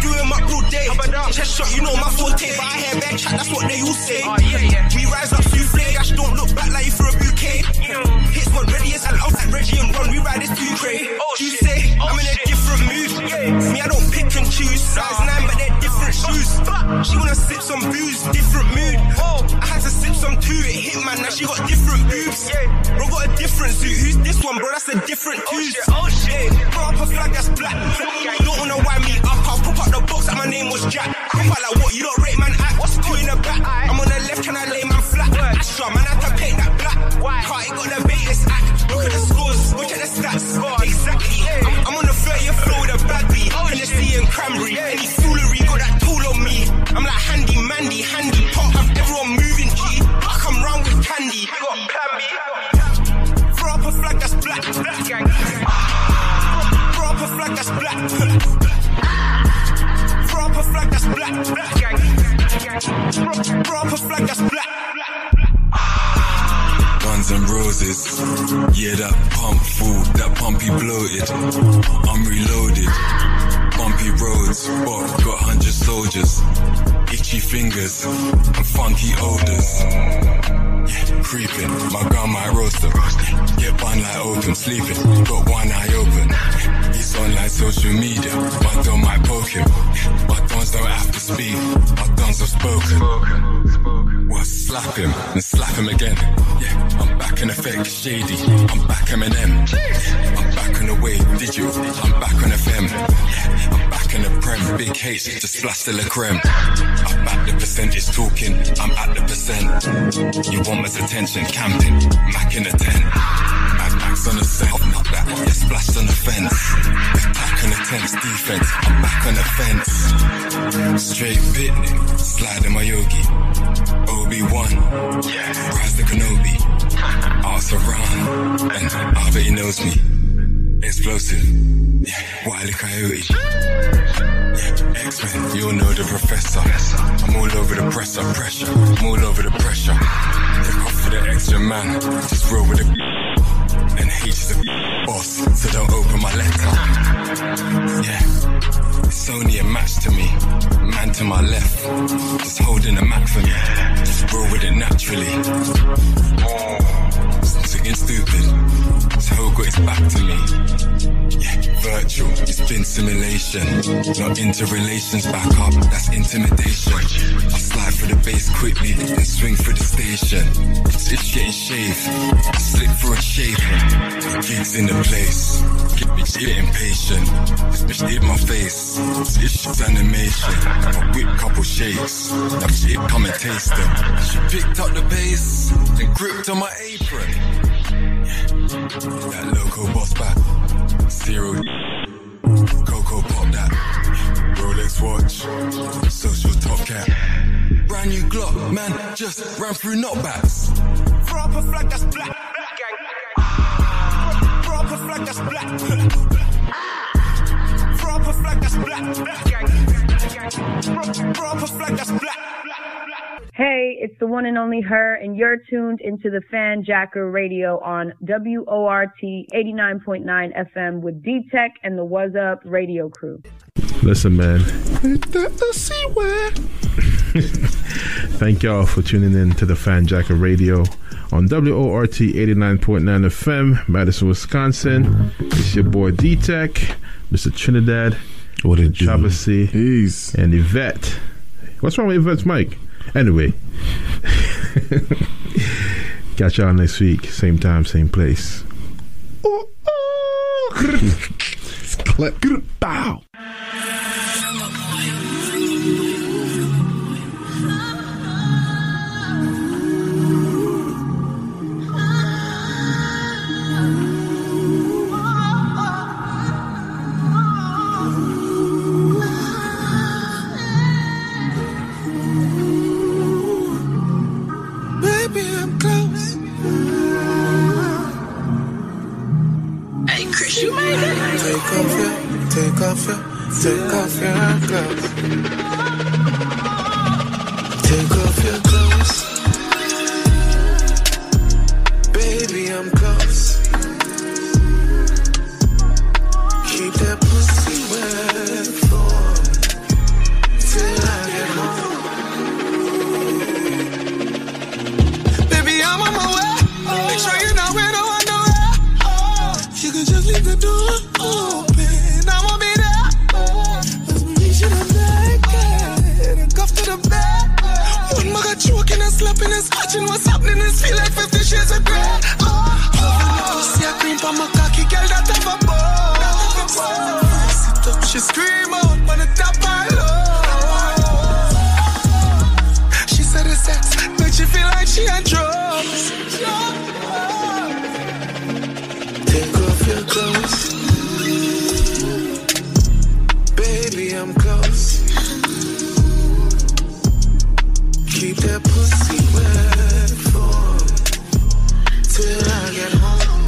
him up all day. Chest shot, you know my forte. But I hear back chat, that's what they all say. We rise up souffle. Dash don't look back like you for a bouquet. Hits one ready as hell, outside Reggie and Ron. We ride this too cray. You say, I'm in a different mood. Me, I don't pick and choose. Size nine, but they're different shoes. She wanna sip some booze, different mood. I had to sip some too, it hit man, now she got different boobs. Bro got a different suit, who's this one bro, that's a different dude. Oh shit, bro up a flag that's black. Don't wanna wind me up, I'll pop out the box like my name was Jack. Pop out like what, you don't rate man act, what's cool in the back? I'm on the left, can I lay man flat? Astra man, I have to pay that black. Car ain't got the biggest act, look at the scores, look at the stats. Exactly, I'm, I'm on the thirtieth floor with a bad beat. Hennessy and cranberry, any foolery got that tool on me. I'm like handy, mandy, handy, pop up, everyone moving G. I come round with candy, I got plan B. Throw up a flag that's black, black gang. Throw up a flag that's black. Throw up a flag that's black, black gang. Throw up a flag that's black. Guns and Roses, yeah that pump fool, that pumpy bloated. I'm reloaded. Bumpy roads, but got hundred soldiers. Itchy fingers and funky odors. Yeah, creeping, my gun might roast them. Yeah, one eye open, sleeping, got one eye open. He's on like social media, my dog might poke him. My dogs don't have to speak, my dogs have spoken. Well, slap him and slap him again. Yeah, I'm back in effect, shady. I'm back Eminem. I'm back on the wave, did you? I'm back on F M. Yeah. I'm back in the prem, big H, just splash the la creme. I'm at the percentage talking, I'm at the percent. You want my attention, Camden, Mac in the ten. Mad Max on the set, not that, yeah, splashed on the fence. Attack on the tense, defense, I'm back on the fence. Straight bit, slide in my yogi. Obi-Wan, yeah. Rise the Kenobi. Arthur Ron, and I bet he knows me. Explosive. Yeah, Wile E. Coyote. Yeah, X-Men, you'll know the professor. I'm all over the pressure, pressure. I'm all over the pressure. Look off for the extra man. Just roll with the... And H's the boss, so don't open my letter. Yeah, it's It's only a match to me. Man to my left, just holding a Mac for me. Just roll with it naturally. It's again stupid. This whole got his back to me. Yeah, virtual. It's been simulation. Not into relations. Back up. That's intimidation. I'll slide for the base quickly and swing for the station. It's, it's getting shaved. I slip for a shaver. Gigs in the place. Bitch, get impatient. This bitch hit my face. This shit's animation. I whip couple shakes. That shit come and taste them. She picked up the pace and gripped on my apron. That local boss back. Zero. Coco pop that. Rolex watch. Social top cap. Brand new Glock. Man just ran through knockbacks. Throw up a flag that's black. Throw up a flag that's black. Throw up a flag that's black. Throw up a flag that's black. Hey, it's the one and only her, and you're tuned into the Fanjacker Radio on W O R T eighty-nine point nine F M with D-Tech and the What's Up Radio crew. Listen, man. Thank y'all for tuning in to the Fanjacker Radio on W O R T eighty-nine point nine F M, Madison, Wisconsin. It's your boy D-Tech, Mister Trinidad, what it do? Kontravasy, and Yvette. What's wrong with Yvette's mic? Anyway, catch y'all next week, same time, same place. Oh, oh. Clip. Bow. Take off your, take off your clothes. Take off your clothes. Baby, I'm close. Keep that pussy wet for till I get home. Baby, I'm on my way. Oh. Make sure you're not with no underwear. Oh. You can just leave the door. Oh. Choking and slapping and scratching, what's happening? It's feel like Fifty Shades of Grey. Oh, oh. See a cream from my cocky girl that have a bone. She scream out on the top and low. She said it's sex make she feel like she had drugs. Take off your clothes, baby. I'm close. Keep that pussy wet for till I get home.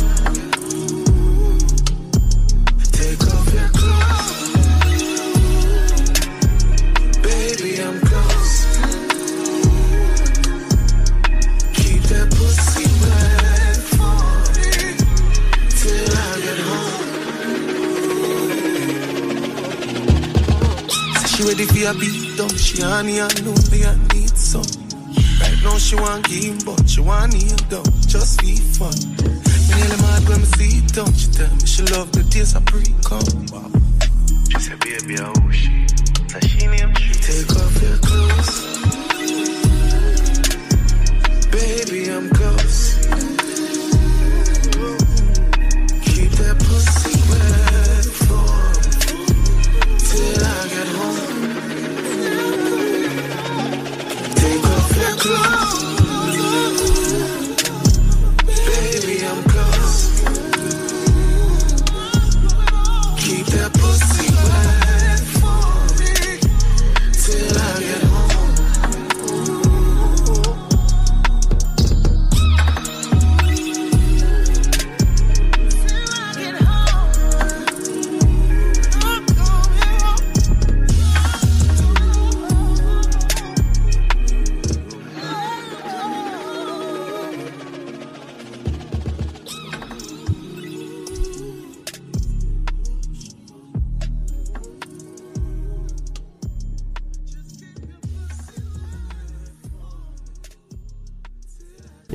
Take off your clothes, baby. I'm close. Keep that pussy wet for till I get home. So she ready for a beat down. She honey and lonely and me. So, right now she want game, but she want kneel down, just be fun. Me nearly mad when me see it down. She tell me she love the taste of pre-cum. Wow. She said, baby, how oh, she? So she named you. Take off your clothes, baby, I'm close. Keep that pussy wet for till I get home. Baby, I'm close. Keep that pussy wet for me till I get home. Till I get home.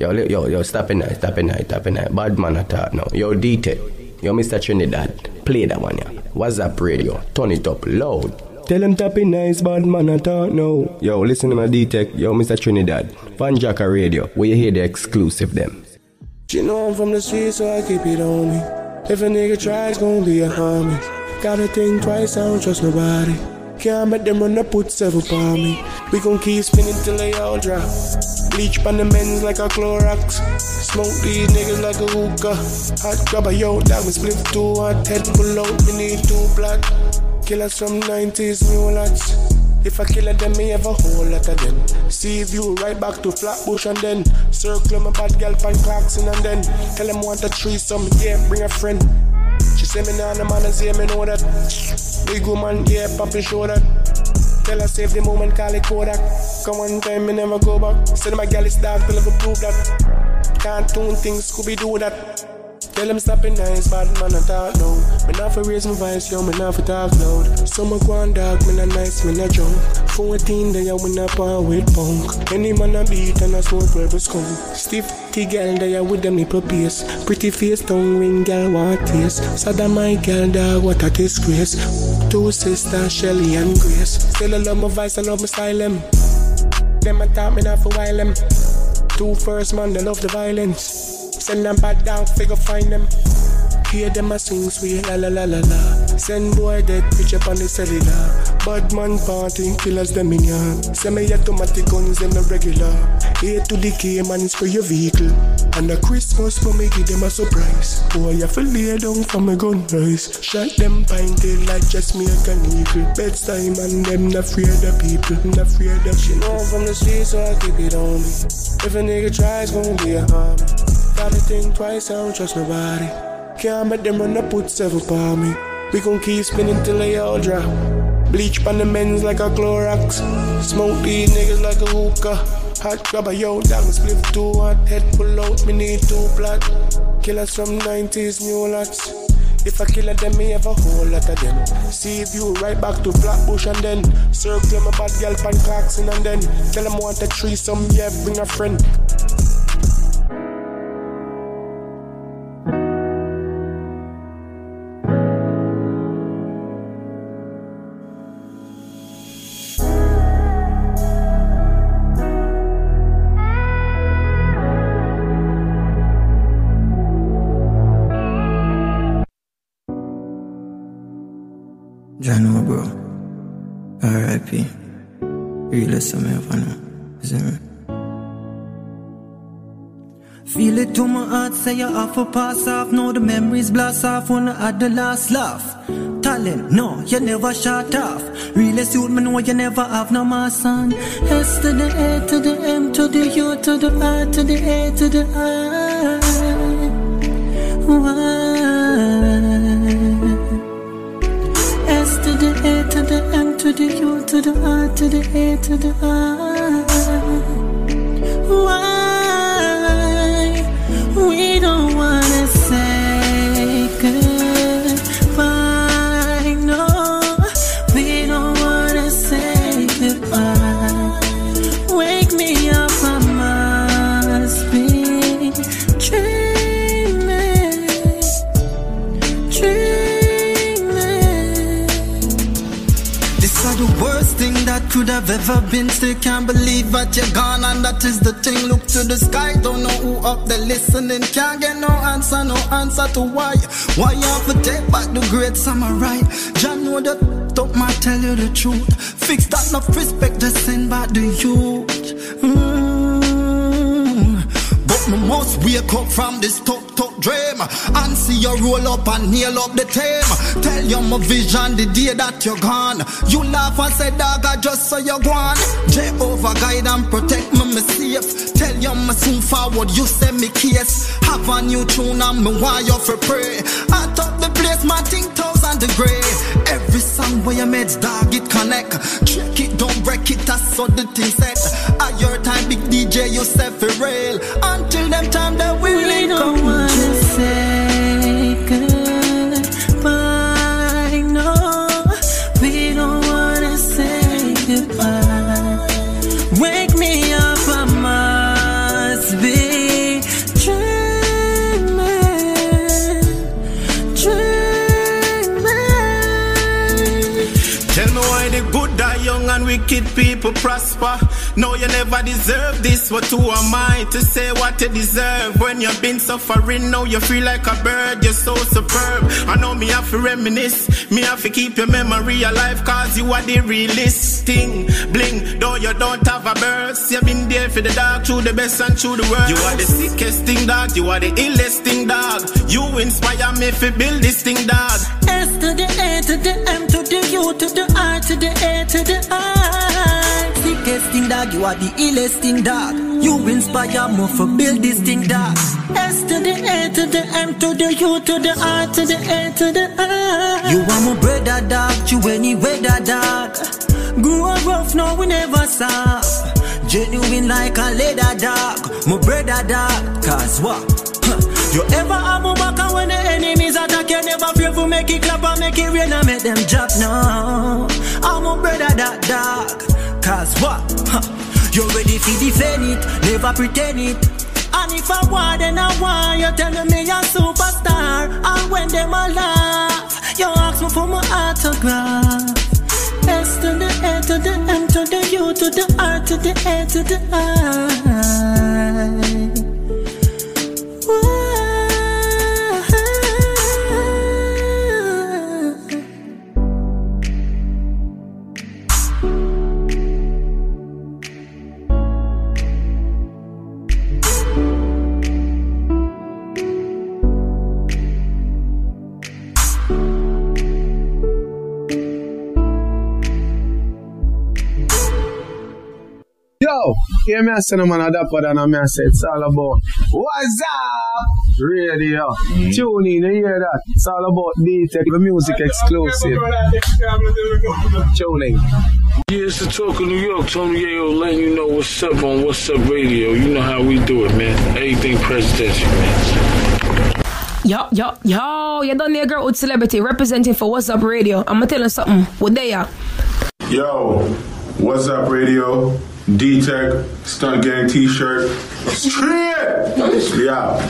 Yo, yo, yo, stop in that, stop in that, stop in that. Bad man attack now. Yo, D-Tech. Yo, Mister Trinidad. Play that one, yeah. What's Up Radio. Turn it up loud. Tell him tapping nice, bad man I talk now. Yo, listen to my D-Tech. Yo, Mister Trinidad. Fanjacker Radio, where you hear the exclusive them. You know I'm from the street, so I keep it on me. If a nigga tries, gon' be a homie. Gotta think twice, I don't trust nobody. Can't make them run up, put several upon me. We gon' keep spinning till they all drop. Bleach pan the men's like a Clorox. Smoke these niggas like a hookah. Hot grab a yo, that was split two. Hot head pull out, we need two black. Killers from nineties, new lots. If I kill them, me have a whole lot of them. See you right back to Flatbush and then circle my bad girl pan Clarkson and then tell them want a threesome, yeah, bring a friend. She say me nah, the man is here, me know that. Big woman, yeah, poppin' show that. Tell her save the moment, call it Kodak. Come one time, me never go back. Say to my girl it's dark, till I go prove that. Cartoon things, Scooby do that. Tell them stopping nice, bad man I talk now. Me not for raise my voice, yo, me not for talk loud. Some a gwan dog, me not nice, me not drunk. Fourteen day, yo, me not power with punk. Any man I beat and I smoke rubber skunk. Stiffy girl, they are with them nipple pace. Pretty face, tongue ring, girl, what taste. Sad of my girl, dog, what a disgrace. Two sisters, Shelly and Grace. Still I love my voice, I love my style, them. Them I talk, me not for while, them. Two first man, they love the violence. Send them back down, figure find them. Hear them a sing sweet la la la la la. Send boy dead bitch up on the cellular. Bad man party killers them in ya. Send me automatic guns them a regular. A to the K man is for your vehicle. And a Christmas for me give them a surprise. Boy I feel lay down for my gun rise. Shot them pint tail like just me a can evil. Best time and them not afraid of people. Not afraid of shit. You know I'm from the street so I keep it on me. If a nigga tries gon' be a harm. Gotta think twice, I don't trust nobody. Can't make them run up, put several for me. We gon' keep spinning till they all drop. Bleach pan the men's like a Clorox. Smoke these niggas like a hookah. Hot grab a yo, that was split two. Hot head pull out, me need two black. Killers from nineties, new lots. If I kill them, me have a whole lot of them. See you right back to Flatbush and then circle my bad girl pan Clarkson and then tell them want a threesome, yeah, bring a friend. Jano, bro. R I P. Really something for now. Is it me? Feel it to my heart, say you have to pass off. Now the memories blast off when I had the last laugh. Talent, no, you never shut off. Really suit me, no, you never have no more son. S to the A to the M to the U to the I to the A to the I. Why? A to the M to the U to the R to the A to the I. Why we don't wanna say goodbye? No, we don't wanna say goodbye. Wake me up, I must be dreaming, dreaming. The worst thing that could have ever been. Still can't believe that you're gone, and that is the thing. Look to the sky, don't know who up there listening. Can't get no answer, no answer to why. Why you have to take back the great samurai? Jah know that don't mind tell you the truth. Fix that enough respect to send back the youth. Mm. But me must wake up from this top top dream and see you roll up and nail up the tame. Tell you my vision the day that you're gone. You laugh and say dog I just saw you gone. Jehovah guide and protect me, me safe. Tell you me soon forward you send me case. Have a new tune and me why you for pray. I top the place my thing thousand degree. Every song where you made dog it connect. Trick it don't break it that's all the thing set. At your time big D J you set for real. Until them time that we really come on. Just say goodbye, no, we don't wanna say goodbye. Wake me up, I must be. the good die young and wicked people prosper. No, you never deserve this, but who am I to say what you deserve? When you've been suffering, now you feel like a bird, you're so superb. I know me have to reminisce, me have to keep your memory alive, cause you are the realest thing. Bling, though you don't have a burst, you've been there for the dark, through the best and through the worst. You are the sickest thing, dog, you are the illest thing, dog. You inspire me to build this thing, dog. S to the A to the M to the U to the R to the A to the I. Sickest thing, dog, you are the illest thing, dog. You inspire me for build this thing, dog. S to the A to the M to the U to the R to the A to the I. You are my brother, dog, you any weather, dog. Grew up rough, no, we never stop. Genuine like a leather, dog. My brother, dog, cause what? You ever have my back, and when the enemies attack, you never fear for make it clap and make it rain and make them drop now. I'm a brother that dark, cause what? Huh. You ready to defend it, never pretend it. And if I want, then I want, you telling me you're a superstar. And when them a laugh, you ask me for my autograph. S to the A to the M to the U to the R to the A to the I. Yo, here me say no man a dapper than me say it's all about What's Up Radio. Mm-hmm. Tune in, you hear that? It's all about D-Tech, the music exclusive. Tune in. Yeah, it's the talk of New York. Tony Rebel letting you know what's up on What's Up Radio. You know how we do it, man. Everything presidential, man. Yo, yo, yo, you done there, girl with celebrity representing for What's Up Radio. I'ma tell you something. What they are? Yo, What's Up Radio. D-Tech, Stunt Gang T-shirt. Straight! Yeah.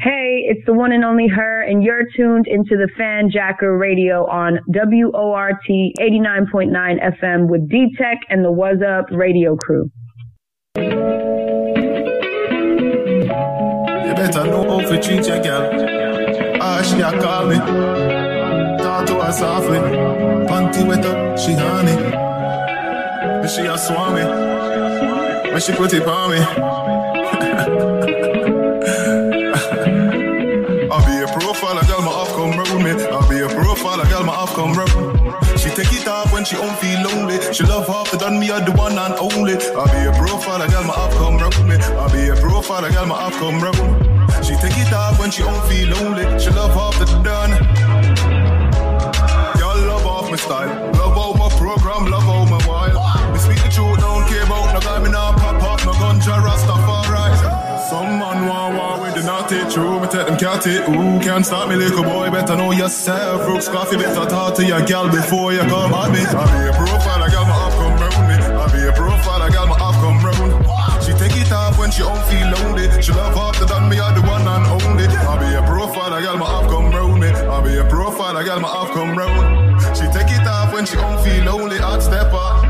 Hey, it's the one and only her, and you're tuned into the Fanjacker Radio on W O R T eighty-nine point nine F M with D-Tech and the What's Up Radio crew. You better know how to treat your girl. Ash, she a call me. Talk to her softly. Panty wet up, she honey. When she a swami, when she put it on me. I'll be a profile, a girl my off come round me. I'll be a profile, a girl my off come round. She take it off when she don't feel lonely. She love half the done me are the one and only. I'll be a profile, a girl my off come round me. I'll be a profile, a girl my off come round. She take it off when she don't feel lonely. She love half the done. Y'all love off my style, love out my program, love out my wild. You don't care about no guy, me nah pop off no Kontra Rastafari. Some man want war with the naughty, true, me take them cat it. Who can't stop me, little boy? Better know yourself. Rooks coffee, better talk to your gal before you come at me. I be a profile, I got my off come round me. I be a profile, I got my off come round. She take it off when she don't feel lonely. She love after done me, I the one and only. I be a profile, I got my off come round me. I be a profile, I got my off come round. She take it off when she don't feel lonely. I'd step up.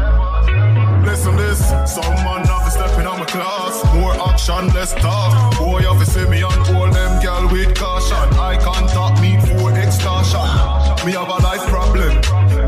Listen this, someone have stepping on my class. More action, less talk. Boy, you have to see me and all them girl with caution. I can't talk me for extortion. Me have a life problem.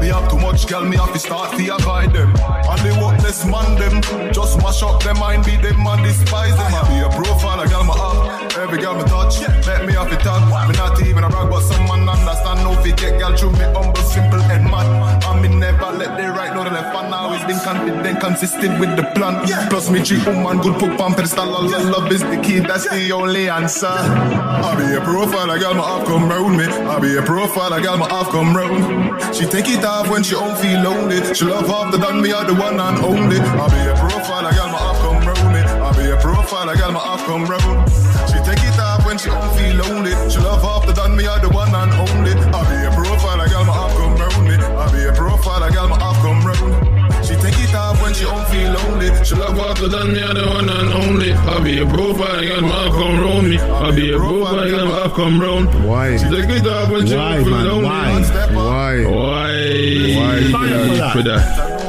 Me have too much girl, me have to start to avoid them. And they want less man them. Just mash up their mind, beat them and despise them. I be a profile, I got my up. Every girl me touch, let me have to talk. Me not even a brag, but some man understand. No fit get girl through me humble, simple and mad. And me never let the right know that I fan now is been confident. Consistent with the plan, yeah. Plus me treat woman good, put pump pedestal, yeah. Love is the key, that's yeah. The only answer. I be a profile, I got my half come round me. I be a profile, I got my half come round. She take it off when she don't feel lonely. She love half the done me, I the one and only. I be a profile, I got my half come round me. I be a profile, I got my half come round. She take it off when she don't feel lonely. She love half the done me, I the one and only. I be a profile, I got my half come round me. I be a profile, I got my half come round. She take it off when she don't feel lonely. She love after done me, I the one and only. I be a profile, I got my half come round me. I be a profile, I got my half come round. Why? She take it off when she don't feel lonely. Why? Why? Why? Hey, why fire for that?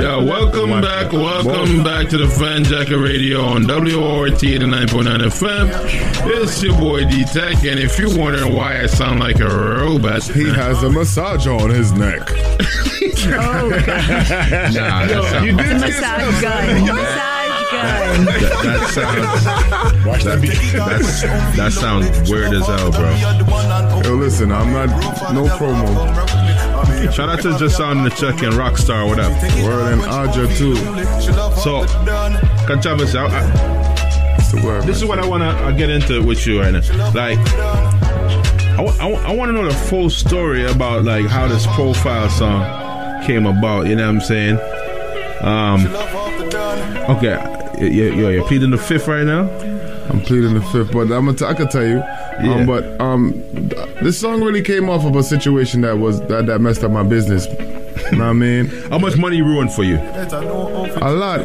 Yeah, welcome back, welcome back to the Fanjacker Radio on W O R T eighty-nine point nine F M. It's your boy D-Tech, and if you're wondering why I sound like a robot, he has a massage on his neck. Oh, nah, yo, you did massage gun. Massage. That, that sounds Watch that, that, that sounds weird as hell, bro. Yo, listen, I'm not no promo. Shout out to just on the check and Rockstar, what up? Word and Aja too. So, Kontravasy, I, I, it's the word, this man. Is what I wanna I get into with you right now. Like, I, I, I want to know the full story about like how this profile song came about. You know what I'm saying? Um, okay. Yo, yo, you're pleading the fifth right now? I'm pleading the fifth, but I'm a t- I can tell you. Yeah. Um, but um, this song really came off of a situation that was that, that messed up my business. You know what I mean? How much money ruined for you? A lot.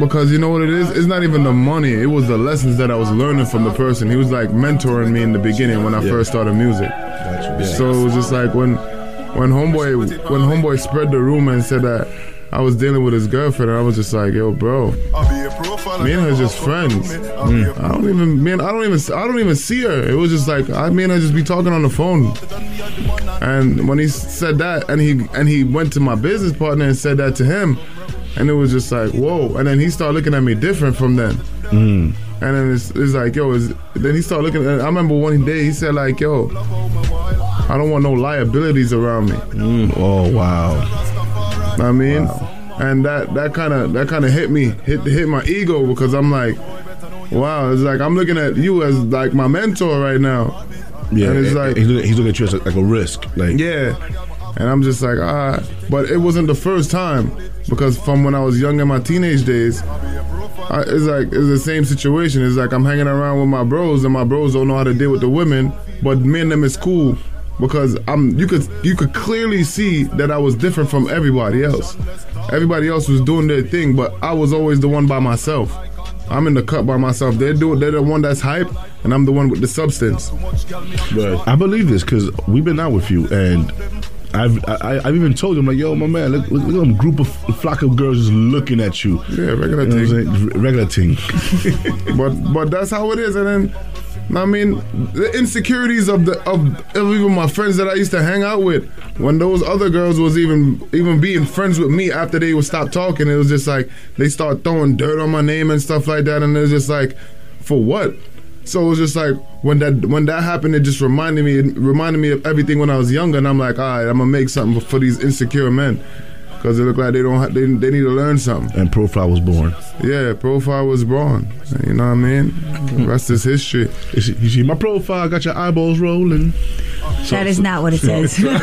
Because you know what it is? It's not even the money. It was the lessons that I was learning from the person. He was like mentoring me in the beginning when I yeah. first started music. Yeah. So it was just like when when homeboy when homeboy spread the rumor and said that I was dealing with his girlfriend, and I was just like, "Yo, bro, me and her just friends. Mm. I don't even, man, I don't even, I don't even see her. It was just like, I mean, I just be talking on the phone." And when he said that, and he and he went to my business partner and said that to him, and it was just like, "Whoa!" And then he started looking at me different from then. Mm. And then it's, it's like, "Yo," is, then he started looking. At, I remember one day he said like, "Yo, I don't want no liabilities around me." Mm. Oh wow. I mean, wow. And that that kind of that kind of hit me, hit hit my ego because I'm like, wow, it's like I'm looking at you as like my mentor right now. Yeah, and it's and, like and he's looking at you as like a risk, like yeah. And I'm just like, ah, but it wasn't the first time because from when I was young in my teenage days, I, it's like it's the same situation. It's like I'm hanging around with my bros and my bros don't know how to deal with the women, but me and them is cool. Because I'm, you could you could clearly see that I was different from everybody else. Everybody else was doing their thing, but I was always the one by myself. I'm in the cut by myself. They're do they're the one that's hype, and I'm the one with the substance. But I believe this because we've been out with you, and I've I, I've even told him like, yo, my man, look, look, look at them group of flock of girls just looking at you. Yeah, regular you know thing, R- regular thing. but but that's how it is, and then. I mean, the insecurities of the of, of even my friends that I used to hang out with, when those other girls was even even being friends with me after they would stop talking, it was just like they start throwing dirt on my name and stuff like that, and it was just like, for what? So it was just like when that when that happened, it just reminded me it reminded me of everything when I was younger, and I'm like, all right, I'm gonna make something for these insecure men. Because it looked like they don't ha- they, they need to learn something. And Profile was born. Yeah, Profile was born. You know what I mean? The rest is history. You see, you see my profile, got your eyeballs rolling. So, that is not what it says. yo, yo,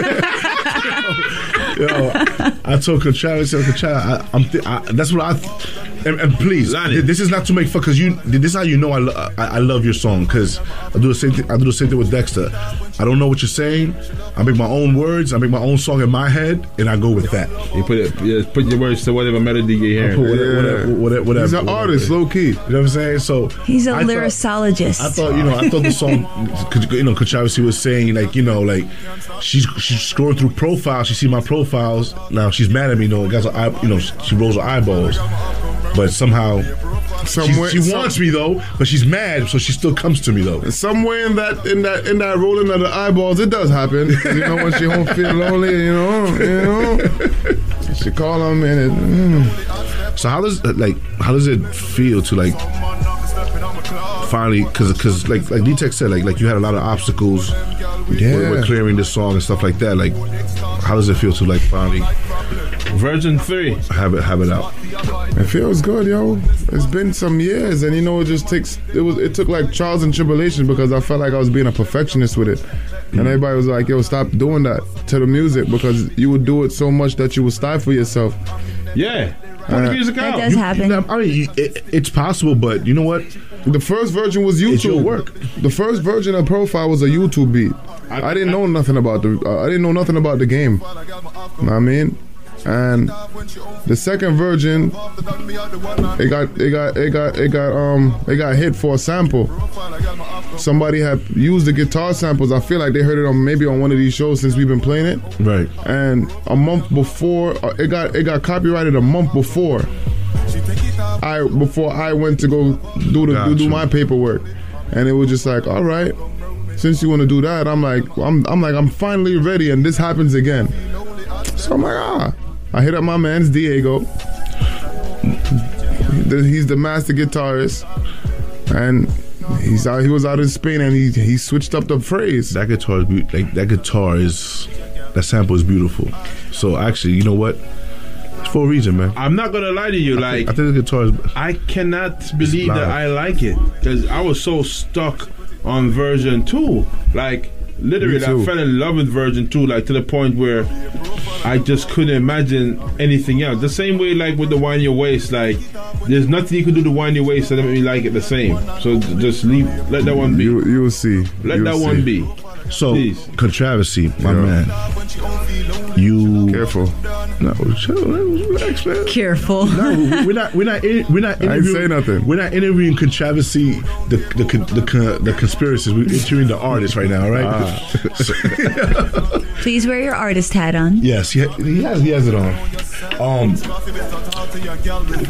I told Kontravasy, I, I'm th- I, that's what I... Th- And, and please, this is not to make fun, because you. This is how you know I, lo- I, I love your song, because I do the same thing. I do the same thing with Dexter. I don't know what you're saying. I make my own words. I make my own song in my head, and I go with that. You put it. Yeah, put your words to whatever melody you hear. Whatever, yeah. whatever, whatever, whatever. He's an whatever. artist, low key. You know what I'm saying? So he's a I lyricologist. Thought, I thought you know. I thought the song, you know, Kontravasy was saying like you know like she's she's scrolling through profiles. She see my profiles. Now she's mad at me. You know, guys, eye, you know, she rolls her eyeballs. But somehow, Somewhere, she, she some, wants me though. But she's mad, so she still comes to me though. Somewhere in that, in that, in that rolling of the eyeballs, it does happen. You know, when she don't feel lonely, you know, you know, she call him and it. Mm. So how does like how does it feel to like finally? Because because like like D-Tech said, like like you had a lot of obstacles. Yeah. When, when clearing this song and stuff like that. Like, how does it feel to like finally? Version three. Have it, have it out. It feels good, yo. It's been some years, and you know, it just takes. It was. It took like trials and tribulations because I felt like I was being a perfectionist with it, mm-hmm. and everybody was like, "Yo, stop doing that to the music because you would do it so much that you would stifle yourself." Yeah, put uh, the music out. That does you, happen. You know, I mean, it, it's possible, but you know what? The first version was YouTube. It's your work. The first version of Profile was a YouTube beat. I, I didn't I, know nothing about the. Uh, I didn't know nothing about the game. You know what I mean. And the second virgin, it got it got it got it got um it got hit for a sample. Somebody had used the guitar samples. I feel like they heard it on maybe on one of these shows since we've been playing it. Right. And a month before it got it got copyrighted a month before I before I went to go do the gotcha. do my paperwork. And it was just like, all right, since you want to do that, I'm like I'm I'm like I'm finally ready, and this happens again. So I'm like, ah. I hit up my man's Diego. He's the master guitarist, and he's out. He was out in Spain, and he he switched up the phrase. That guitar is be- like that guitar is that sample is beautiful. So actually, you know what? It's for a reason, man. I'm not gonna lie to you. I like think, I think the guitar is. I cannot believe that I like it, because I was so stuck on version two, like. Literally, I fell in love with Virgin two, like to the point where I just couldn't imagine anything else. The same way, like with the Wind Your Waist, like there's nothing you can do to Wind Your Waist that doesn't really like it the same. So just leave, let that one be. You, you'll see. Let you'll that see. one be. So, Kontravasy, my yeah. man. You careful. No, relax, man. Careful. No, we're not. We're not. In, we're not. I ain't say nothing. We're not interviewing Kontravasy, the the the, the, the conspiracies. We're interviewing the artist right now, right? Ah. So, please wear your artist hat on. Yes, he, he has. He has it on. Um,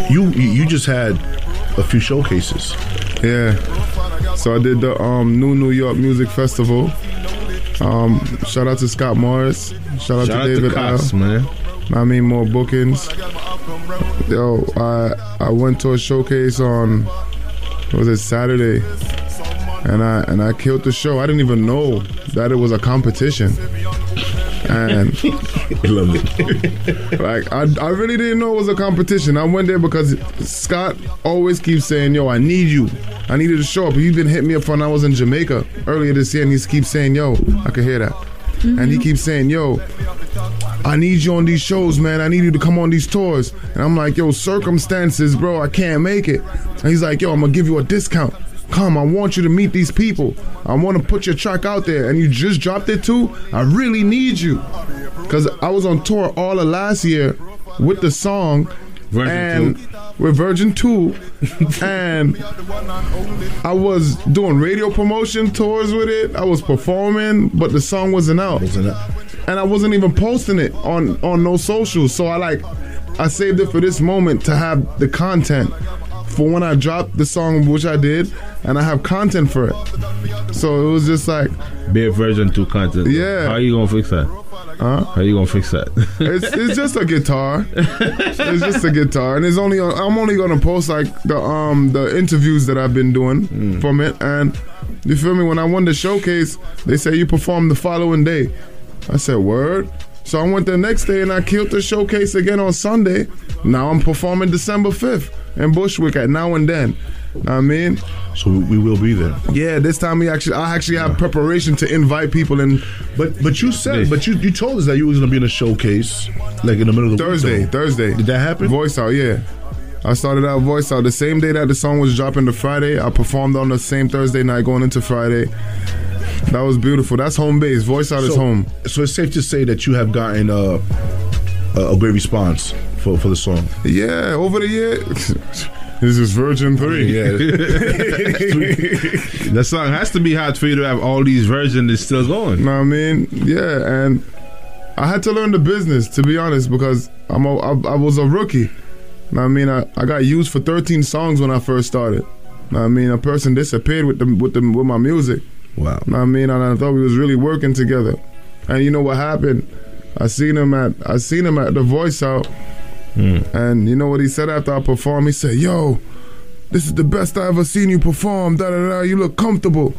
you you just had a few showcases. Yeah. So I did the um, New New York Music Festival. Um, shout out to Scott Morris. Shout out shout to out David to Cox, L. Man. I mean, more bookings. Yo, I I went to a showcase on what was it Saturday, and I and I killed the show. I didn't even know that it was a competition. And I love it. Like I, I really didn't know it was a competition. I went there because Scott always keeps saying, "Yo, I need you. I needed to show up." He even hit me up when I was in Jamaica earlier this year, and he keeps saying, "Yo, I can hear that," mm-hmm. and he keeps saying, "Yo, I need you on these shows, man. I need you to come on these tours." And I'm like, "Yo, circumstances, bro. I can't make it." And he's like, "Yo, I'm gonna give you a discount. Come, I want you to meet these people. I want to put your track out there, and you just dropped it too. I really need you." Because I was on tour all of last year with the song Virgin and two. With Virgin two, and I was doing radio promotion tours with it. I was performing, but the song wasn't out. Wasn't out. And I wasn't even posting it on, on no socials. So I like, I saved it for this moment to have the content for when I dropped the song, which I did, and I have content for it. So it was just like bare version two content. Yeah. How are you gonna fix that? Huh? How are you gonna fix that? It's it's just a guitar. It's just a guitar, and it's only on, I'm only gonna post like the um the interviews that I've been doing mm. from it, and you feel me? When I won the showcase, they say you perform the following day. I said word. So I went the next day and I killed the showcase again on Sunday. Now I'm performing December fifth. In Bushwick at Now and Then. I mean, so we will be there. Yeah, this time we actually, I actually have yeah. preparation to invite people in. But but you said, but you, you told us that you was gonna be in a showcase, like in the middle of the Thursday. Week, Thursday. Did that happen? Voice Out, yeah. I started out Voice Out the same day that the song was dropping. The Friday, I performed on the same Thursday night going into Friday. That was beautiful. That's home base. Voice Out so, is home. So it's safe to say that you have gotten uh, a, a great response. For, for the song. Yeah, over the year. This is Virgin three. Yeah. That song has to be hot for you to have all these versions that's still going. You know what I mean? Yeah, and I had to learn the business, to be honest, because I'm a, I, I was a rookie. You know what I mean? I, I got used for thirteen songs when I first started. You know what I mean? A person disappeared with, the, with, the, with my music. Wow. You know what I mean? And I thought we was really working together. And you know what happened? I seen him at, I seen him at the Voice Out. Mm. And you know what he said after I performed? He said, "Yo, this is the best I ever seen you perform. Da da da. You look comfortable."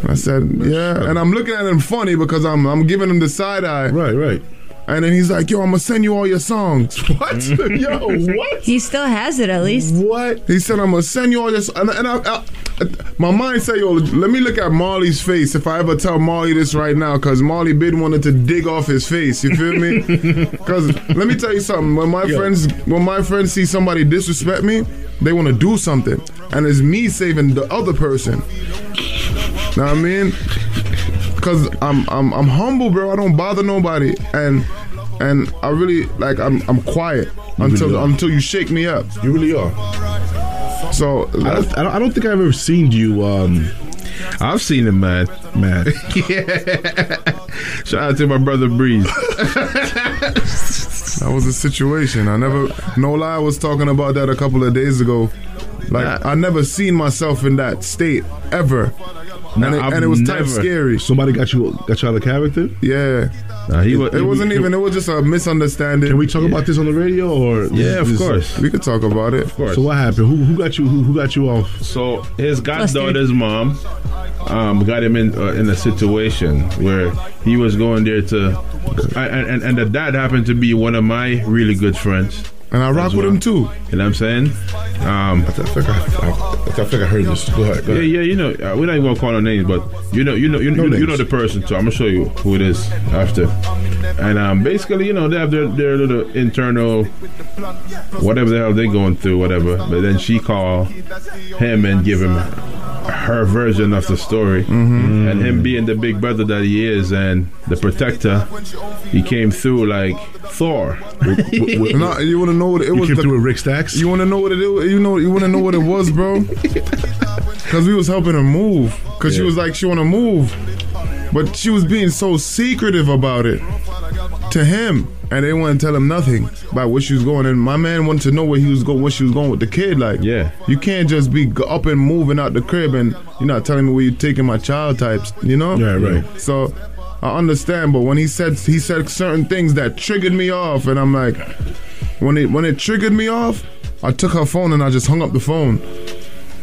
And I said, "Yeah." And I'm looking at him funny because I'm I'm giving him the side eye. Right, right. And then he's like, "Yo, I'm gonna send you all your songs." What? Yo, what? He still has it, at least. What? He said, "I'm gonna send you all your." And, and I, I, my mind said, "Yo, let me look at Marley's face if I ever tell Marley this right now, because Marley been wanted to dig off his face." You feel me? Because let me tell you something. When my Yo. friends, when my friends see somebody disrespect me, they want to do something, and it's me saving the other person. Know what I mean? Cause I'm I'm I'm humble, bro. I don't bother nobody, and and I really like I'm I'm quiet you until really until you shake me up. You really are. So I don't, I don't think I've ever seen you. Um, I've seen him mad, mad. Yeah. Shout out to my brother Breeze. That was a situation. I never, no lie, I was talking about that a couple of days ago. Like, nah. I never seen myself in that state ever. Nah, and, it, and it was never, type scary. Somebody got you, got you out of character? Yeah. Nah, he, it, it, it wasn't he, even, it was just a misunderstanding. Can we talk yeah. about this on the radio? Or yeah, of this, course. We could talk about it. Of course. So what happened? Who, who got you Who, who got you off? So his goddaughter's mom um, got him in uh, in a situation where he was going there to, I, and, and the dad happened to be one of my really good friends. And I rock well. with him too. You know what I'm saying? Um, I, th- I, think I, I, th- I think I heard this. Go ahead. Go ahead. Yeah, yeah. You know, uh, we're not even gonna call no names, but you know, you know, you know, no you, you know the person. So I'm gonna show you who it is after. And um, basically, you know, they have their their little internal whatever the hell they're going through, whatever. But then she called him and give him her version of the story, mm-hmm. and him being the big brother that he is and the protector, he came through like Thor. with, with, with, no, you wanna know what it you was? Came the, through with Rick Stacks. You wanna know what it is? You know you wanna know what it was, bro? Because we was helping her move. Because yeah. she was like she wanna move, but she was being so secretive about it to him, and they wouldn't tell him nothing about where she was going. And my man wanted to know where he was going, where she was going with the kid. Like, yeah, you can't just be up and moving out the crib, and you're not telling me where you're taking my child types. You know? Yeah, right. So I understand, but when he said he said certain things that triggered me off, and I'm like, when it when it triggered me off, I took her phone and I just hung up the phone,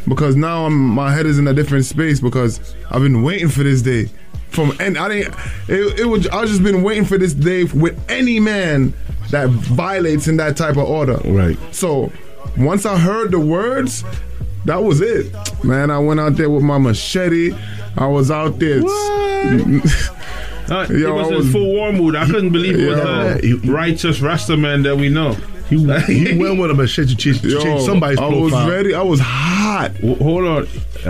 because now I'm, my head is in a different space, because I've been waiting for this day. From and I didn't. It, it was. I just been waiting for this day with any man that violates in that type of order. Right. So once I heard the words, that was it, man. I went out there with my machete. I was out there. What? Uh, yo, it was, was in full war mood. I couldn't believe it was yo, a righteous Rasta man that we know. He, he went with a machete to change somebody's profile. I was ready. I was hot. W- hold on.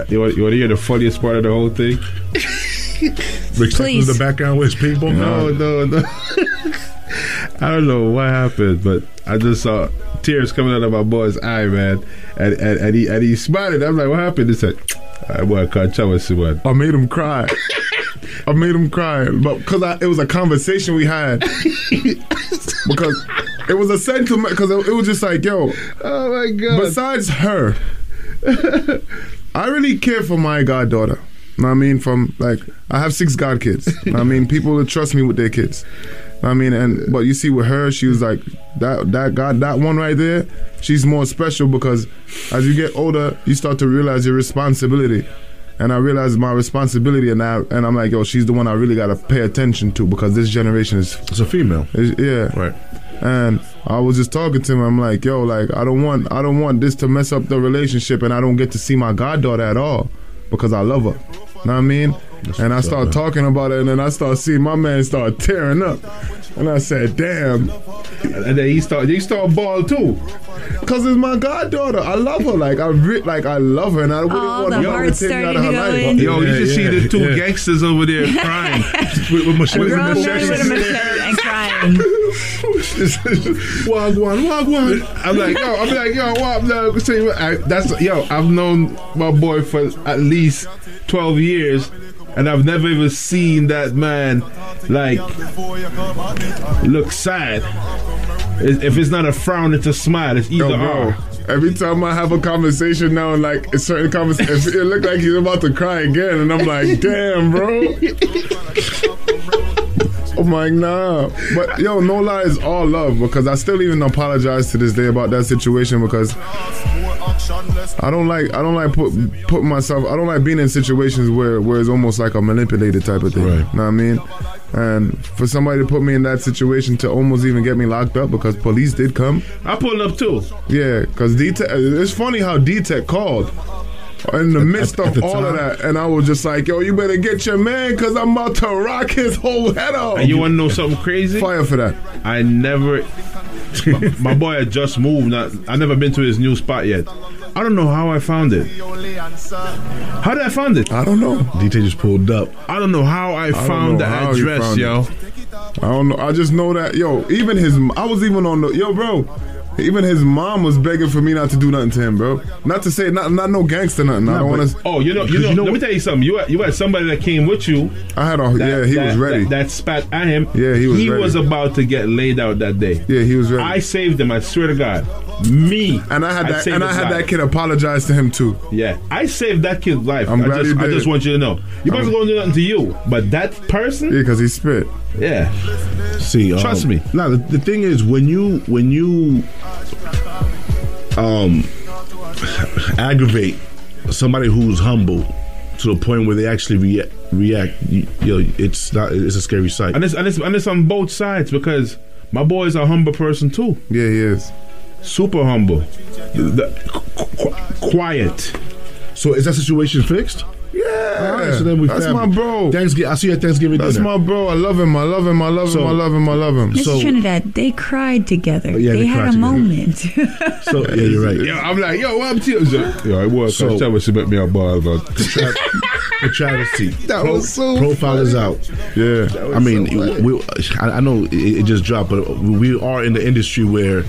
You want to hear the funniest part of the whole thing? Rick Please. In the background with his people. No, no, no. I don't know what happened, but I just saw tears coming out of my boy's eye, man. And and, and he and he smiled. I'm like, what happened? He said, I made him cry. I made him cry, but because it was a conversation we had, because it was a sentiment. Because it, it was just like, yo, oh my god. Besides her, I really care for my goddaughter. I mean, from like I have six god kids. I mean, people that trust me with their kids. I mean, and but you see with her, she was like that. That god, that one right there, she's more special because as you get older, you start to realize your responsibility. And I realized my responsibility, and I and I'm like, yo, she's the one I really gotta pay attention to because this generation is. It's a female. Is, yeah. Right. And I was just talking to him. I'm like, yo, like I don't want, I don't want this to mess up the relationship, and I don't get to see my goddaughter at all because I love her. Know what I mean? That's and I start up, talking about it, and then I start seeing my man start tearing up, and I said, "Damn!" And then he start, he start ball too, cause it's my goddaughter. I love her, like I re- like I love her, and I wouldn't oh, want her to take me out of her life. Yo, yeah, you should yeah, see the two yeah. gangsters over there crying with, with machete and crying. Wagwan, wagwan. I'm like, yo, I'm like, yo, what? Well, I, that's yo. I've known my boy for at least twelve years. And I've never even seen that man, like, look sad. If it's not a frown, it's a smile. It's either or. Every time I have a conversation now, and like a certain conversation, it looked like he's about to cry again, and I'm like, damn, bro. I'm like, nah. But yo, no lie, it's all love, because I still even apologize to this day about that situation, because I don't like I don't like put putting myself I don't like being in situations where, where it's almost like a manipulated type of thing. Right. You know what I mean? And for somebody to put me in that situation to almost even get me locked up, because police did come. I pulled up too. Yeah, because D-Tech, it's funny how D-Tech called in the at, midst at, of at all time. of that, and I was just like, yo, you better get your man, because I'm about to rock his whole head off. And you want to know something crazy? Fire for that. I never... my, my boy had just moved. Not, I never been to his new spot yet. I don't know how I found it. How did I find it? I don't know. D T just pulled up. I don't know how I, I found the address, yo. It. I don't know. I just know that, yo, even his, I was even on the, yo, bro, even his mom was begging for me not to do nothing to him, bro. Not to say, not not no gangster, nothing. Nah, I don't want to. Oh, you know, you know, you know. Let me tell you something. You had, you had somebody that came with you. I had a, that, yeah, he that, was ready. That, that spat at him. Yeah, he was he ready. He was about to get laid out that day. Yeah, he was ready. I saved him, I swear to God. Me. And I had that, I and I had life. that kid apologize to him too. Yeah, I saved that kid's life. I'm I glad just, you did. I just want you to know. You must go do nothing to you, but that person. Yeah, because he spit. Yeah. See, trust um, me. Now the, the thing is, when you when you um aggravate somebody who's humble to the point where they actually rea react, you, you know, it's not it's a scary sight. And it's, and it's and it's on both sides because my boy is a humble person too. Yeah, he is. Super humble, the, qu quiet. So is that situation fixed? Yeah. All right, so then we That's family. my bro. Thanksgiving. I see you at Thanksgiving That's dinner. That's my bro. I love him. I love him. I love him. So, I love him. I love him. Mister So, Trinidad, they cried together. Yeah, they, they had a together. moment. So yeah, you're right. Yeah, I'm like, yo, what up to you? Like, yo, I was. So, I tell her she met me a bar. The travesty. That Pro, was so. Profile funny. is out. Yeah. I mean, so we, I, I know it, it just dropped, but we are in the industry where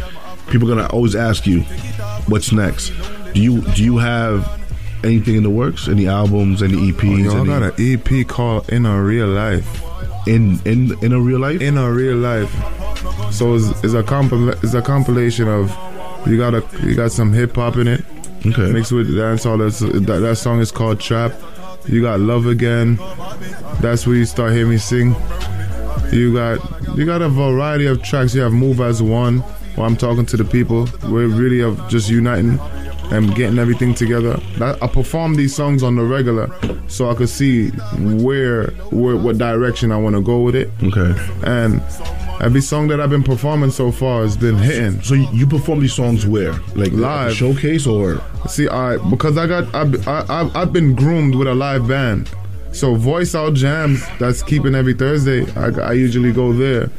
people are gonna always ask you, "What's next?" Do you do you have anything in the works? Any albums? Any E Ps? Oh, y'all got an E P called "In a Real Life." In in in a real life. In a real life. So it's, it's a compil it's a compilation of you got a you got some hip hop in it. Okay. Mixed with dancehall. That that song is called "Trap." You got "Love Again." That's where you start hearing me sing. You got you got a variety of tracks. You have "Move as One." While I'm talking to the people, we're really of just uniting and getting everything together. I, I perform these songs on the regular, so I could see where, where what direction I want to go with it. Okay. And every song that I've been performing so far has been hitting. So you perform these songs where, like live, like showcase, or see, I because I got I've I, I've been groomed with a live band. So voice out jams, that's keeping every Thursday. I, I usually go there.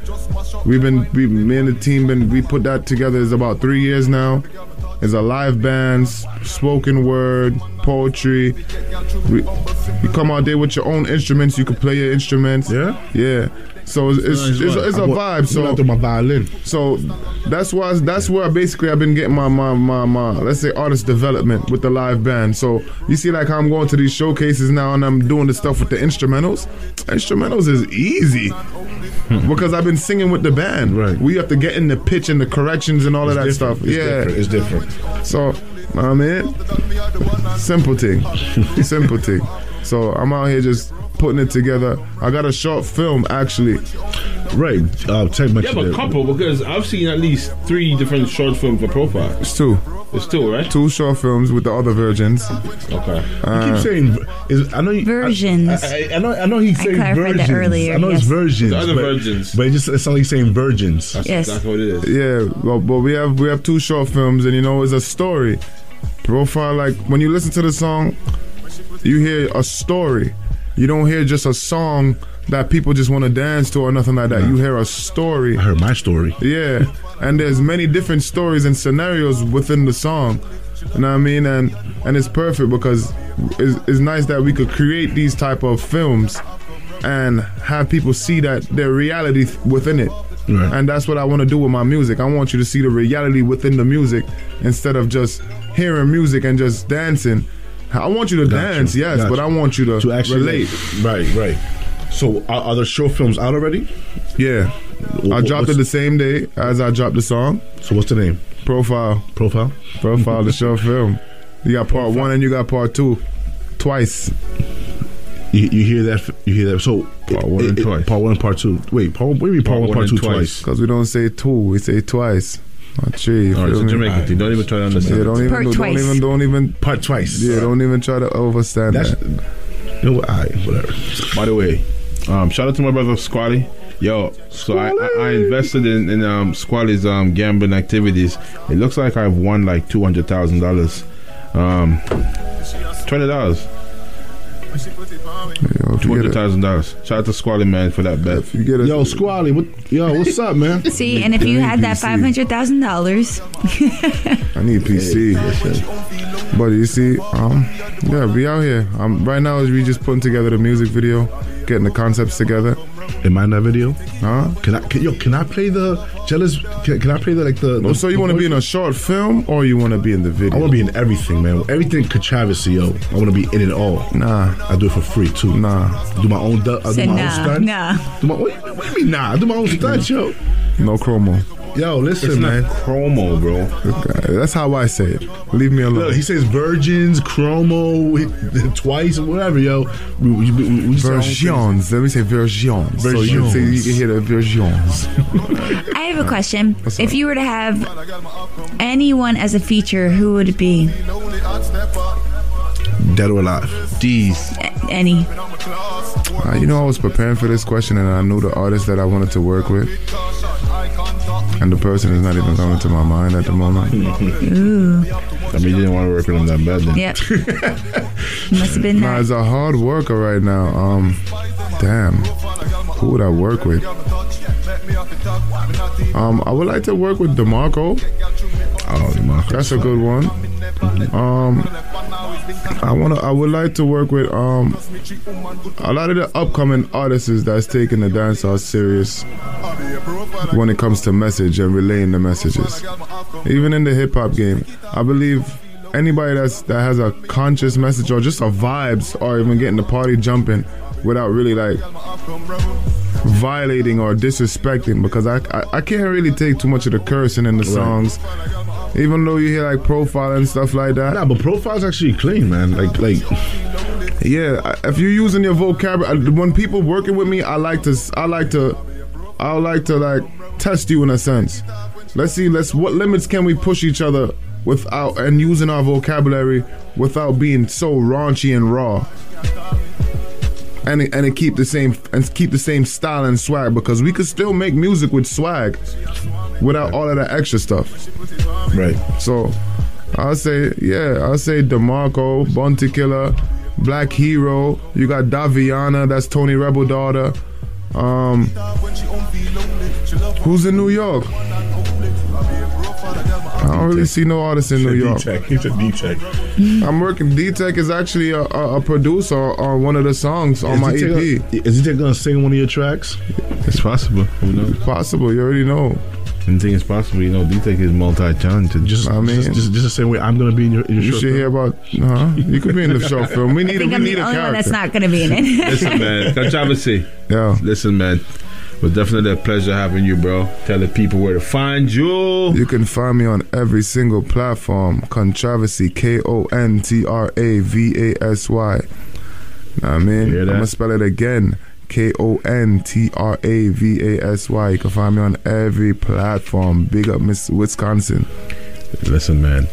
We've been, we, me and the team, been we put that together. It's about three years now. It's a live band, spoken word, poetry. We, you come out there with your own instruments. You can play your instruments. Yeah, yeah. So it's it's, it's, it's, it's a vibe. So I'm my violin. So that's why that's where basically I've been getting my my my my let's say artist development with the live band. So you see, like how I'm going to these showcases now and I'm doing the stuff with the instrumentals. Instrumentals is easy because I've been singing with the band. Right. We have to get in the pitch and the corrections and all it's of that different. stuff. It's yeah, different. it's different. So I mean, simple thing, simple thing. So I'm out here just putting it together. I got a short film actually. Right. Uh, take my. Yeah, but a couple because I've seen at least three different short films for Profile. It's two. It's two, right? Two short films with the other virgins. Okay. Uh, you keep saying. Is, I know you, virgins. I, I, I know. I know he's saying virgins. That earlier, I know yes. it's virgins. The other but, virgins. But it just it sounds like saying virgins. That's yes. exactly what it is. Yeah. Well, but we have we have two short films, and you know it's a story. Profile, like when you listen to the song, you hear a story. You don't hear just a song that people just want to dance to or nothing like that. No. You hear a story. I heard my story. Yeah. And there's many different stories and scenarios within the song. You know what I mean? And and it's perfect because it's, it's nice that we could create these type of films and have people see that their reality within it. Right. And that's what I want to do with my music. I want you to see the reality within the music instead of just hearing music and just dancing. I want you to Got dance, you. yes, Got but you. I want you to, to actually relate. Right, right. So are, are the short films out already? Yeah. What, I dropped it the same day as I dropped the song. So what's the name? Profile. Profile? Profile, the short film. You got part Profile. one and you got part two. Twice. You, you hear that? You hear that? So part one it, and it, twice. Part one and part two. Wait, part, what do you mean part, part one and part two twice? Because we don't say two, we say twice. Oh, gee, you All right, so Jamaican thing. Don't even try to understand. Yeah, don't even, part don't, twice. Don't even, don't even part twice. Yeah, don't even try to overstand That's, that. No, I whatever. By the way, um, shout out to my brother Squally. Yo, so I, I, I invested in, in um, Squally's um, gambling activities. It looks like I've won like two hundred thousand dollars, um, twenty dollars. two hundred thousand dollars. Shout out to Squally, man, for that bet. Yo, Squally, what, yo, what's up, man? See, and if you had that five hundred thousand dollars. I need P C. But you see, um, yeah, we out here. Um, right now, we just putting together the music video, getting the concepts together. It might not video. Huh? Can I? Can, yo, can I play the jealous? Can, can I play the like the? the so you want to be in a short film or you want to be in the video? I want to be in everything, man. Everything Kontravasy, yo. I want to be in it all. Nah, I do it for free too. Nah, I do my own. Du- I do my nah. own stuff. Nah. Do my, what, what do you mean nah? I do my own stuff, yo. No chromo. Yo, listen, it's man. Not chromo, bro. Okay. That's how I say it. Leave me alone. Look, he says virgins, chromo, twice, whatever, yo. We, we, we, we virgins. Let me say virgins. virgins. So you can, say, you can hear the virgins. I have a question. What's if up? You were to have anyone as a feature, who would it be? Dead or alive? D's. A- any. Uh, you know, I was preparing for this question, and I knew the artist that I wanted to work with. And the person is not even coming to my mind at the moment. Ooh. I mean, you didn't want to work with him that bad then. Yep. Must have been that. Nah, he's a hard worker right now. Um, damn. Who would I work with? Um, I would like to work with DeMarco. Oh, DeMarco. That's a good one. Um, I wanna. I would like to work with um a lot of the upcoming artists that's taking the dancehall serious when it comes to message and relaying the messages. Even in the hip hop game, I believe anybody that's that has a conscious message or just a vibes or even getting the party jumping without really like violating or disrespecting, because I I, I can't really take too much of the cursing in the songs. Right. Even though you hear like Profile and stuff like that. Nah, but Profile's actually clean, man. Like, like. Yeah, if you're using your vocabulary, when people working with me, I like to, I like to, I like to like test you in a sense. Let's see, let's what limits can we push each other without and using our vocabulary without being so raunchy and raw. And it, and it keep the same and keep the same style and swag, because we could still make music with swag without all of that extra stuff. Right. So I'll say, yeah, I'll say DeMarco, Bounty Killer, Black Hero. You got Daviana, that's Tony Rebel daughter. Um, who's in New York? I don't D-Tech. Really see no artists in New York. D-Tech. He's a D-Tech. I'm working. D-Tech is actually a, a, a producer on one of the songs on is my D-Tech E P. Gonna, is D-Tech going to sing one of your tracks? It's possible. Who knows? It's possible. You already know. Anything is possible. You know, D-Tech is multi-talented. Just, I mean, just, just, just the same way I'm going to be in your, in your you short film. You should hear about... Huh? You could be in the short film. We need, I think a, we I'm need the only a character. One that's not going to be in it. Listen, man. Kontravasy. Yeah. Listen, man. It was definitely a pleasure having you, bro. Tell the people where to find you. You can find me on every single platform. Kontravasy, K O N T R A V A S Y. Know what I mean? I'm going to spell it again. K O N T R A V A S Y. You can find me on every platform. Big up Miss Wisconsin. Listen, man,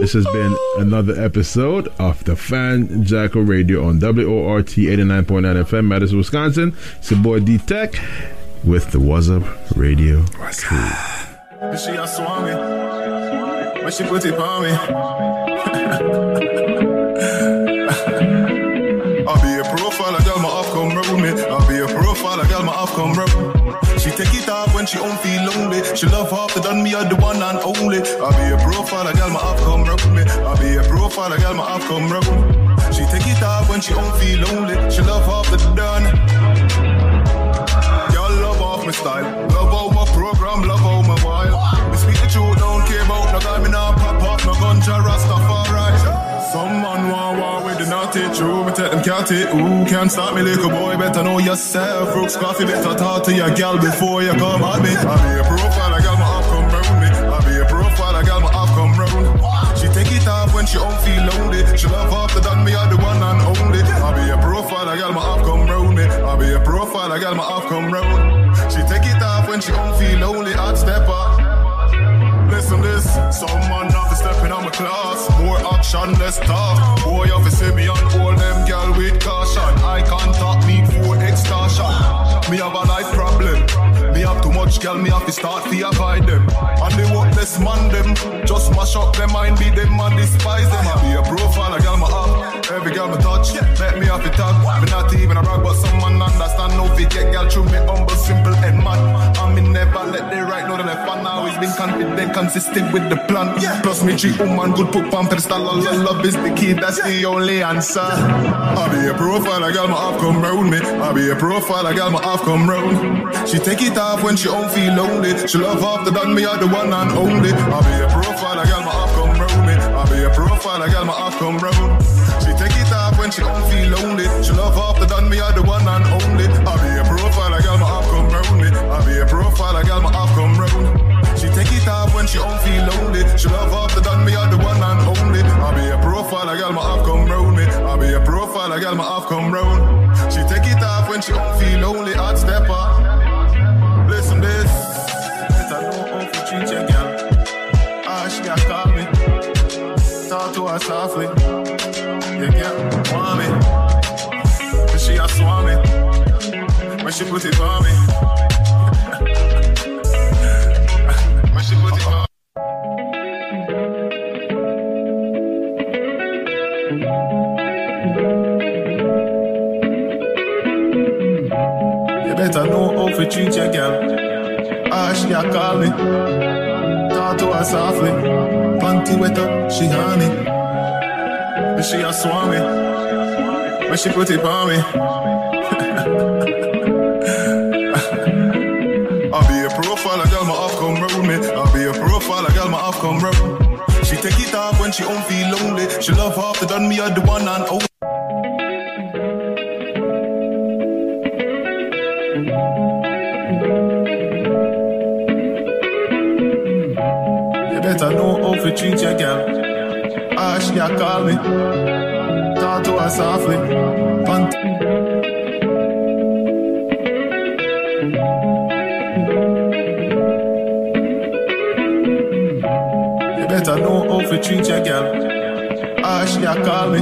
this has been another episode of the Fanjacker Radio on W O R T eighty-nine point nine F M, Madison, Wisconsin. It's your boy D-Tech with the What's Up Radio crew. She a swami, when she put it on me, I'll be a profile, I got my off come rub me. I'll be a profile, I got my off come rub. She take it off when she don't feel lonely. She love half the done me, I the one and only. I be a profile, I got my off come rub me. I be a profile, I got my off come rub me. She take it off when she don't feel lonely. She love half the done. My style, love all my program, love all my wild. Me speak the truth, don't care about no guy, me not pop off, no gunja, Rastafari. Some man want war with the naughty, true, me take them catty. Ooh, can't stop me, little boy, better know yourself. Rooks coffee, better talk to your gal before you come at me. I be a profile, I got my off come round me. I be a profile, I got my off come round. She take it off when she don't feel lonely. She love after that, me are the one and only. I be a profile, I got my off come round me. I be a profile, I got my off come round. She take it off when she don't feel lonely, I'd step up. Listen this, some man have to step in on my class. More action, less talk. Boy, you have to see me on all them girl with caution. I can't talk, need for extortion. Me have a life problem. Me have too much girl, me have to start to avoid them. And they want less man them. Just mash up them mind, be them and despise them. I be a profile, I got my up. Every girl me touch, let me have to talk. Me not even a rag, but some man understand. No, we get girl through me humble, simple and mad. And me never let the right know that I fan always be been confident, consistent with the plan. Yeah. Plus me treat woman good, put pump and style. All yeah. Love is the key, that's yeah. the only answer. I be a profile, I got my half come round me. I be a profile, I got my half come round. She take it off when she don't feel lonely. She love after done me, I the one and only. I be a profile, I got my half come round me. I be a profile, I got my half come round. She take it off when she don't feel lonely. She love after done me, I the one and only. I be a profile, I got my half come round me. I be a profile, I got my half come round. She take it off when she don't feel lonely. She love after done me, I the one and only. I be a profile, I got my half come round me. I be a profile, I got my half come round. She take it off when she don't feel lonely. I'd step up. Listen this. It's a no hope for treat your girl. Ah, she a call me. Talk to her softly. You get want me. But she a swami. When she put it on me. I know how to treat your girl. Ah, she a call me. Talk to her softly. Panty wet up, she honey. But she a swami. When she put it on me. I be a profile, I got my off come round me. I be a profile, I got my off come round. She take it off when she don't feel lonely. She love half the done me, I the one and only. I know how to treat your girl. Ah, she a call me. Talk to her softly. Pant- you better know how to treat your girl. Ah, she a call me.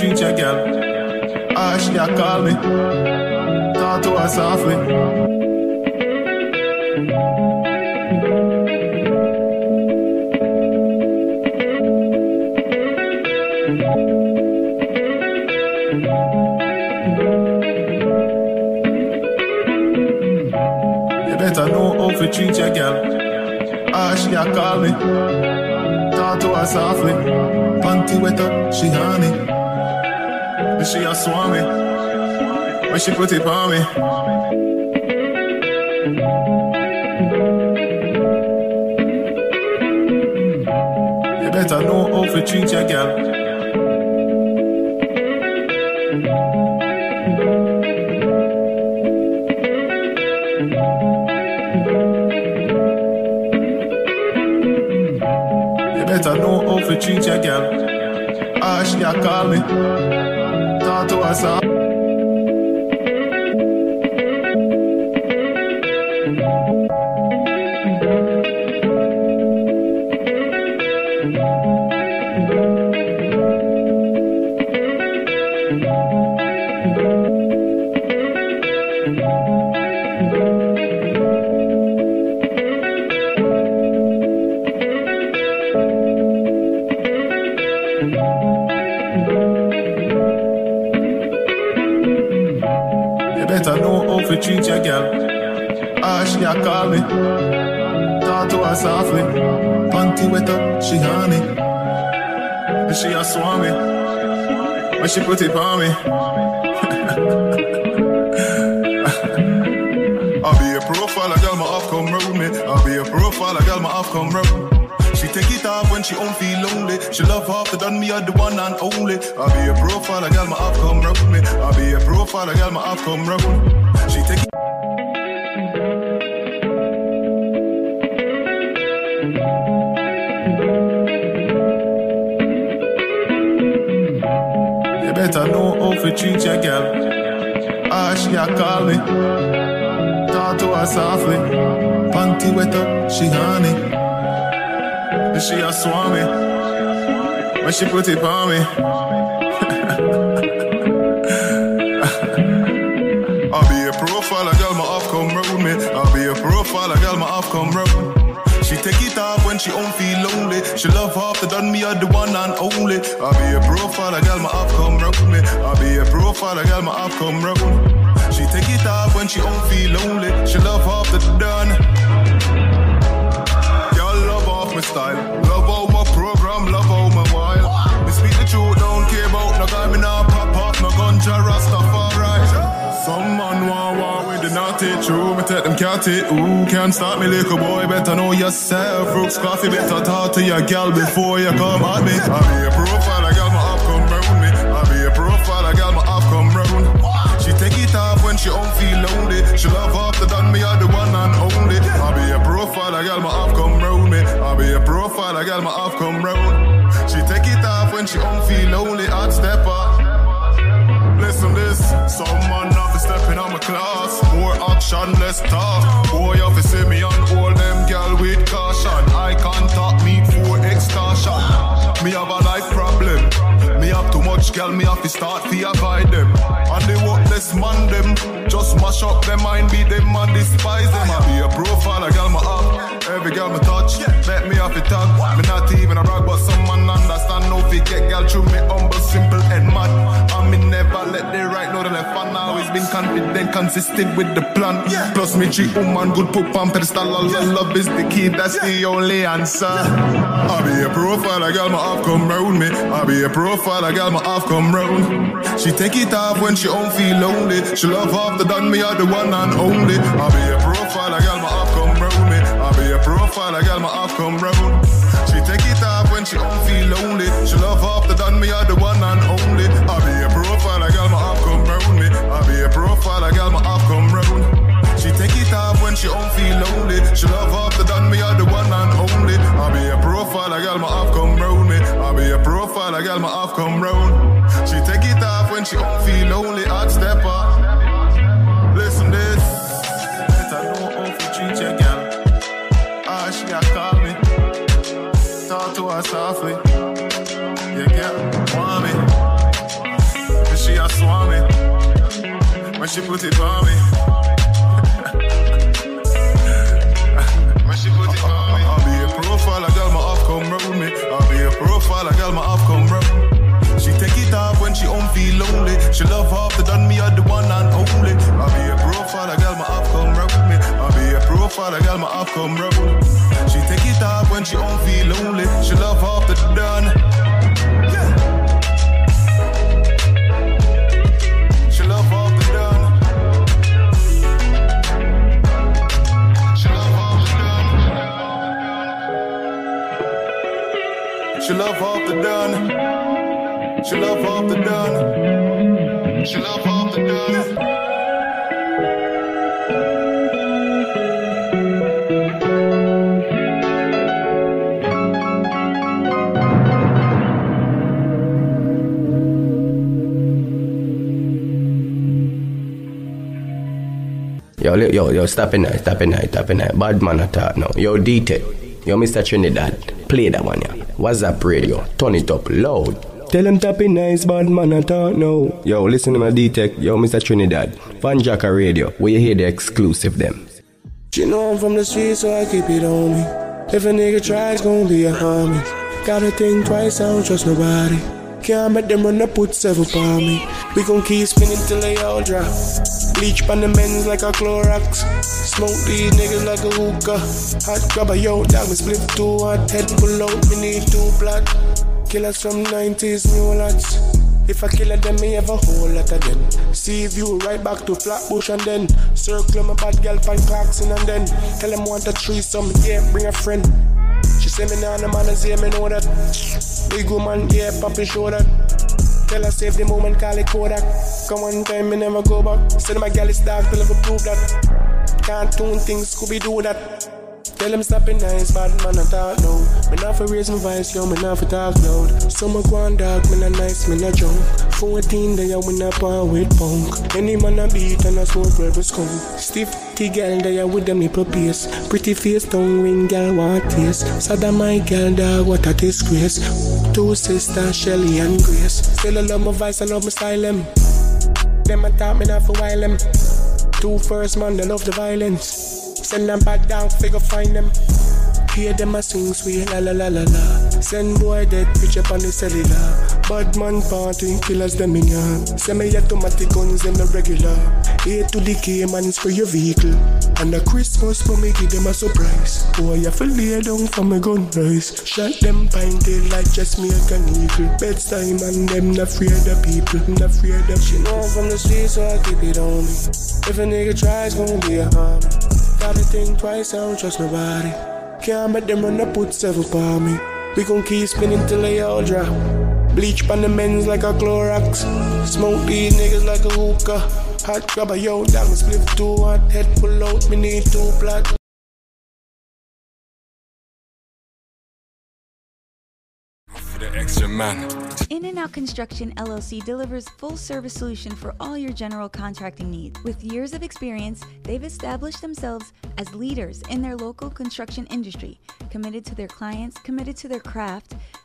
Treat your girl. Ah, she a call me. Talk to her softly. You better know how to treat your girl. Ah, she a call me. Talk to her softly. Panty wet up, she honey. But she a swami. When she put it on me. You better know how to treat your girl. You better know how to treat your girl. Ah, she a call me. To us up. Softly, panty wet up, she honey. And she a swami. When she put it on me. I be a profile, I got my off come round me. I be a profile, I got my off come round. She take it off when she don't feel lonely. She love half the done me, I the one and only. I be a profile, I got my off come round me. I be a profile, I got my off come round. She take it. I know how to treat your girl. Ah, she a call me. Talk to her softly. Panty wet up, she honey. And she a swami. When she put it on me. I'll be a profile, a girl, my off come round me. I'll be a profile, a girl, my off come round. She take it off when she don't feel lonely. She love half the done me, I the one and only. I be a profile, a girl, my off come round me. I be a profile, a girl, my off come round. She take it off when she don't feel lonely. She love half the done. Y'all love half my style. Love all my program, love all my wild. Me speak the truth, don't care about no guy. Me nah pop off, no ganja, Rastafari. Some man want war with the naughty. True, me take them cat it. Ooh, can't stop me, little boy. Better know yourself. Rooks coffee, better talk to your gal before you come at me. I be a profile, I got my up come round me. I be a profile, I got my up come round. Take it off when she don't feel lonely. She love after done me, I the one and only. I be a profile, I got my off come round me. I be a profile, I got my off come round. She take it off when she don't feel lonely. I'd step up. Listen this, someone off is stepping on my class. More action, less talk. Boy off is see me on all them girl with caution. I can't talk me for extortion. Me have a life problem. Me have too much girl, me have to start to avoid them. And they work less man them. Just mash up their mind, beat them and despise them. I be a profile, a girl my up. Every girl me touch, let me have to talk. Me not even a rag, but someone understand. No fi get girl through me humble, simple and mad. And me never let the right know that I fan. Always been confident, consistent with the plan. Plus me treat woman good, poop and pedestal. All the love is the key, that's the only answer. I be a profile, a girl my up come round me. I be a profile, I got my off come round. She take it off when she don't feel lonely. She love half the done me, I the one and only. I be a profile, I got my off come round me. I be a profile, I got my off come round. She take it off when she don't feel lonely. She love half the done me, I the one and only. I be a profile, I got my off come round me. I be a profile, I got my off come round. She take it off when she don't feel lonely. She love half the done me, I the one and only. I be a profile, I got my off come round me. I be a profile, I got my off come round. She take it off when she don't feel lonely. I'd step up. Listen this. Better know how to treat your girl. Ah, she a call me. Talk to her softly. Your girl want me. And she a swami. When she put it on me. When she put it on me. I'll be a profile, I got my off come round me. Profile, I got my off come round. She take it off when she don't feel lonely. She love half the done me, I the one and only. I be a profile, I got my off come round me. I be a profile, I got my off come round. She take it off when she don't feel lonely. She love half the done. Yeah. She love half the done. She love off the done. She love off the done. She love off the done. Yo, yo, yo, stop in there, stop in there, stop in there. Bad man attack now. Yo, D-Tech. Yo, Mister Trinidad. Play that one, yeah. What's Up Radio? Turn it up loud. Tell them tapping nice, bad man, I talk now. Yo, listen to my D-Tech. Yo, Mister Trinidad. Fanjacker Radio, where you hear the exclusive them. You know I'm from the street, so I keep it on me. If a nigga tries, it's gonna be a homie. Gotta think twice, I don't trust nobody. Can't bet them run up, put seven upon me. We gon' keep spinning till they all drop. Bleach pan the men's like a Clorox. Smoke these niggas like a hookah. Hot grabber, yo, that me split too hot. Head pull out, me need two black. Killers from nineties, new lots. If I kill them, me have a whole lot of them. See view right back to Flatbush and then circle my bad girl pan Clarkson and then tell them want a threesome, yeah, bring a friend. She say me nah, no man is here, me know that. Big woman, yeah, poppin' show that. Tell her save the moment, call it Kodak. Come one time, me never go back. Send my gal is dark, till I prove that. Can't tune things, Scooby do that. Tell him stop it nice, bad man I talk loud. Me not for raise my voice, yo, me not for talk loud. So me go on dark, me not nice, me not drunk. Fourteen day, yo, me not pan with punk. Any man a beat and a smoke bread was come. Stiff tea girl, there with them nipple pace. Pretty face, tongue ring, girl, what taste. Sad that my girl, dog, what a disgrace. Two sisters, Shelly and Grace. Still I love my voice, I love my style, em. Them a talk, me not for while, em. Two first man, they love the violence. Send them back down, figure find them. Hear them a swing sweet, la la la la la. Send boy dead, bitch up on the cellular. Bad man party, killers them in ya. Send me automatic guns, them a regular. A to the K, man, for your vehicle. And a Christmas for me, give them a surprise. Boy, you feel lay down for my gun rise. Shot them pine tail like just me a eagle. Bedtime and them not fear the people, not fear the shit. She know I'm from the street, so I keep it on me. If a nigga tries, won't be a harm. Gotta think twice, I don't trust nobody. Can't make them run up put several for me. We gon' keep spinning till they all drop. Bleach pan the men's like a Clorox. Smoke these niggas like a hookah. Hot grabber, yo, that me split too hot. Head pull out, me need two plot. Extra man. In and Out Construction L L C delivers full-service solution for all your general contracting needs. With years of experience, they've established themselves as leaders in their local construction industry. Committed to their clients, committed to their craft,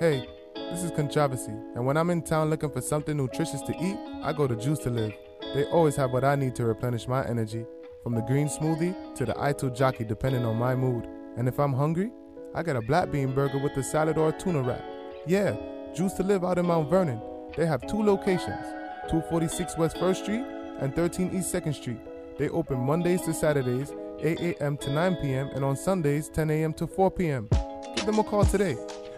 Hey, this is Kontravasy, and when I'm in town looking for something nutritious to eat, I go to Juice to Live. They always have what I need to replenish my energy, from the green smoothie to the Ito Jockey, depending on my mood. And if I'm hungry, I get a black bean burger with a salad or a tuna wrap. Yeah, Juice to Live out in Mount Vernon. They have two locations, two forty-six West first Street and thirteen East second Street. They open Mondays to Saturdays, eight a.m. to nine p.m. and on Sundays, ten a.m. to four p.m. Give them a call today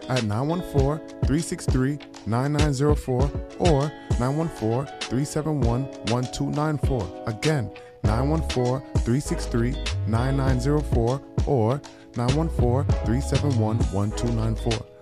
at nine one four, three six three, nine nine zero four or nine one four, three seven one, one two nine four. Again, nine one four, three six three, nine nine zero four or nine one four, three seven one, one two nine four.